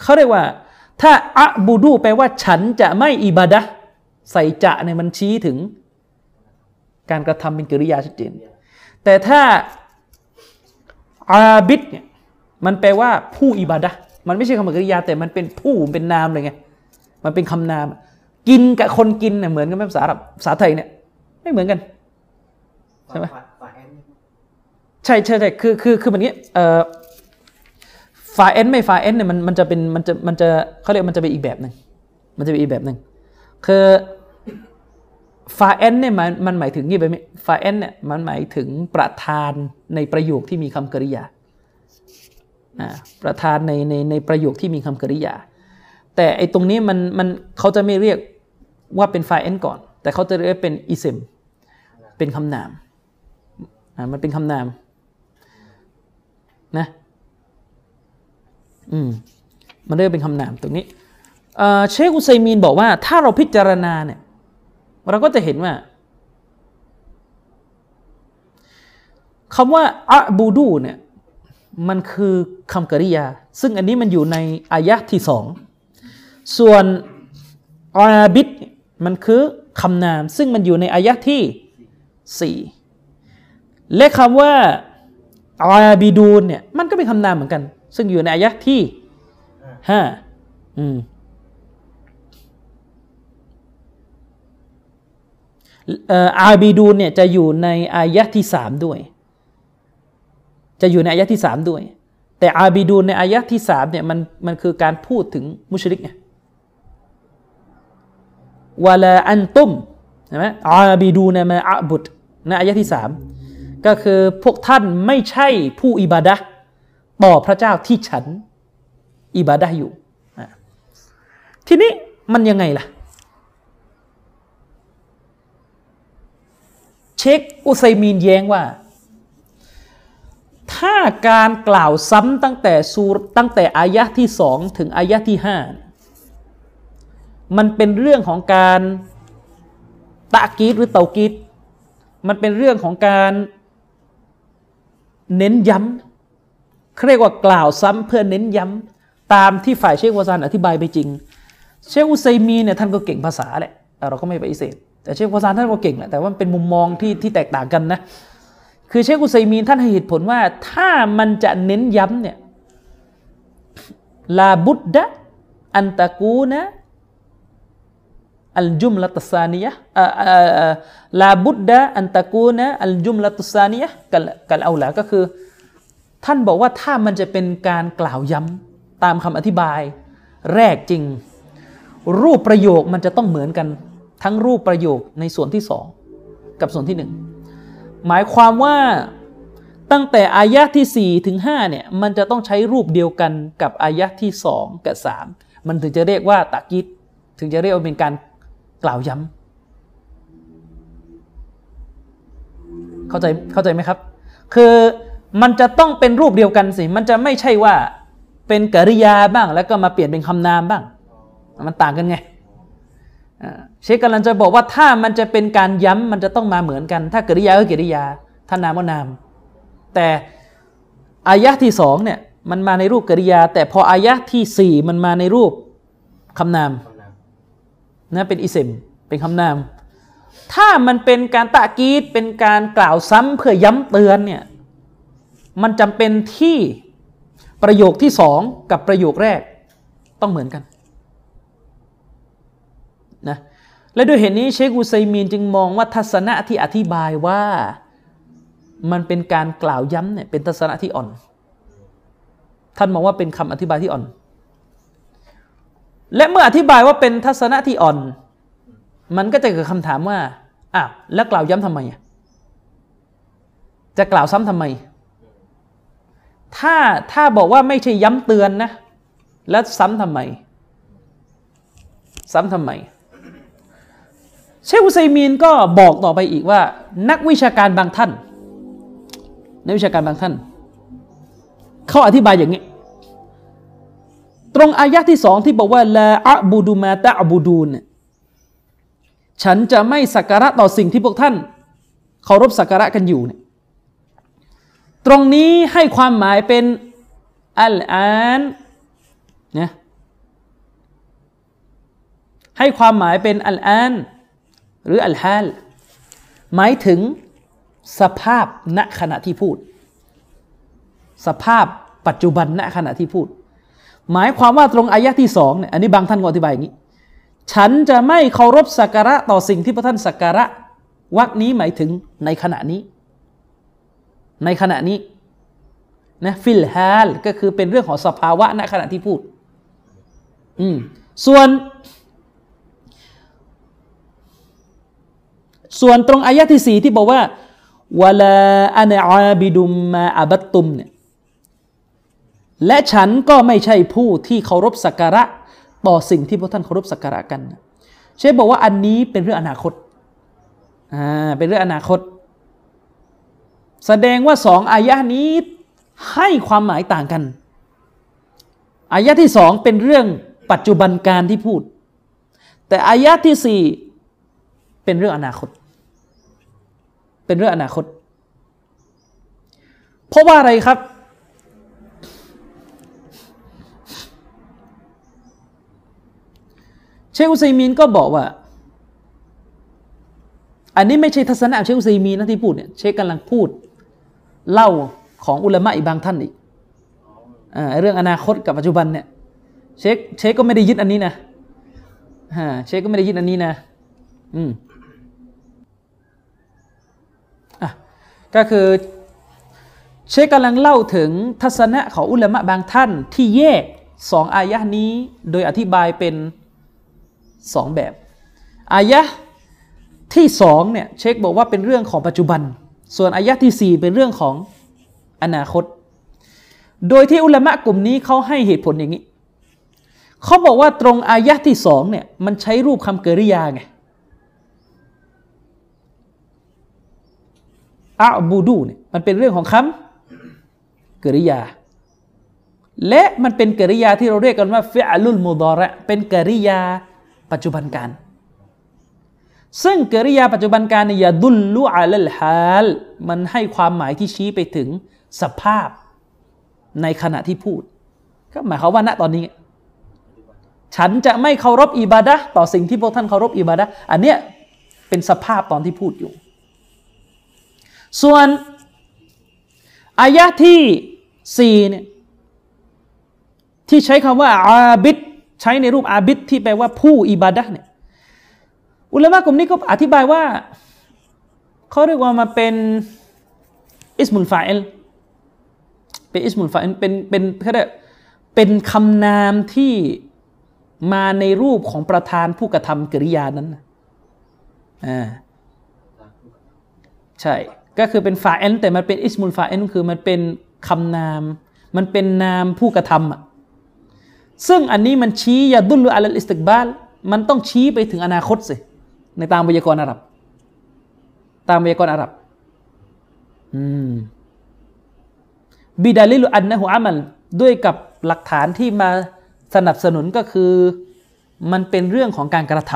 เขาเรียกว่าถ้าอะบูดูแปลว่าฉันจะไม่อิบาดะห์ใส่จะในมันชี้ถึงการกระทำเป็นกริยาชัดเจนแต่ถ้าอาบิดเนี่ยมันแปลว่าผู้อิบาดะห์มันไม่ใช่คำกริยาแต่มันเป็นผู้เป็นนามเลยไงมันเป็นคำนามกินกับคนกินเนี่ยเหมือนกันไหมภาษาอาหรับภาษาไทยเนี่ยไม่เหมือนกันใช่ไหมใช่ใช่ใช่คือคือคือแบบนี้เอ่อฝาเอ็นไม่ฝาเอ็นเนี่ยมันมันจะเป็นมันจะมันจะเขาเรียกมันจะเป็นอีกแบบหนึ่งมันจะเป็นอีกแบบหนึ่งคือฝาเอ็นเนี่ยมันมันหมายถึงยี่แบบนี้ฝาเอ็นเนี่ยมันหมายถึงประธานในประโยคที่มีคำกริยาอ่าประธานในในในประโยคที่มีคำกริยาแต่ไอ้ตรงนี้มันมันเขาจะไม่เรียกว่าเป็นไฟเอ็นก่อนแต่เขาจะเรียกเป็นอิซิมเป็นคำนามอ่ามันเป็นคำนามนะอืมมันเรียกเป็นคำนามตรงนี้เอ่อเชคอุซัยมีนบอกว่าถ้าเราพิจารณาเนี่ยเราก็จะเห็นว่าคำว่าอะบูดูเนี่ยมันคือคำกริยาซึ่งอันนี้มันอยู่ในอายะห์ที่สองส่วนอาบิดมันคือคำนามซึ่งมันอยู่ในอายะห์ที่สี่และคำว่าอาบิดูนเนี่ยมันก็เป็นคำนามเหมือนกันซึ่งอยู่ในอายะห์ที่ห้าอืมเอ่ออาบิดูนเนี่ยจะอยู่ในอายะห์ที่สามด้วยจะอยู่ในอายะห์ที่สามด้วยแต่อาบิดูนในอายะห์ที่สามเนี่ยมันมันคือการพูดถึงมุชริกเนี่ยวะลาอันตุมใช่มั้ยอาบิดูนะมาอะบุดในอายะห์ที่สามก็คือพวกท่านไม่ใช่ผู้อิบาดะห์ต่อพระเจ้าที่ฉันอิบาดะห์อยู่ทีนี้มันยังไงล่ะเชคอุซัยมีนแย้งว่าถ้าการกล่าวซ้ำตั้งแต่ซูรตั้งแต่อายะห์ที่สองถึงอายะห์ที่ห้ามันเป็นเรื่องของการตะกีดหรือเตากีดมันเป็นเรื่องของการเน้นย้ำเขาเรียกว่ากล่าวซ้ำเพื่อเน้นย้ำตามที่ฝ่ายเชควาซานอธิบายไปจริงเชคอุซัยมีนเนี่ยท่านก็เก่งภาษาแหละเราก็ไม่ปฏิเสธแต่เชควาซานท่านก็เก่งแหละแต่ว่ามันเป็นมุมมองที่ที่แตกต่างกันนะคือเชคอุซัยมีนท่านให้เหตุผลว่าถ้ามันจะเน้นย้ำเนี่ยลาบุดดะอันตะกูนะ อัลจุมละตุสานียะลาบุดดะอันตะกูนะอัลจุมละตุสานียะกันเอาละก็คือท่านบอกว่าถ้ามันจะเป็นการกล่าวย้ำตามคำอธิบายแรกจริงรูปประโยคมันจะต้องเหมือนกันทั้งรูปประโยคในส่วนที่สองกับส่วนที่หนึ่งหมายความว่าตั้งแต่อายะที่สี่ถึงห้าเนี่ยมันจะต้องใช้รูปเดียวกันกับอายะที่สองกับสามมันถึงจะเรียกว่าตะกีดถึงจะเรียกว่าเป็นการกล่าวย้ำเข้าใจเข้าใจไหมครับคือมันจะต้องเป็นรูปเดียวกันสิมันจะไม่ใช่ว่าเป็นกริยาบ้างแล้วก็มาเปลี่ยนเป็นคำนามบ้างมันต่างกันไงเชคกำลังจะบอกว่าถ้ามันจะเป็นการย้ำมันจะต้องมาเหมือนกันถ้ากริยาก็กริยาถ้านามก็นามแต่อายะที่สองเนี่ยมันมาในรูปกริยาแต่พออายะที่สี่มันมาในรูปคำนามนะเป็นอิสมเป็นคำนามถ้ามันเป็นการตะกีดเป็นการกล่าวซ้ำเพื่อย้ำเตือนเนี่ยมันจำเป็นที่ประโยคที่สองกับประโยคแรกต้องเหมือนกันนะและด้วยเหตุนี้เชคอุซัยมีนจึงมองว่าทัศนะที่อธิบายว่ามันเป็นการกล่าวย้ำเนี่ยเป็นทัศนะที่อ่อนท่านมองว่าเป็นคำอธิบายที่อ่อนและเมื่ออธิบายว่าเป็นทัศนะที่อ่อนมันก็จะเกิดคำถามว่าอ้าวแล้วกล่าวย้ำทำไมจะกล่าวซ้ำทำไมถ้าถ้าบอกว่าไม่ใช่ย้ำเตือนนะแล้วซ้ำทำไมซ้ำทำไมเชคอุซัยมีนก็บอกต่อไปอีกว่านักวิชาการบางท่านนักวิชาการบางท่านเขาอธิบายอย่างนี้ตรงอายะที่สองที่บอกว่าละอะบูดูมาตะอบูดูนฉันจะไม่สักการะต่อสิ่งที่พวกท่านเคารพสักการะกันอยู่เนี่ยตรงนี้ให้ความหมายเป็นอัลอานนะให้ความหมายเป็นอัลอานหรืออัลฮาลหมายถึงสภาพณขณะที่พูดสภาพปัจจุบันณขณะที่พูดหมายความว่าตรงอายะที่สองเนี่ยอันนี้บางท่านก็อธิบายอย่างนี้ฉันจะไม่เคารพสักการะต่อสิ่งที่พระท่านสักการะวรรคนี้หมายถึงในขณะนี้ในขณะนี้นะฟิลฮาลก็คือเป็นเรื่องของสภาวะณขณะที่พูดอืมส่วนส่วนตรงอายะที่สี่ที่บอกว่าวะลาอะนะอาบิดุมมาอะบัตตุมเนี่ยและฉันก็ไม่ใช่ผู้ที่เคารพสักการะต่อสิ่งที่พวกท่านเคารพสักการะกันเชฟบอกว่าอันนี้เป็นเรื่องอนาคตอ่าเป็นเรื่องอนาคตแสดงว่าสองอายะนี้ให้ความหมายต่างกันอายะที่สองเป็นเรื่องปัจจุบันการที่พูดแต่อายะที่สี่เป็นเรื่องอนาคตเป็นเรื่องอนาคตเพราะว่าอะไรครับเชคอุซัยมีนก็บอกว่าอันนี้ไม่ใช่ทัศนะของเชคอุซัยมีนนะที่พูดเนี่ยเชคกำลังพูดเล่าของอุลามะอีกบางท่านอีกอ่าเรื่องอนาคตกับปัจจุบันเนี่ยเชคเชคก็ไม่ได้ยึดอันนี้นะฮะเชคก็ไม่ได้ยึดอันนี้นะอืมอ่ะก็คือเชคกำลังเล่าถึงทัศนะของอุลามะบางท่านที่แยกสองอายะห์นี้โดยอธิบายเป็นสองแบบอายะห์ที่สองเนี่ยเชคบอกว่าเป็นเรื่องของปัจจุบันส่วนอายะห์ที่สี่เป็นเรื่องของอนาคตโดยที่อุลามะกลุ่มนี้เขาให้เหตุผลอย่างนี้เขาบอกว่าตรงอายะห์ที่สองเนี่ยมันใช้รูปคำกริยาไงอะบูดูเนี่ยมันเป็นเรื่องของคำกริยาและมันเป็นกริยาที่เราเรียกกันว่าฟิอลุลมุฎอเราะห์เป็นกริยาปัจจุบันการซึ่งกริยาปัจจุบันการเนี่ยดุลลุอะลัลฮาลมันให้ความหมายที่ชี้ไปถึงสภาพในขณะที่พูดก็หมายความว่าณตอนนี้ฉันจะไม่เคารพอิบาดะห์ต่อสิ่งที่พวกท่านเคารพอิบาดะห์อันเนี้ยเป็นสภาพตอนที่พูดอยู่ส่วนอายะที่สี่เนี่ยที่ใช้คำว่าอาบิดใช้ในรูปอาบิดที่แปลว่าผู้อิบาดะห์เนี่ย อุลามะกลุ่มนี้ก็อธิบายว่าเขาเรียกว่ามาเป็นอิสมุลฟาอิลเป็นอิสมุลฟาอิลเป็นเป็นเขาเรียกเป็นคำนามที่มาในรูปของประธานผู้กระทำกริยานั้นอ่าใช่ก็คือเป็นฟาอิลแต่มันเป็นอิสมุลฟาอิลคือมันเป็นคำนามมันเป็นนามผู้กระทำซึ่งอันนี้มันชี้ยะดุลอะลัลอิสติกบาลมันต้องชี้ไปถึงอนาคตสิในตามไวยากรณ์อาหรับตามไวยากรณ์อาหรับบิดาลิลุอันนะฮุอามัลด้วยกับหลักฐานที่มาสนับสนุนก็คือมันเป็นเรื่องของการกระท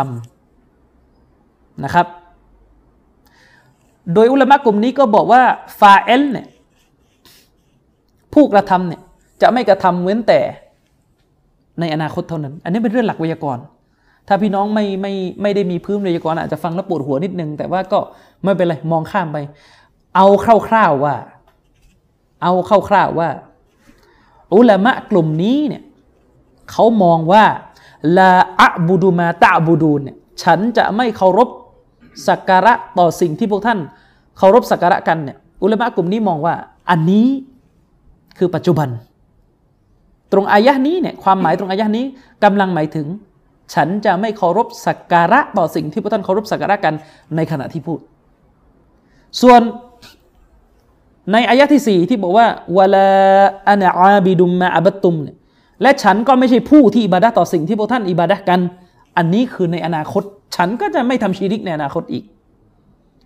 ำนะครับโดยอุลามะกลุ่มนี้ก็บอกว่าฟาเอลเนี่ยผู้กระทำเนี่ยจะไม่กระทำเว้นแต่ในอนาคตเท่านั้นอันนี้เป็นเรื่องหลักไวยากรณ์ถ้าพี่น้องไม่ไม่ไม่ได้มีพื้นไวยากรณ์อาจจะฟังแล้วปวดหัวนิดนึงแต่ว่าก็ไม่เป็นไรมองข้ามไปเอาคร่าวๆว่าเอาคร่าวๆว่าอุลามะกลุ่มนี้เนี่ยเขามองว่าลาอะบูดูมาตะบูดูเนี่ยฉันจะไม่เคารพสักการะต่อสิ่งที่พวกท่านเคารพสักการะกันเนี่ยอุลามะกลุ่มนี้มองว่าอันนี้คือปัจจุบันตรงอายะห์นี้เนี่ยความหมายตรงอายะห์นี้กำลังหมายถึงฉันจะไม่เคารพสักการะต่อสิ่งที่พวกท่านเคารพสักการะกันในขณะที่พูดส่วนในอายะห์ที่สี่ที่บอกว่าวะลาอะนะอาบิดุมมาอะบัตตุมเนี่ยและฉันก็ไม่ใช่ผู้ที่อิบาดะห์ต่อสิ่งที่พวกท่านอิบาดะห์กันอันนี้คือในอนาคตฉันก็จะไม่ทำชิริกในอนาคตอีก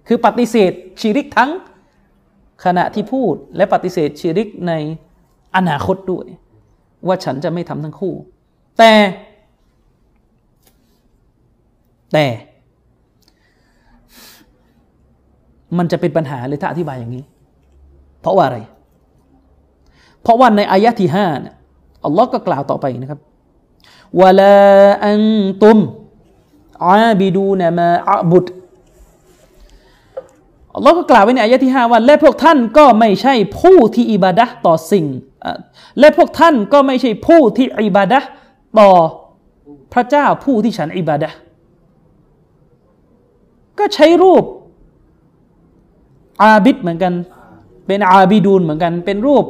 คือปฏิเสธชิริกทั้งขณะที่พูดและปฏิเสธชิริกในอนาคตด้วยว่าฉันจะไม่ทำทั้งคู่แต่แต่มันจะเป็นปัญหาเลยถ้าอธิบายอย่างนี้เพราะว่าอะไรเพราะว่าในอายะที่ห้าเนี่ยอัลลอฮ์ก็กล่าวต่อไปนะครับวะลาอันตุมอาบิดูนะมาอะบุดอัลลอฮ์ก็กล่าวไว้ในอายะที่ห้าว่าและพวกท่านก็ไม่ใช่ผู้ที่อิบาดะห์ต่อสิ่งและพวกท่านก็ไม่ใช่ผู้ที่อิบาดะห์ต่อพระเจ้าผู้ที่ฉันอิบาดะห์ก็ใช้รูปอาบิดเหมือนกันเป็นอาบิดูนเหมือนกันเป็นรูป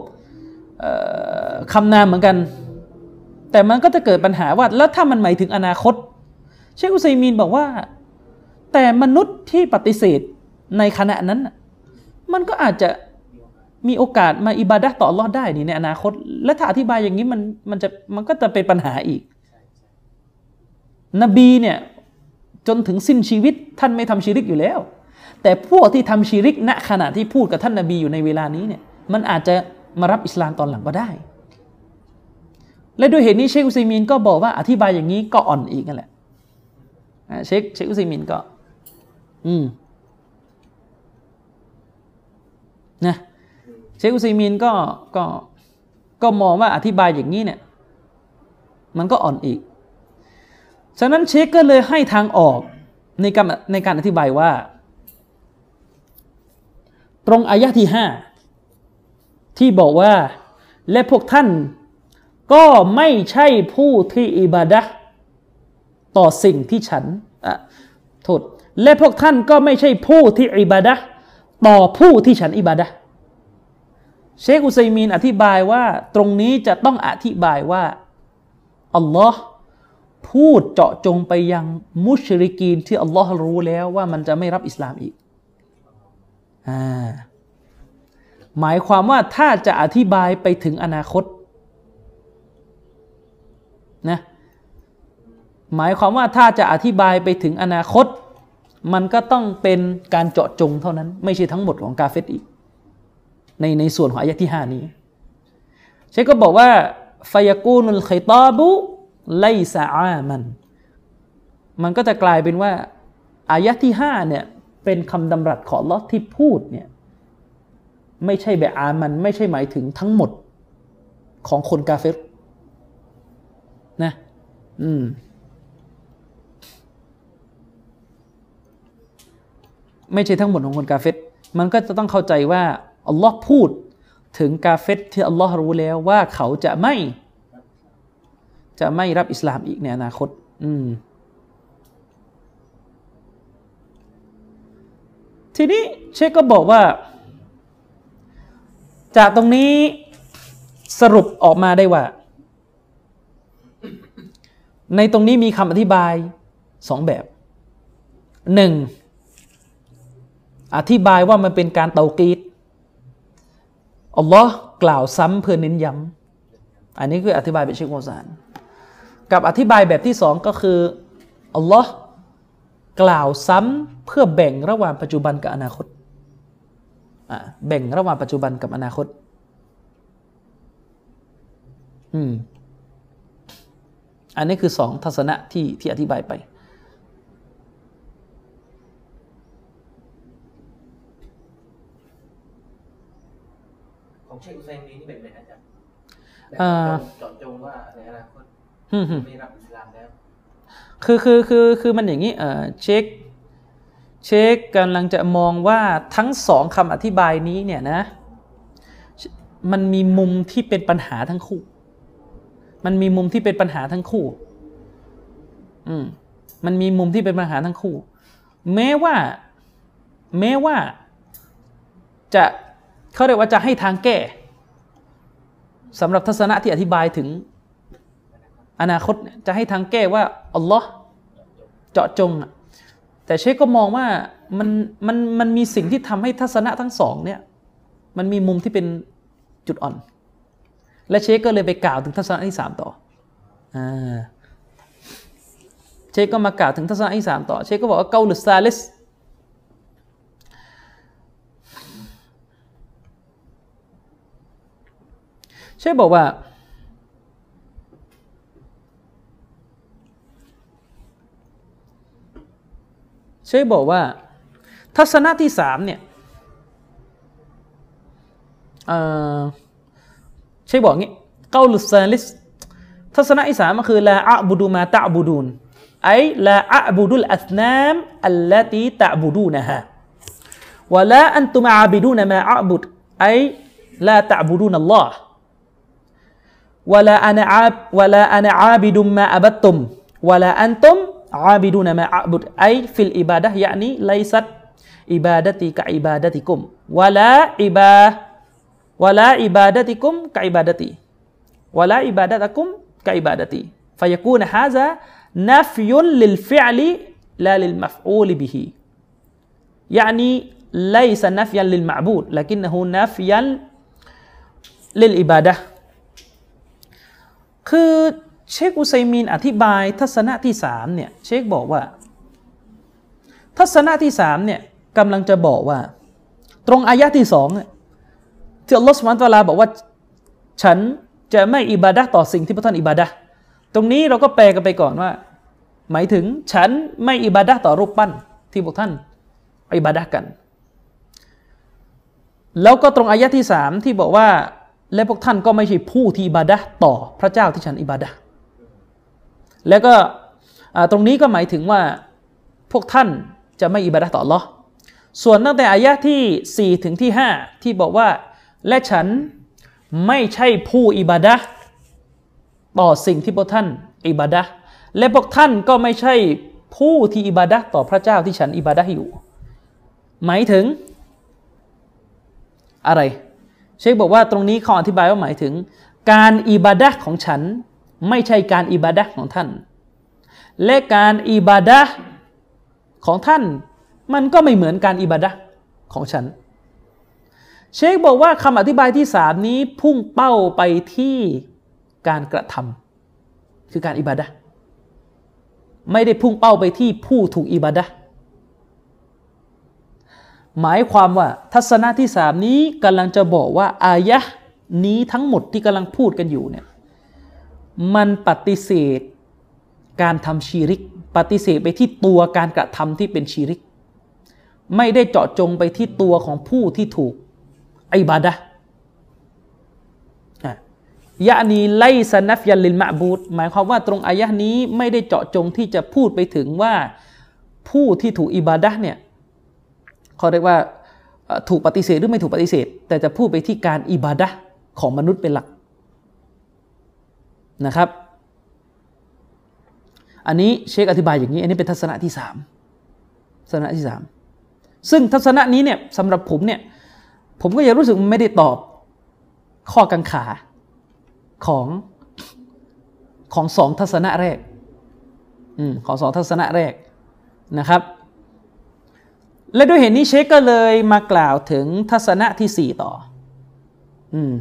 คำนามเหมือนกันแต่มันก็จะเกิดปัญหาว่าแล้วถ้ามันหมายถึงอนาคตเชคอุซัยมีนบอกว่าแต่มนุษย์ที่ปฏิเสธในขณะนั้นมันก็อาจจะมีโอกาสมาอิบาดะห์ต่ออัลเลาะห์ได้นี่ในอนาคตและถ้าอธิบายอย่างนี้มันมันจะมันก็จะเป็นปัญหาอีกนบีเนี่ยจนถึงสิ้นชีวิตท่านไม่ทำชิริกอยู่แล้วแต่พวกที่ทำชิริกณขณะที่พูดกับท่านนบีอยู่ในเวลานี้เนี่ยมันอาจจะมารับอิสลามตอนหลังก็ได้และด้วยเหตุนี้เชคอุซัยมีนก็บอกว่าอธิบายอย่างนี้ก็อ่อนอีกนั่นแหละเชคเชคอุซัยมีนก็อืมนะเชคอุซัยมีนก็ก็ก็มองว่าอธิบายอย่างนี้เนี่ยมันก็อ่อนอีกฉะนั้นเชคก็เลยให้ทางออกในการในการอธิบายว่าตรงอายะที่ห้าที่บอกว่าและพวกท่านก็ไม่ใช่ผู้ที่อิบาดะห์ต่อสิ่งที่ฉันอ่ะโทษและพวกท่านก็ไม่ใช่ผู้ที่อิบาดะห์ต่อผู้ที่ฉันอิบาดะห์เชคอุซัยมีนอธิบายว่าตรงนี้จะต้องอธิบายว่าอัลลอฮ์พูดเจาะจงไปยังมุชริกีนที่อัลลอฮ์รู้แล้วว่ามันจะไม่รับอิสลามอีกหมายความว่าถ้าจะอธิบายไปถึงอนาคตนะหมายความว่าถ้าจะอธิบายไปถึงอนาคตมันก็ต้องเป็นการเจาะจงเท่านั้นไม่ใช่ทั้งหมดของกาเฟตอีกในในส่วนของอายะที่ห้านี้เชคก็บอกว่าฟายกูนุลไคตาบุไลซาอามันมันก็จะกลายเป็นว่าอายะที่ห้าเนี่ยเป็นคำดำรัสของอัลเลาะห์ที่พูดเนี่ยไม่ใช่แบบอามันไม่ใช่หมายถึงทั้งหมดของคนกาเฟรนะอืมไม่ใช่ทั้งหมดของคนกาเฟรมันก็จะต้องเข้าใจว่าอัลเลาะห์พูดถึงกาเฟรที่อัลเลาะห์รู้แล้วว่าเขาจะไม่จะไม่รับอิสลามอีกในอนาคตอืม ทีนี้เชคก็บอกว่าจากตรงนี้สรุปออกมาได้ว่าในตรงนี้มีคำอธิบายสองแบบหนึ่งอธิบายว่ามันเป็นการเตากีดอัลลอฮ์กล่าวซ้ำเพื่อเน้นย้ำอันนี้คืออธิบายแบบเชคโมซานกับอธิบายแบบที่สองก็คืออัลลอฮ์กล่าวซ้ำเพื่อแบ่งระหว่างปัจจุบันกับอนาคตแบ่งระหว่างปัจจุบันกับอนาคตอืมอันนี้คือสองทัศนะที่ที่อธิบายไปของเชคอุซัยมีนี่เป็นไหมอาจารย์จอดจงว่าในอนาคตไม่รับอิสลามแล้วคือคือคือคือมันอย่างนี้เออเชคเชคกำลังจะมองว่าทั้งสองคำอธิบายนี้เนี่ยนะมันมีมุมที่เป็นปัญหาทั้งคู่มันมีมุมที่เป็นปัญหาทั้งคู่อืมมันมีมุมที่เป็นปัญหาทั้งคู่แม้ว่าแม้ว่าจะเขาเรียกว่าจะให้ทางแก้สำหรับทัศนะที่อธิบายถึงอนาคตจะให้ทางแก้ว่าอัลลอฮ์เจาะจงแต่เชคก็มองว่ามันมันมันมีสิ่งที่ทำให้ทัศนะทั้งสองเนี่ยมันมีมุมที่เป็นจุดอ่อนและเชคก็เลยไปกล่าวถึงทัศนะที่สามต่ออ่าเชคก็มากล่าวถึงทัศนะที่สามต่อเชคก็บอกว่าเกาลุซาลิสเชคบอกว่าเชคบอกว่าทัศนะที่สามเนี่ยเชคบอกงี้เกาลุซาลิสทัศนะที่สามก็คือลาอะบุดูมาตะบุดูนไอลาอะบุดุลอัศนามอัลลัตีตะบุดูนะฮะวะลาอันตุมะอาบิดูนะมาอะบุดไอลาตะบุดูนัลลอฮ์วะลาอันอาบวะลาอันอาบิดุมมาอะบัตตุมวะลาอันตุมอาบิดูนะมาอะบุดไอฟิลอิบาดะห์ยะนีไลซัตอิบาดะติกะอิบาดะติกุมวะลาอิบาวะลาอิบาดะติกุมกะอิบาดะติวะลาอิบาดะตะกุมกะอิบาดะติฟะยะกูนฮาซานัฟยุลลิลฟิอลิลาลิลมัฟอูลบิฮิยะนีไลซะนัฟยันลิลมะอบูดลากินนะฮูนัฟยันลิลอิบาดะห์คือเชคอุซัยมีนอธิบายทัศนะที่สามเนี่ยเชคบอกว่าทัศนะที่สามเนี่ยกำลังจะบอกว่าตรงอายะที่สองเนี่ยที่อัลลอฮฺซุบฮานะฮูวะตะอาลาบอกว่าฉันจะไม่อิบาดะห์ต่อสิ่งที่พระท่านอิบาดะห์ตรงนี้เราก็แปลกันไปก่อนว่าหมายถึงฉันไม่อิบาดะห์ต่อรูปปั้นที่พวกท่านอิบาดะห์กันแล้วก็ตรงอายะที่สามที่บอกว่าและพวกท่านก็ไม่ใช่ผู้ที่อิบาดะห์ต่อพระเจ้าที่ฉันอิบาดะห์แล้วก็ตรงนี้ก็หมายถึงว่าพวกท่านจะไม่อิบาดะห์ต่ออัลเลาะห์ส่วนตั้งแต่อายะห์ที่สี่ถึงที่ห้าที่บอกว่าและฉันไม่ใช่ผู้อิบาดะห์ต่อสิ่งที่พวกท่านอิบาดะห์และพวกท่านก็ไม่ใช่ผู้ที่อิบาดะห์ต่อพระเจ้าที่ฉันอิบาดะห์อยู่หมายถึงอะไรเชคบอกว่าตรงนี้ขออธิบายว่าหมายถึงการอิบาดะห์ของฉันไม่ใช่การอิบาดะห์ของท่านและการอิบาดะห์ของท่านมันก็ไม่เหมือนการอิบาดะห์ของฉันเชคบอกว่าคำอธิบายที่สามนี้พุ่งเป้าไปที่การกระทำคือการอิบาดะห์ไม่ได้พุ่งเป้าไปที่ผู้ถูกอิบาดะห์หมายความว่าทัศนะที่สามนี้กำลังจะบอกว่าอายะห์นี้ทั้งหมดที่กำลังพูดกันอยู่เนี่ยมันปฏิเสธการทำชีริกปฏิเสธไปที่ตัวการกระทำที่เป็นชีริกไม่ได้เจาะจงไปที่ตัวของผู้ที่ถูกอิบาดะห์ยะนีไลซะนัฟยันลิลมะอบูดหมายความว่าตรงอายะห์นี้ไม่ได้เจาะจงที่จะพูดไปถึงว่าผู้ที่ถูกอิบาดะห์เนี่ยเขาเรียกว่าถูกปฏิเสธหรือไม่ถูกปฏิเสธแต่จะพูดไปที่การอิบาดะห์ของมนุษย์เป็นหลักนะครับอันนี้เชคอธิบายอย่างนี้อันนี้เป็นทัศนะที่สามทัศนะที่สาม ซึ่งทัศนะนี้เนี่ยสำหรับผมเนี่ยผมก็ยังรู้สึกไม่ได้ตอบข้อกังขาของของสองทัศนะแรกอืมของสองทัศนะแรกนะครับและด้วยเหตุ นี้เชคก็เลยมากล่าวถึงทัศนะที่สี่ต่ออืม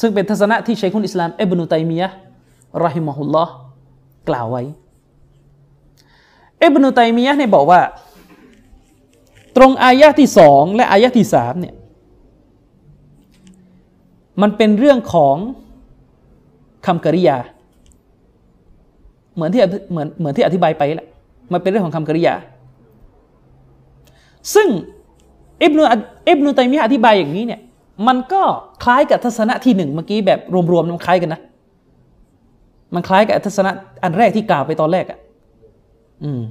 ซึ่งเป็นทัศนะที่ชัยคุลอิสลามอิบนุตัยมียะห์เราะฮิมะฮุลลอฮ์กล่าวไว้อิบนุตัยมียะห์เนี่ยบอกว่าตรงอายะห์ที่สองและอายะห์ที่สามเนี่ยมันเป็นเรื่องของคำกริยาเหมือนที่เหมือนเหมือนที่อธิบายไปแหละมันเป็นเรื่องของคำกริยาซึ่งอิบนุอิบนุตัยมียะห์อธิบายอย่างนี้เนี่ยมันก็คล้ายกับทัศนะที่หนึ่งเมื่อกี้แบบรวมๆมันคล้ายกันนะมันคล้ายกับทัศนะอันแรกที่กล่าวไปตอนแรกอ่ะอืม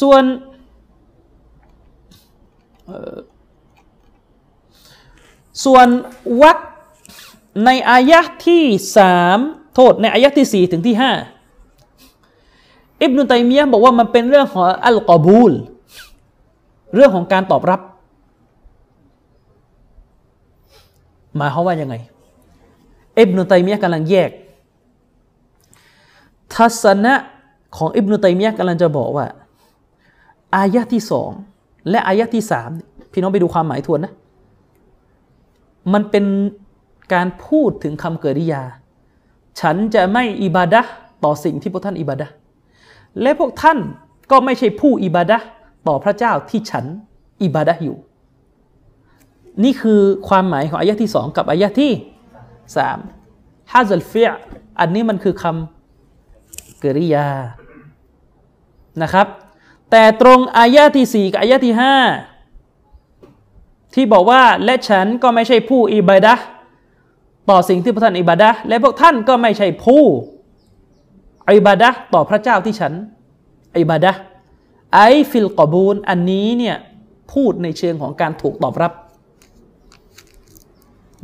ส่วนส่วนวรรคในอายะห์ที่สามโทษในอายะห์ที่สี่ถึงที่ห้าอิบนุตัยมียะห์บอกว่ามันเป็นเรื่องของอัลกอบูลเรื่องของการตอบรับหมายความว่ายังไงอิบนุตัยมียะห์กำลังแยกทัศนะของอิบนุตัยมียะห์กำลังจะบอกว่าอายะที่สองและอายะที่สามพี่น้องไปดูความหมายทวนนะมันเป็นการพูดถึงคำกริยาฉันจะไม่อิบาดะห์ต่อสิ่งที่พวกท่านอิบาดะห์และพวกท่านก็ไม่ใช่ผู้อิบาดะห์ต่อพระเจ้าที่ฉันอิบาดะห์อยู่นี่คือความหมายของอายะห์ที่สองกับอายะห์ที่สามฮาซัลฟิออันนี้มันคือคำกริยานะครับแต่ตรงอายะห์ที่สี่กับอายะห์ที่ห้าที่บอกว่าและฉันก็ไม่ใช่ผู้อิบาดะห์ต่อสิ่งที่พวกท่านอิบาดะห์และพวกท่านก็ไม่ใช่ผู้อิบาดะห์ต่อพระเจ้าที่ฉันอิบาดะห์ไอฟิลกอบูลอันนี้เนี่ยพูดในเชิงของการถูกตอบรับ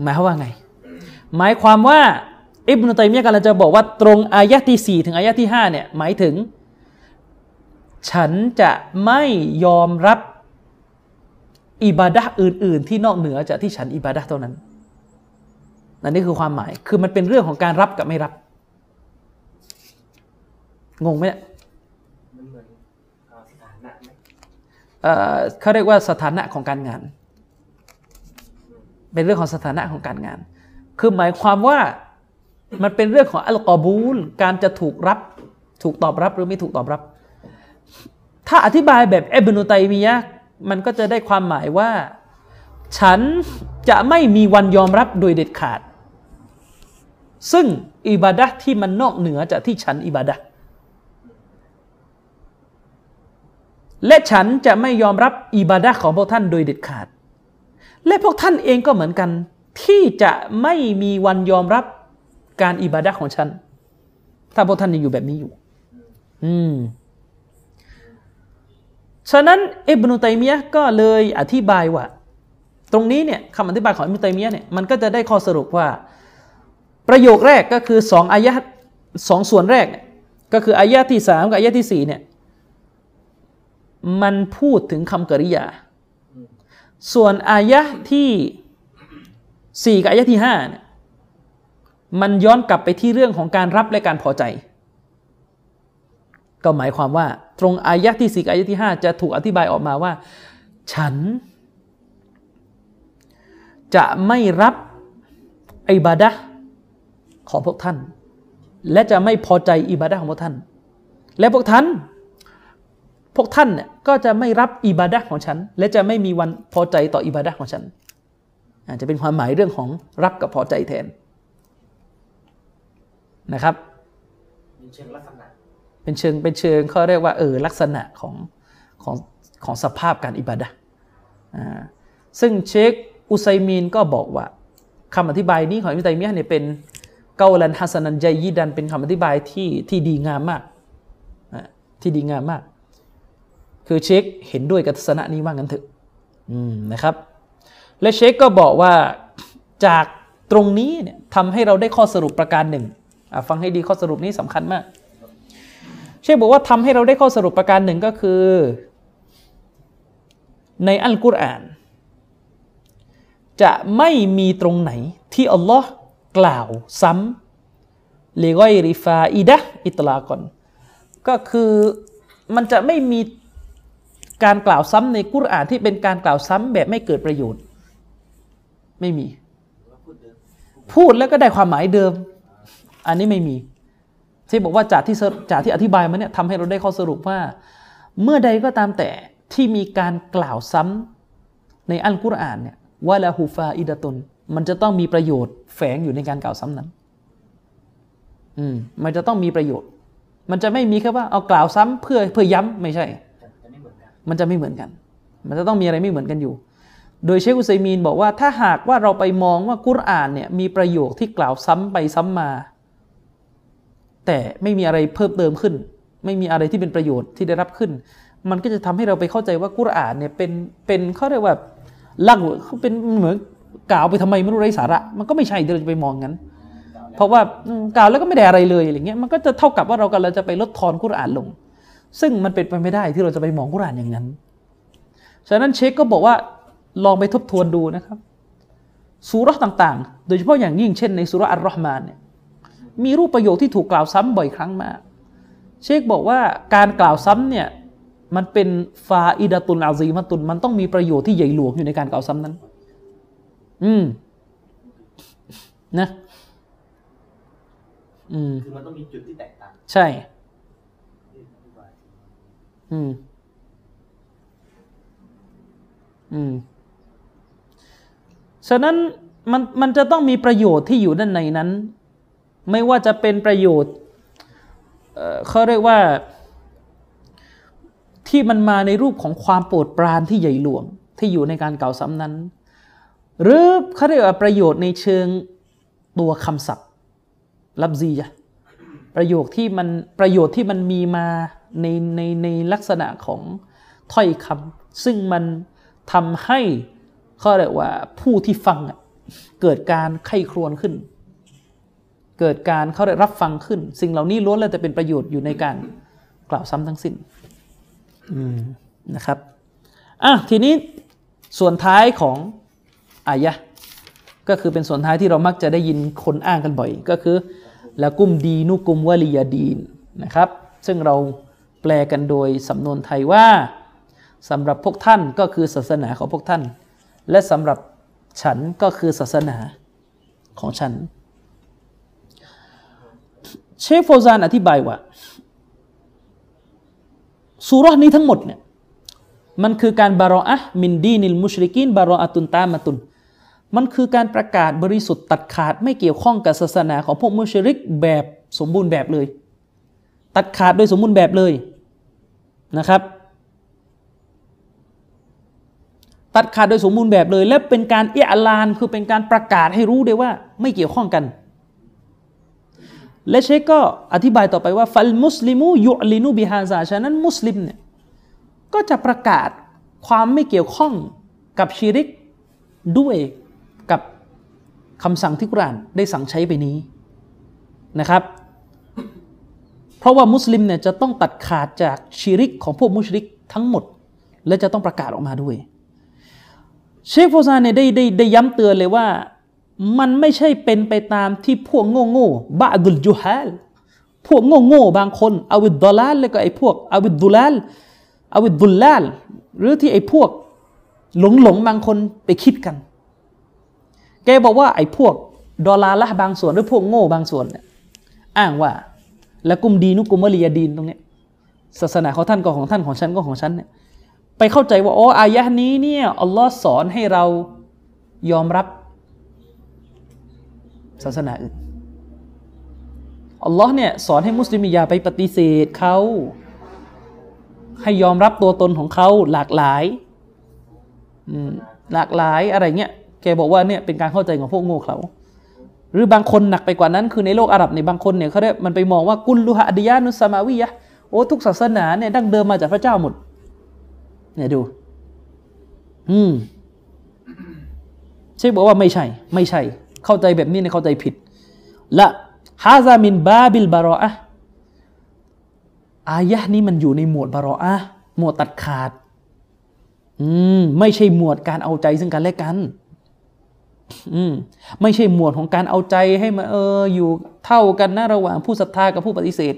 หมายความว่าไงหมายความว่าอิบนุตัยมียะห์กำลังจะบอกว่าตรงอายะห์ที่สี่ถึงอายะห์ที่ห้าเนี่ยหมายถึงฉันจะไม่ยอมรับอิบาดะห์อื่นๆที่นอกเหนือจากที่ฉันอิบาดะห์เท่านั้นนั่นนี่คือความหมายคือมันเป็นเรื่องของการรับกับไม่รับงงไหมเนี่ยเขาเรียกว่าสถานะของการงานเป็นเรื่องของสถานะของการงานคือหมายความว่ามันเป็นเรื่องของอัลกอบูลการจะถูกรับถูกตอบรับหรือไม่ถูกตอบรับถ้าอธิบายแบบอิบนุตัยมียะห์มันก็จะได้ความหมายว่าฉันจะไม่มีวันยอมรับโดยเด็ดขาดซึ่งอิบาดะห์ที่มันนอกเหนือจากที่ฉันอิบาดะห์และฉันจะไม่ยอมรับอิบาดะห์ของพวกท่านโดยเด็ดขาดและพวกท่านเองก็เหมือนกันที่จะไม่มีวันยอมรับการอิบาดะห์ของฉันถ้าพวกท่านยังอยู่แบบนี้อยู่อืมฉะนั้นอิบนุตัยมียะห์ก็เลยอธิบายว่าตรงนี้เนี่ยคำอธิบายของอิบนุตัยมียะห์เนี่ยมันก็จะได้ข้อสรุปว่าประโยคแรกก็คือสองอายะห์สองส่วนแรกเนี่ยก็คืออายะห์ที่สามกับอายะห์ที่สี่เนี่ยมันพูดถึงคำกริยาส่วนอายะห์ที่สี่กับอายะห์ที่ห้าเนี่ยมันย้อนกลับไปที่เรื่องของการรับและการพอใจก็หมายความว่าตรงอายะห์ที่สี่กับอายะห์ที่ห้าจะถูกอธิบายออกมาว่าฉันจะไม่รับอิบาดะห์ของพวกท่านและจะไม่พอใจอิบาดะห์ของพวกท่านและพวกท่านพวกท่านเนี่ยก็จะไม่รับอิบาดะห์ของฉันและจะไม่มีวันพอใจต่ออิบาดะห์ของฉันอาจจะเป็นความหมายเรื่องของรับกับพอใจแทนนะครับเป็นเชิงลักษณะเป็นเชิงเป็นเชิงเขาเรียกว่าเออลักษณะของของของสภาพการอิบาดะห์อ่าซึ่งเชคอุไซมีนก็บอกว่าคำอธิบายนี้ของอิบนุตัยมียะห์เนี่ยเป็นเกาลันฮัสนันญัยยิดันเป็นคำอธิบายที่ที่ดีงามมากอ่าที่ดีงามมากคือเชคเห็นด้วยกับทัศนะนี้ว่างั้นเถอะนะครับและเชคก็บอกว่าจาก ตรงนี้เนี่ยทำให้เราได้ข้อสรุปประการหนึ่งฟังให้ดีข้อสรุปนี้สำคัญมากเชคบอกว่าทำให้เราได้ข้อสรุปประการหนึ่งก็คือในอัลกุรอานจะไม่มีตรงไหนที่อัลลอฮ์กล่าวซ้ำเลก้อยริฟาอิดะอิตลากอนก็คือมันจะไม่มีการกล่าวซ้ำในกุรอานที่เป็นการกล่าวซ้ำแบบไม่เกิดประโยชน์ไม่มีพูดแล้วก็ได้ความหมายเดิมอันนี้ไม่มีที่บอกว่าจากที่จากที่อธิบายมาเนี่ยทำให้เราได้ข้อสรุปว่าเมื่อใดก็ตามแต่ที่มีการกล่าวซ้ำในอัลกุรอานเนี่ยว่าละฮูฟาอิดะตุนมันจะต้องมีประโยชน์แฝงอยู่ในการกล่าวซ้ำนั้นอืมมันจะต้องมีประโยชน์มันจะไม่มีแค่ว่าเอากล่าวซ้ำเพื่อเพื่อย้ำไม่ใช่มันจะไม่เหมือนกันมันจะต้องมีอะไรไม่เหมือนกันอยู่โดยเชคอุซัยมีนบอกว่าถ้าหากว่าเราไปมองว่ากุรอานเนี่ยมีประโยคที่กล่าวซ้ำไปซ้ำมาแต่ไม่มีอะไรเพิ่มเติมขึ้นไม่มีอะไรที่เป็นประโยชน์ที่ได้รับขึ้นมันก็จะทำให้เราไปเข้าใจว่ากุรอานเนี่ยเป็นเป็นเขาเรียกว่าลักเขาเป็นเหมือนกล่าวไปทำไมไม่รู้ไร้สาระมันก็ไม่ใช่เราจะไปมองงั้นเพราะว่ากล่าวแล้วก็ไม่ได้อะไรเลยอย่างเงี้ยมันก็จะเท่ากับว่าเรากำลังจะไปลดทอนกุรอานลงซึ่งมันเป็นไปไม่ได้ที่เราจะไปมองกุรอานอย่างนั้นฉะนั้นเชคก็บอกว่าลองไปทบทวนดูนะครับซูเราะห์ต่างๆโดยเฉพาะอย่างยิ่งเช่นในซูเราะห์อัลเราะห์มานเนี่ยมีรูปประโยคที่ถูกกล่าวซ้ำบ่อยครั้งมากเชคบอกว่าการกล่าวซ้ำเนี่ยมันเป็นฟาอิดะตุนอาซีมะตุนมันต้องมีประโยชน์ที่ใหญ่หลวงอยู่ในการกล่าวซ้ำนั้นอืมนะอืมคือมันต้องมีจุดที่แตกต่างใช่อืมอืมฉะนั้นมันมันจะต้องมีประโยชน์ที่อยู่ด้านในนั้นไม่ว่าจะเป็นประโยชน์เอ่อเขาเรียกว่าที่มันมาในรูปของความโปรดปรานที่ใหญ่หลวงที่อยู่ในการกล่าวซ้ำนั้นหรือเขาเรียกว่าประโยชน์ในเชิงตัวคำศัพท์ลับซียะประโยคที่มันประโยชน์ที่มันมีมาในในในลักษณะของถ้อยคำซึ่งมันทำให้เขาเรียกว่าผู้ที่ฟังเกิดการใคร่ครวญขึ้นเกิดการเขาได้รับฟังขึ้นสิ่งเหล่านี้ล้วนแล้วแต่เป็นประโยชน์อยู่ในการกล่าวซ้ำทั้งสิ้นนะครับอ่ะทีนี้ส่วนท้ายของอายะห์ก็คือเป็นส่วนท้ายที่เรามักจะได้ยินคนอ้างกันบ่อยก็คือละกุมดีนุกุมวะลียะดีนนะครับซึ่งเราแปลกันโดยสำนวนไทยว่าสำหรับพวกท่านก็คือศาสนาของพวกท่านและสำหรับฉันก็คือศาสนาของฉันเชฟโฟซานอธิบายว่าซูเราะห์นี้ทั้งหมดเนี่ยมันคือการบะรออะห์มินดีนิลมุชริกีนบะรออะตุนตามะตุนมันคือการประกาศบริสุทธิ์ตัดขาดไม่เกี่ยวข้องกับศาสนาของพวกมุชริกแบบสมบูรณ์แบบเลยตัดขาดโดยสมบูรณ์แบบเลยนะครับตัดขาดโดยสมบูรณ์แบบเลยและเป็นการอิอลานคือเป็นการประกาศให้รู้ด้วยว่าไม่เกี่ยวข้องกันและเชคก็อธิบายต่อไปว่าฟัลมุสลิมูยุลินูบิฮาซาฉะนั้นมุสลิมเนี่ยก็จะประกาศความไม่เกี่ยวข้องกับชิริกด้วยกับคำสั่งที่กุรอานได้สั่งใช้ไปนี้นะครับเพราะว่ามุสลิมเนี่ยจะต้องตัดขาดจากชิริกของพวกมุชริกทั้งหมดและจะต้องประกาศออกมาด้วยเชคฟอซานเนี่ยได้ได้ได้ย้ำเตือนเลยว่ามันไม่ใช่เป็นไปตามที่พวกโง่ๆบะดุลจุฮัลพวกโง่ๆบางคนอวิดดอลาลแล้วก็ไอ้พวกอวิดดุลาลอวิดดุลลาลหรือที่ไอ้พวกหลงๆบางคนไปคิดกันแกบอกว่าไอ้พวกดอลาละบางส่วนหรือพวกโง่บางส่วนเนี่ยอ้างว่าละกุมดีนุกุมวะลียะดีนตรงนี้ศาสนาของท่านก็ของท่านของฉันก็ของฉันเนี่ยไปเข้าใจว่าอ๋ออายะห์นี้เนี่ยอัลลอฮ์สอนให้เรายอมรับศาสนาอื่นอัลลอฮ์เนี่ยสอนให้มุสลิมอย่าไปปฏิเสธเขาให้ยอมรับตัวตนของเขาหลากหลายหลากหลายอะไรเงี้ยแกบอกว่าเนี่ยเป็นการเข้าใจของพวกโง่เขลาหรือบางคนหนักไปกว่านั้นคือในโลกอาหรับเนี่ยบางคนเนี่ยเขาเรียกมันไปมองว่ากุลลุฮะอดิยานุสมาวิยะโอ้ทุกศาสนาเนี่ยดั้งเดิมมาจากพระเจ้าหมดเนี่ยดูอืมใช่บอกว่าไม่ใช่ไม่ใช่ เข้าใจแบบนี้เนี่ยเข้าใจผิดละฮาซามินบาบิลบารออะห์อายะห์นี้มันอยู่ในหมวดบารออะห์หมวดตัดขาดอืมไม่ใช่หมวดการเอาใจซึ่งกันและกันอืมไม่ใช่หมวดของการเอาใจให้มาเอออยู่เท่ากันนะระหว่างผู้ศรัทธากับผู้ปฏิเสธ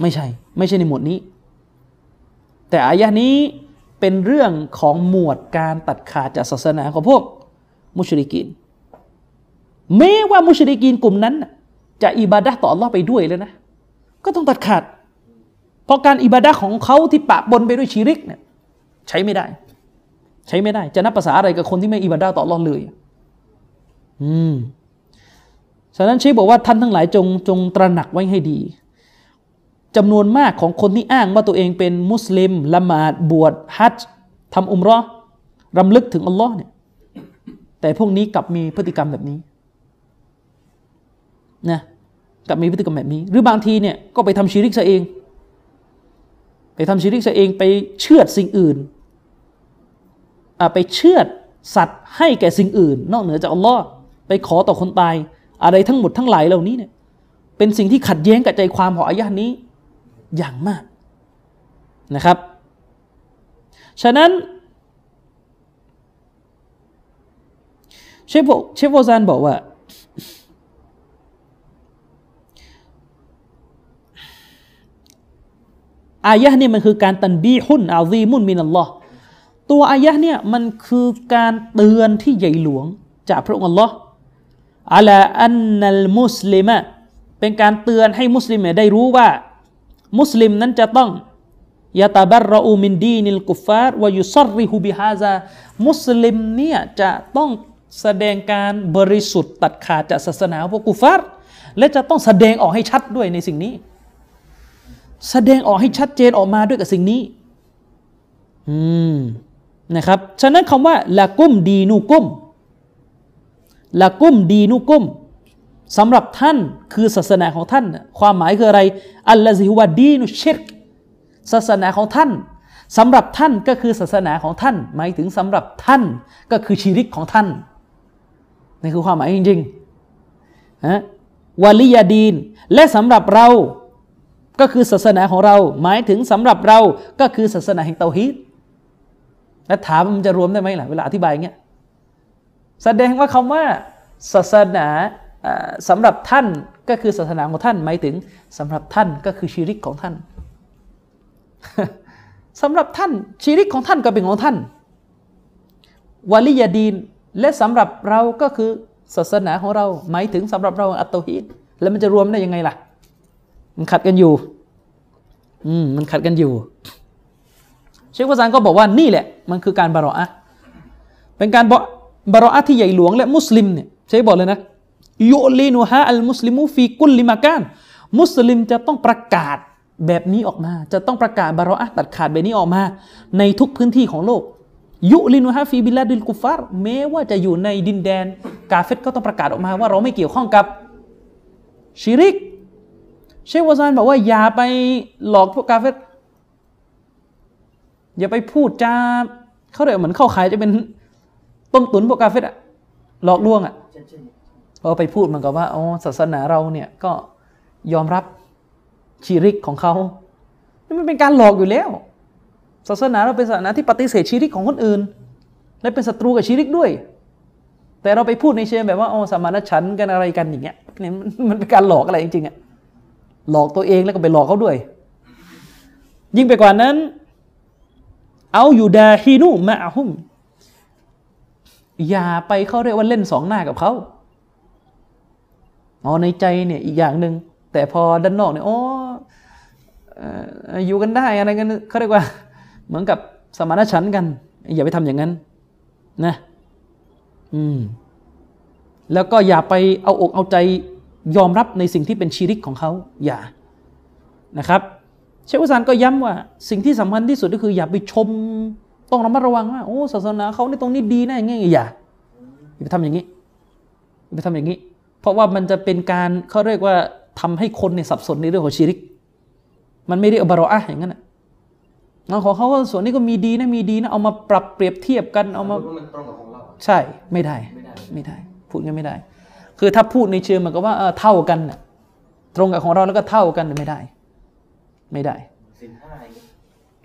ไม่ใช่ไม่ใช่ในหมวดนี้แต่อายะห์นี้เป็นเรื่องของหมวดการตัดขาดจากศาสนาของพวกมุชริกีนแม้ว่ามุชริกีนกลุ่มนั้นจะอิบาดะห์ต่ออัลเลาะห์ไปด้วยแล้วนะก็ต้องตัดขาดเพราะการอิบาดะห์ของเขาที่ปะปนไปด้วยชิริกเนี่ยใช้ไม่ได้ใช้ไม่ได้จะนับภาษาอะไรกับคนที่ไม่อิบาดะห์ต่ออัลเลาะห์เลยอืมฉะนั้นเชคบอกว่าท่านทั้งหลายจงจงตระหนักไว้ให้ดีจำนวนมากของคนที่อ้างว่าตัวเองเป็นมุสลิมละหมาดบวชฮัจญ์ทำอุมเราะห์รำลึกถึงอัลเลาะห์เนี่ยแต่พวกนี้กลับมีพฤติกรรมแบบนี้นะกลับมีพฤติกรรมแบบนี้หรือบางทีเนี่ยก็ไปทำชิริกซะเองไปทำชิริกซะเองไปเชือดสิ่งอื่นไปเชือดสัตว์ให้แก่สิ่งอื่นนอกเหนือจากอัลเลาะห์ไปขอต่อคนตายอะไรทั้งหมดทั้งหลายเหล่านี้เนี่ยเป็นสิ่งที่ขัดแย้งกับใจความของอายะห์นี้อย่างมากนะครับฉะนั้นเชฟเชฟโวซานบอกว่าอายะห์เนี่ยมันคือการตันบีฮุนอาซีมุนมินัลลอฮ์ตัวอายะห์เนี่ยมันคือการเตือนที่ใหญ่หลวงจากพระองค์อัลลอฮ์อะลาอันนัลมุสลิมะเป็นการเตือนให้มุสลิมได้รู้ว่ามุสลิมนั้นจะต้องยะตะบัรรออูมินดีนิลกุฟฟาร์วะยุซัรริฮุบิฮาซามุสลิมเนี่ยจะต้องแสดงการบริสุทธิ์ตัดขาดจากศาสนาพวกกุฟฟาร์และจะต้องแสดงออกให้ชัดด้วยในสิ่งนี้แสดงออกให้ชัดเจนออกมาด้วยกับสิ่งนี้อืมนะครับฉะนั้นคำว่าละกุมดีนูกุมละกุมดีนูกุมสำหรับท่านคือศาสนาของท่านความหมายคืออะไรอัลลอฮิวะดีนุชิรกศาสนาของท่านสำหรับท่านก็คือศาสนาของท่านหมายถึงสำหรับท่านก็คือชิริกของท่านนี่คือความหมายจริงๆนะวะลียะดีนและสำหรับเราก็คือศาสนาของเราหมายถึงสำหรับเราก็คือศาสนาแห่งเตาฮีดและถามมันจะรวมได้ไหมล่ะเวลาอธิบายอย่างเงี้ยแสดงว่าคำว่าศาสนาสำหรับท่านก็คือศาสนาของท่านหมายถึงสำหรับท่านก็คือชิริกของท่าน สำหรับท่านชิริกของท่านก็เป็นของท่านวะลียะดีนและสำหรับเราก็คือศาสนาของเราหมายถึงสำหรับเราอัตเตาฮีดแล้วมันจะรวมได้ยังไงล่ะมันขัดกันอยู่อืมมันขัดกันอยู่เชคกวาซานก็บอกว่านี่แหละมันคือการบารออะห์เป็นการบารออะห์ที่ใหญ่หลวงและมุสลิมเนี่ยเชคบอกเลยนะยุลีนูฮาอัลมุสลิมูฟีกุลลิมะกานมุสลิมจะต้องประกาศแบบนี้ออกมาจะต้องประกาศบารออะห์ตัดขาดแบบนี้ออกมาในทุกพื้นที่ของโลกยุลีนูฮาฟีบิลาดิลกุฟฟาร์แม้ว่าจะอยู่ในดินแดนกาเฟรก็ต้องประกาศออกมาว่าเราไม่เกี่ยวข้องกับชิริกเชควาซานบอกว่าอย่าไปหลอกพวกกาเฟรอย่าไปพูดจาเขาเรียกเหมือนเข้าขายจะเป็นต้มตุ๋นพวกกาเฟรอะหลอกลวงอะพอไปพูดมันก็ว่าอ๋อศาสนาเราเนี่ยก็ยอมรับชิริกของเขานี่มันเป็นการหลอกอยู่แล้วศาสนาเราเป็นศาสนาที่ปฏิเสธชิริกของคนอื่นและเป็นศัตรูกับชิริกด้วยแต่เราไปพูดในเชิงแบบว่าอ๋อสมานฉันท์กันอะไรกันอย่างเงี้ยนี่มันเป็นการหลอกอะไรจริงๆอะหลอกตัวเองแล้วก็ไปหลอกเขาด้วยยิ่งไปกว่านั้นเอาอยู่ดาฮีนุมะอะฮุมอย่าไปเขาเรียกว่าเล่นสองหน้ากับเขาอ๋อในใจเนี่ยอีกอย่างหนึ่งแต่พอด้านนอกเนี่ยอ๋ออยู่กันได้อะไรกันเขาเรียกว่าเหมือนกับสมานฉันท์กันอย่าไปทำอย่างนั้นนะอืมแล้วก็อย่าไปเอาอกเอาใจยอมรับในสิ่งที่เป็นชิริกของเขาอย่านะครับเชคอุซานก็ย้ำว่าสิ่งที่สำคัญที่สุดก็คืออย่าไปชมต้องระมัดระวังว่าโอ้ศาสนาเขาในตรงนี้ดีนะอย่างเงี้ยอย่าอย่าไปทำอย่างนี้อย่าไปทำอย่างนี้เพราะว่ามันจะเป็นการเขาเรียกว่าทำให้คนเนี่ยสับสนในเรื่องของชิริกมันไม่ได้เอาบารออะห์อย่างนั้นนะของเขาว่าส่วนนี้ก็มีดีนะมีดีนะเอามาปรับเปรียบเทียบกันเอามาใช่ไม่ได้ไม่ได้ พูดกันไม่ได้คือถ้าพูดในเชิงมันก็ว่าเท่ากันนะตรงกับของเราแล้วก็เท่ากันไม่ได้ไม่ได้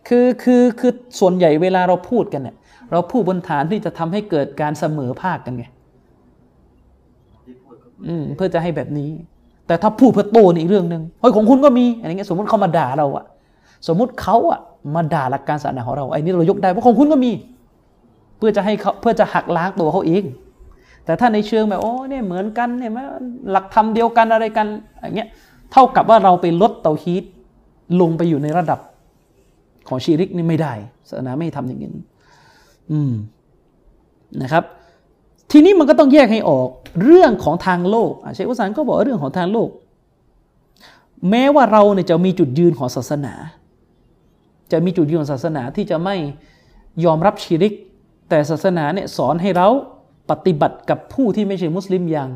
คือคือคือส่วนใหญ่เวลาเราพูดกันเนี่ยเราพูดบนฐานที่จะทำให้เกิดการเสมอภาคกันไงเพื่อจะให้แบบนี้แต่ถ้าพูดเพื่อโต้นี่อีกเรื่องนึงเฮ้ยของคุณก็มีอะไรเงี้ยสมมติเขามาด่าเราอะสมมติเขาอะมาด่าหลักการศาสนาของเราไอ้นี่เรายกได้เพราะของคุณก็มีเพื่อจะให้เขาเพื่อจะหักล้างตัวเขาเองแต่ถ้าในเชิงแบบโอ้เนี่ยเหมือนกันเนี่ยมันหลักธรรมเดียวกันอะไรกันอย่างเงี้ยเท่ากับว่าเราไปลดเตาฮีดลงไปอยู่ในระดับของชีริกนี่ไม่ได้ศาสนาไม่ทำอย่างนี้อืมนะครับทีนี้มันก็ต้องแยกให้ออกเรื่องของทางโลกเชคอุสานก็บอกเรื่องของทางโลกแม้ว่าเราเนี่ยจะมีจุดยืนของศาสนาจะมีจุดยืนของศาสนาที่จะไม่ยอมรับชิริกแต่ศาสนาเนี่ยสอนให้เราปฏิบัติกับผู้ที่ไม่ใช่มุสลิมอย่าง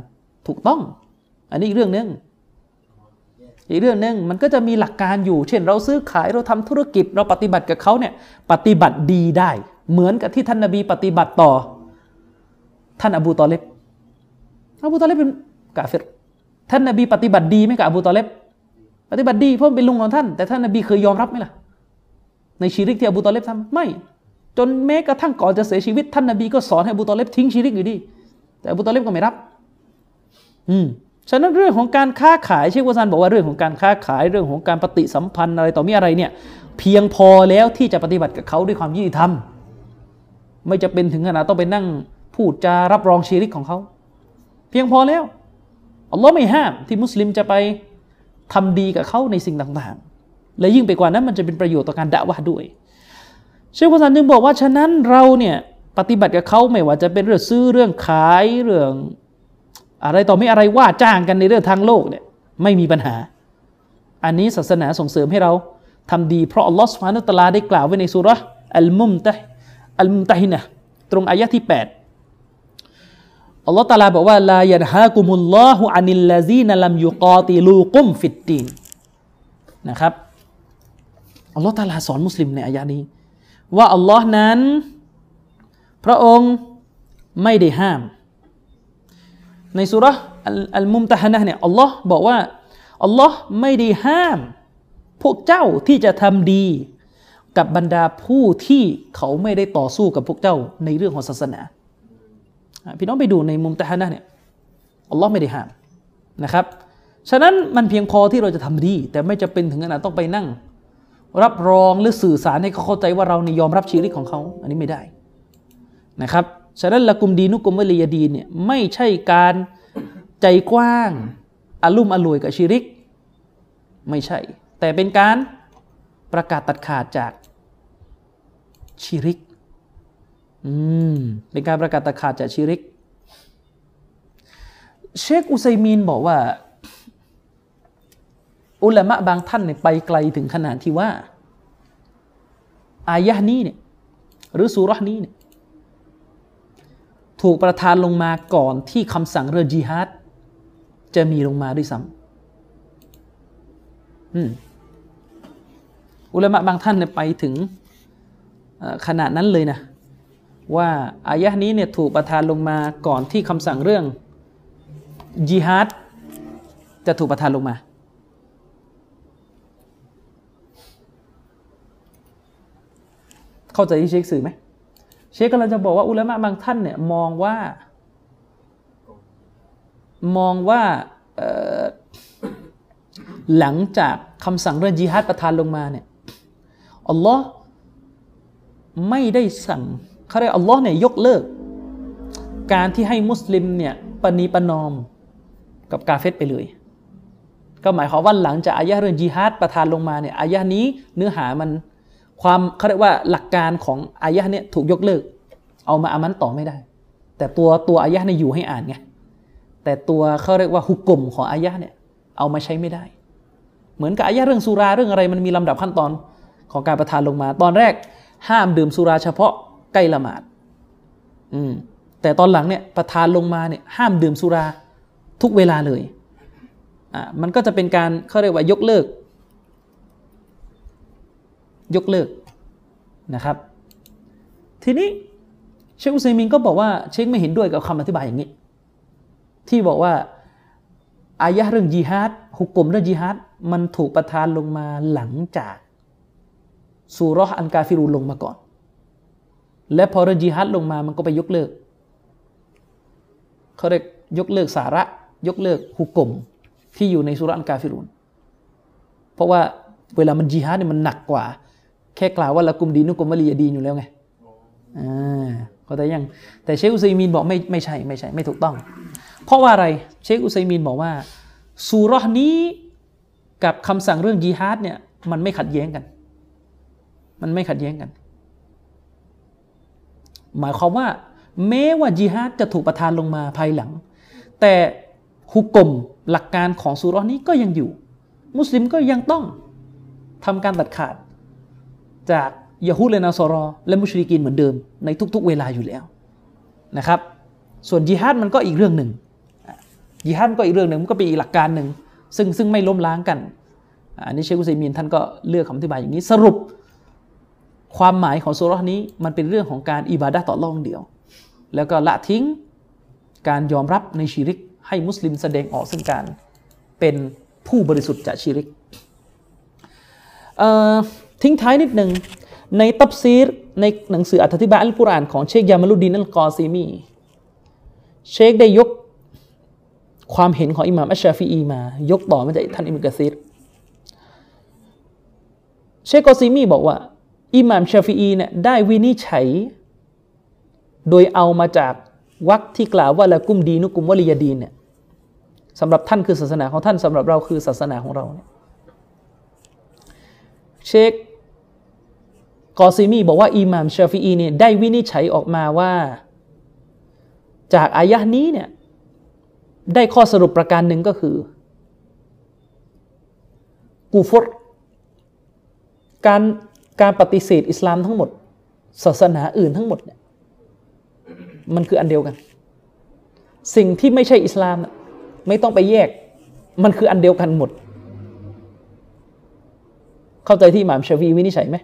ถูกต้องอันนี้อีกเรื่องนึงอีกเรื่องนึงมันก็จะมีหลักการอยู่เช่นเราซื้อขายเราทำธุรกิจเราปฏิบัติกับเขาเนี่ยปฏิบัติดีได้เหมือนกับที่ท่านนบีปฏิบัติต่อท่านอบูตอเลบอบูตอเลบเป็นกาเฟรท่านนบีปฏิบัติดีไหมกับอบูตอเลบปฏิบัติดีเพราะเป็นลุงของท่านแต่ท่านนบีเคยยอมรับไหมล่ะในชีริกที่อบูตอเลบทำไม่จนแม้กระทั่งก่อนจะเสียชีวิตท่านนบีก็สอนให้อบูตอเลบทิ้งชีริกอยู่ดีแต่อบูตอเลบก็ไม่รับอืมฉะนั้นเรื่องของการค้าขายเชค วะซานบอกว่าเรื่องของการค้าขายเรื่องของการปฏิสัมพันธ์อะไรต่อมีอะไรเนี่ยเพียงพอแล้วที่จะปฏิบัติกับเขาด้วยความยุติธรรมไม่จะเป็นถึงขนาดต้องไปนั่งพูดจะรับรองชีริกของเขาเพียงพอแล้วอัลลอฮ์ไม่ห้ามที่มุสลิมจะไปทำดีกับเขาในสิ่งต่างๆและยิ่งไปกว่านั้นมันจะเป็นประโยชน์ต่อการดะวะห์ด้วยเชค วะซานจึงบอกว่าฉะนั้นเราเนี่ยปฏิบัติกับเขาไม่ว่าจะเป็นเรื่องซื้อเรื่องขายเรื่องอะไรต่อไม่อะไรว่าจ้างกันในเรื่องทางโลกเนี่ยไม่มีปัญหาอันนี้ศาสนาส่งเสริมให้เราทำดีเพราะอัลลอฮ์ซุบฮานะฮูวะตะอาลาได้กล่าวไว้ในซูเราะห์อัลมุมตะอัลมุมตะฮินะห์ตรงอายะห์ที่แปดอัลลอฮ์ตะอาลาบอกว่าลายันฮากุมุลลอฮุอานิลลาซีนะลัมยุกาติลูกุมฟิดดีนนะครับอัลลอฮ์ตะอาลาสอนมุสลิมในอายะห์นี้ว่าอัลลอฮ์นั้นพระองค์ไม่ได้ห้ามในซูเราะห์อัลมุมตะฮะนะห์เนี่ยอัลลอฮ์บอกว่าอัลลอฮ์ไม่ได้ห้ามพวกเจ้าที่จะทำดีกับบรรดาผู้ที่เขาไม่ได้ต่อสู้กับพวกเจ้าในเรื่องของศาสนาพี่น้องไปดูในมุมตะฮะนะห์เนี่ยอัลลอฮ์ไม่ได้ห้ามนะครับฉะนั้นมันเพียงพอที่เราจะทำดีแต่ไม่จะเป็นถึงขนาดต้องไปนั่งรับรองหรือสื่อสารให้เขาเข้าใจว่าเราเนี่ยยอมรับชีริกของเขาอันนี้ไม่ได้นะครับฉะนั้นละกุมดีนุกุมวะลียดีนเนี่ยไม่ใช่การใจกว้างอลุ่มอล่วยกับชิริกไม่ใช่แต่เป็นการประกาศตัดขาดจากชิริกอืมเป็นการประกาศตัดขาดจากชิริกเชคอุซัยมีนบอกว่าอุลามะบางท่านเนี่ยไปไกลถึงขนาดที่ว่าอายะห์นี้เนี่ยหรือซูเราะห์นี้เนี่ยถูกประทานลงมาก่อนที่คำสั่งเรื่องจิฮาดจะมีลงมาด้วยซ้ำ อืม อุลามะบางท่านเนี่ยไปถึงขนาดนั้นเลยนะว่าอายะห์นี้เนี่ยถูกประทานลงมาก่อนที่คำสั่งเรื่องจิฮาดจะถูกประทานลงมาเข้าใจที่เชคสื่อไหมเชคกำลังจะบอกว่าอุลามะบางท่านเนี่ยมองว่ามองว่าหลังจากคำสั่งเรื่องจิฮาดประทานลงมาเนี่ยอัลลอฮ์ไม่ได้สั่งเขาเรียกอัลลอฮ์เนี่ยยกเลิกการที่ให้มุสลิมเนี่ยปณีประนอมกับกาเฟรไปเลยก็หมายความว่าหลังจากอายะห์เรื่องจิฮาดประทานลงมาเนี่ยอายะห์นี้เนื้อหามันความเขาเรียกว่าหลักการของอายะห์เนี่ยถูกยกเลิกเอามาอามันต่อไม่ได้แต่ตัวตัวอายะห์เนี่ยอยู่ให้อ่านไงแต่ตัวเขาเรียกว่าหุกกลมของอายะห์เนี่ยเอามาใช้ไม่ได้เหมือนกับอายะห์เรื่องสุราเรื่องอะไรมันมีลำดับขั้นตอนของการประทานลงมาตอนแรกห้ามดื่มสุราเฉพาะใกล้ละหมาดอืมแต่ตอนหลังเนี่ยประทานลงมาเนี่ยห้ามดื่มสุราทุกเวลาเลยอ่ามันก็จะเป็นการเขาเรียกว่ายกเลิกยกเลิกนะครับทีนี้เชคอุซัยมินก็บอกว่าเชคไม่เห็นด้วยกับคำอธิบายอย่างนี้ ที่บอกว่าอายะห์เรื่องญิฮาดฮุกกลมเรื่องญิฮาดมันถูกประทานลงมาหลังจากซูเราะห์อันกาฟิรูนลงมาก่อนและพอเรื่องญิฮาดลงมามันก็ไปยกเลิกเขาเรียกยกเลิกสาระยกเลิกฮุกกลมที่อยู่ในซูเราะห์อันกาฟิรูนเพราะว่าเวลามันญิฮาดเนี่ยมันหนักกว่าแค่กล่าวว่าละกุมดีนุกุมวะลียะดีนอยู่แล้วไงอ่าก็แต่ยังแต่เชคอุซัยมีนบอกไม่ไม่ใช่ไม่ใช่ไม่ถูกต้องเพราะว่าอะไรเชคอุซัยมีนบอกว่าซูเราะห์นี้กับคำสั่งเรื่องญิฮาดเนี่ยมันไม่ขัดแย้งกันมันไม่ขัดแย้งกันหมายความว่าแม้ว่าญิฮาดจะถูกประทานลงมาภายหลังแต่ฮุกกลมหลักการของซูเราะห์นี้ก็ยังอยู่มุสลิมก็ยังต้องทำการตัดขาดจากยะฮูดและนาซอรอและมุชริกีนเหมือนเดิมในทุกๆเวลาอยู่แล้วนะครับส่วนญิฮาดมันก็อีกเรื่องหนึ่งญิฮาดก็อีกเรื่องหนึ่งมันก็เป็นอีกหลักการหนึ่งซึ่งซึ่งไม่ล้มล้างกันอันนี้เชคอุซัยมีนท่านก็เลือกคำอธิบายอย่างนี้สรุปความหมายของซูเราะห์นี้มันเป็นเรื่องของการอิบาดะห์ต่ออัลเลาะห์องค์เดียวแล้วก็ละทิ้งการยอมรับในชิริกให้มุสลิมแสดงออกซึ่งการเป็นผู้บริสุทธิ์จากชิริกทิ้งท้ายนิดหนึ่งในตัฟซีรในหนังสืออธิบายอัลกุรอานของเชคยามาลุดดีนอัลกอซิมีเชคได้ยกความเห็นของอิหม่ามอัชชาฟิอีมายกต่อมาจากท่านอิบนุกะซีรเชคกอซิมีบอกว่าอิหม่ามชาฟิอีเนี่ยได้วินิจฉัยโดยเอามาจากวรรคที่กล่าวว่าละกุมดีนุกุมวะลียะดีนเนี่ยสำหรับท่านคือศาสนาของท่านสำหรับเราคือศาสนาของเราเชคกอซิมีบอกว่าอิหม่ามชาฟิอีเนี่ยได้วินิจฉัยออกมาว่าจากอายะห์นี้เนี่ยได้ข้อสรุปประการหนึ่งก็คือกูฟรการการปฏิเสธอิสลามทั้งหมดศาสนาอื่นทั้งหมดเนี่ยมันคืออันเดียวกันสิ่งที่ไม่ใช่อิสลามไม่ต้องไปแยกมันคืออันเดียวกันหมดเข้าใจที่อิหม่ามชาฟิอีวินิจฉัยไหม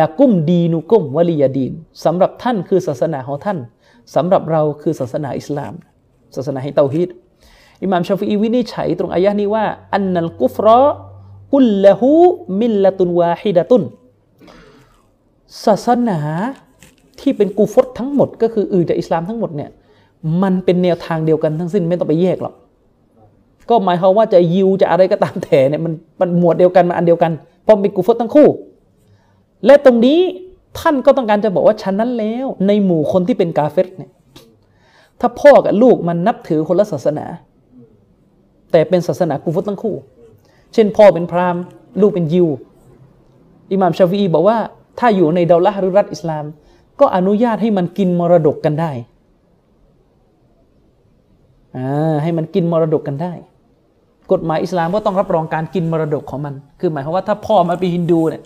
ละกุมดีนุกุมวะลียะดีนสำหรับท่านคือศาสนาของท่านสำหรับเราคือศาสนาอิสลามศาสนาให้เตาฮีดอิหม่ามชาฟิอีวินิจฉัยตรงอายะห์นี้ว่าอันนัลกุฟรอกุลละฮูมิลละตุนวาฮิดะตุนศาสนาที่เป็นกูฟรทั้งหมดก็คืออื่นจากอิสลามทั้งหมดเนี่ยมันเป็นแนวทางเดียวกันทั้งสิ้นไม่ต้องไปแยกหรอกก็หมายความว่าจะยิวจะอะไรก็ตามแต่เนี่ยมันมันหมวดเดียวกันมาอันเดียวกันเพราะเป็นกูฟรทั้งคู่และตรงนี้ท่านก็ต้องการจะบอกว่าฉะนั้นแล้วในหมู่คนที่เป็นกาเฟรเนี่ยถ้าพ่อกับลูกมันนับถือคนละศาสนาแต่เป็นศาสนากูฟรทั้งคู่เช่นพ่อเป็นพราหมณ์ลูกเป็นยิวอิหม่ามชาฟิอีบอกว่าถ้าอยู่ในเดาละห์หรือรัฐอิสลามก็อนุญาตให้มันกินมรดกกันได้อ่าให้มันกินมรดกกันได้กฎหมายอิสลามก็ต้องรับรองการกินมรดกของมันคือหมายความว่าถ้าพ่อมันเป็นฮินดูเนี่ย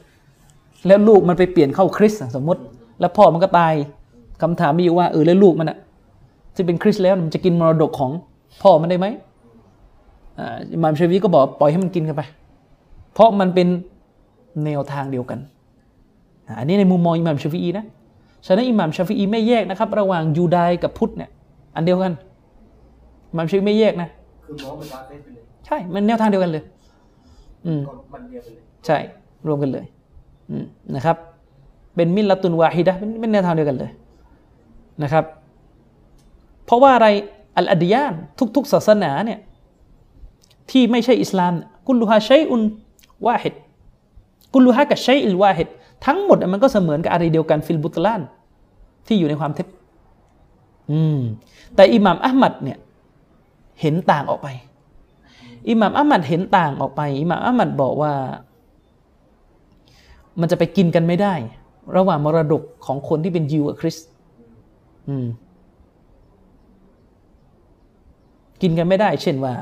แล้วลูกมันไปเปลี่ยนเข้าคริสต์สมมติแล้วพ่อมันก็ตายคำถามมีอยู่ว่าเออแล้วลูกมันอ่ะที่เป็นคริสต์แล้วมันจะกินมรดกของพ่อมันได้ไหมอ่าอิหม่ามชาฟิอีก็บอกปล่อยให้มันกินกันไปเพราะมันเป็นแนวทางเดียวกันอันนี้ในมุมมองอิหม่ามชาฟิอีนะฉะนั้นอิหม่ามชาฟิอีไม่แยกนะครับระหว่างยูดายกับพุทธเนี่ยอันเดียวกันอิหม่ามชาฟิอีไม่แยกนะคือมองเป็นกาเฟรไปเลยใช่มันแนวทางเดียวกันเลยอืมมันเดียวกันเลยใช่รวมกันเลยนะครับเป็นมิลละตุนวาฮิดะห์เป็นแนวทางเดียวกันเลยนะครับเพราะว่าอะไรอัลอดิยานทุกๆศาสนาเนี่ยที่ไม่ใช่อิสลามกุลูฮาชัยอุนวาฮิดกุลูฮากับชัยอิลวาฮิดทั้งหมดมันก็เสมือนกับอะไรเดียวกันฟิลบุตลานที่อยู่ในความเท็จอืมแต่อิหม่ามอะห์มัดเนี่ยเห็นต่างออกไปอิหม่ามอะห์มัดเห็นต่างออกไปอิหม่ามอะห์มัดบอกว่ามันจะไปกินกันไม่ได้ระหว่างมรดกของคนที่เป็นยิวกับคริสต์กินกันไม่ได้เช่นว่า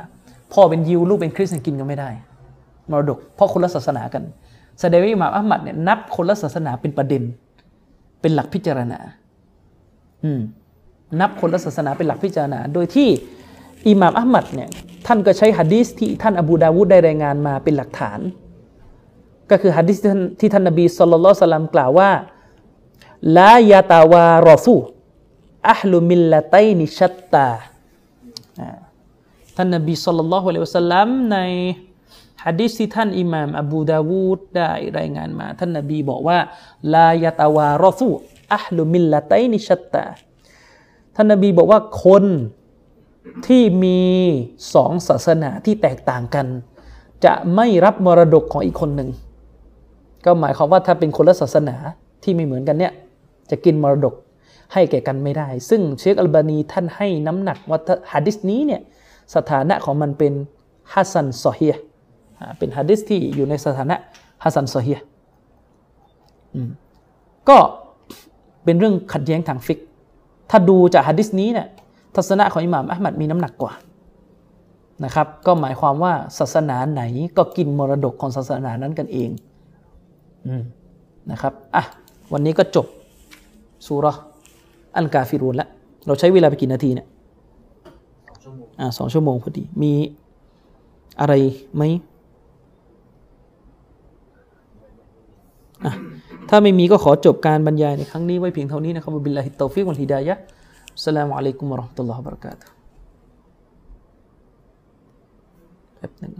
พ่อเป็นยิวลูกเป็นคริสต์กินกันไม่ได้มรดกเพราะคนละศาสนากันแสดงว่าอิหม่ามอะห์มัดเนี่ยนับคนละศาสนาเป็นประเด็นเป็นหลักพิจารณาอืมนับคนละศาสนาเป็นหลักพิจารณาโดยที่อิหม่ามอะห์มัดเนี่ยท่านก็ใช้หะดีษที่ท่านอบูดาวูดได้รายงานมาเป็นหลักฐานก็คือหะดีษที่ท่านนบีศ็อลลัลลอฮุอะลัยฮิวะซัลลัมกล่าวว่าลายะตาวารอซูอัห์ลุมิลละตัยนิชัตตา ท่านนบีศ็อลลัลลอฮุอะลัยฮิวะซัลลัมในหะดีษที่ท่านอิหม่ามอบูดาวูดได้รายงานมาท่านนบีบอกว่าลายะตะวารอซุอะห์ลุมิลละตัยนิชัตตาท่านนบีบอกว่าคนที่มีสองศาสนาที่แตกต่างกันจะไม่รับมรดกของอีกคนหนึ่งก็หมายความว่าถ้าเป็นคนละศาสนาที่ไม่เหมือนกันเนี่ยจะกินมรดกให้แก่กันไม่ได้ซึ่งเชคอัลบานีท่านให้น้ำหนักว่าหะดีษนี้เนี่ยสถานะของมันเป็นฮัสซันซอฮีฮ์เป็นหะดีษที่อยู่ในสถานะฮัสซันซอฮีฮ์ก็เป็นเรื่องขัดแย้งทางฟิกห์ถ้าดูจากหะดีษนี้เนี่ยทัศนะของอิหม่ามอะห์มัดมีน้ำหนักกว่านะครับก็หมายความว่าศาสนาไหนก็กินมรดกของศาสนานั้นกันเองนะครับอ่ะวันนี้ก็จบซูเราะห์อัลกาฟิรูนละเราใช้เวลาไปกี่นาทีเนี่ยอ่าสองชั่วโมงพอดีมีอะไรไหมอ่ะถ้าไม่มีก็ขอจบการบรรยายในครั้งนี้ไว้เพียงเท่านี้นะครับบิลลาฮิตตอฟิกวัลฮิดายะฮ์อัสสลามุอะลัยกุมวะเราะห์มะตุลลอฮิวะบะเราะกาตุฮ์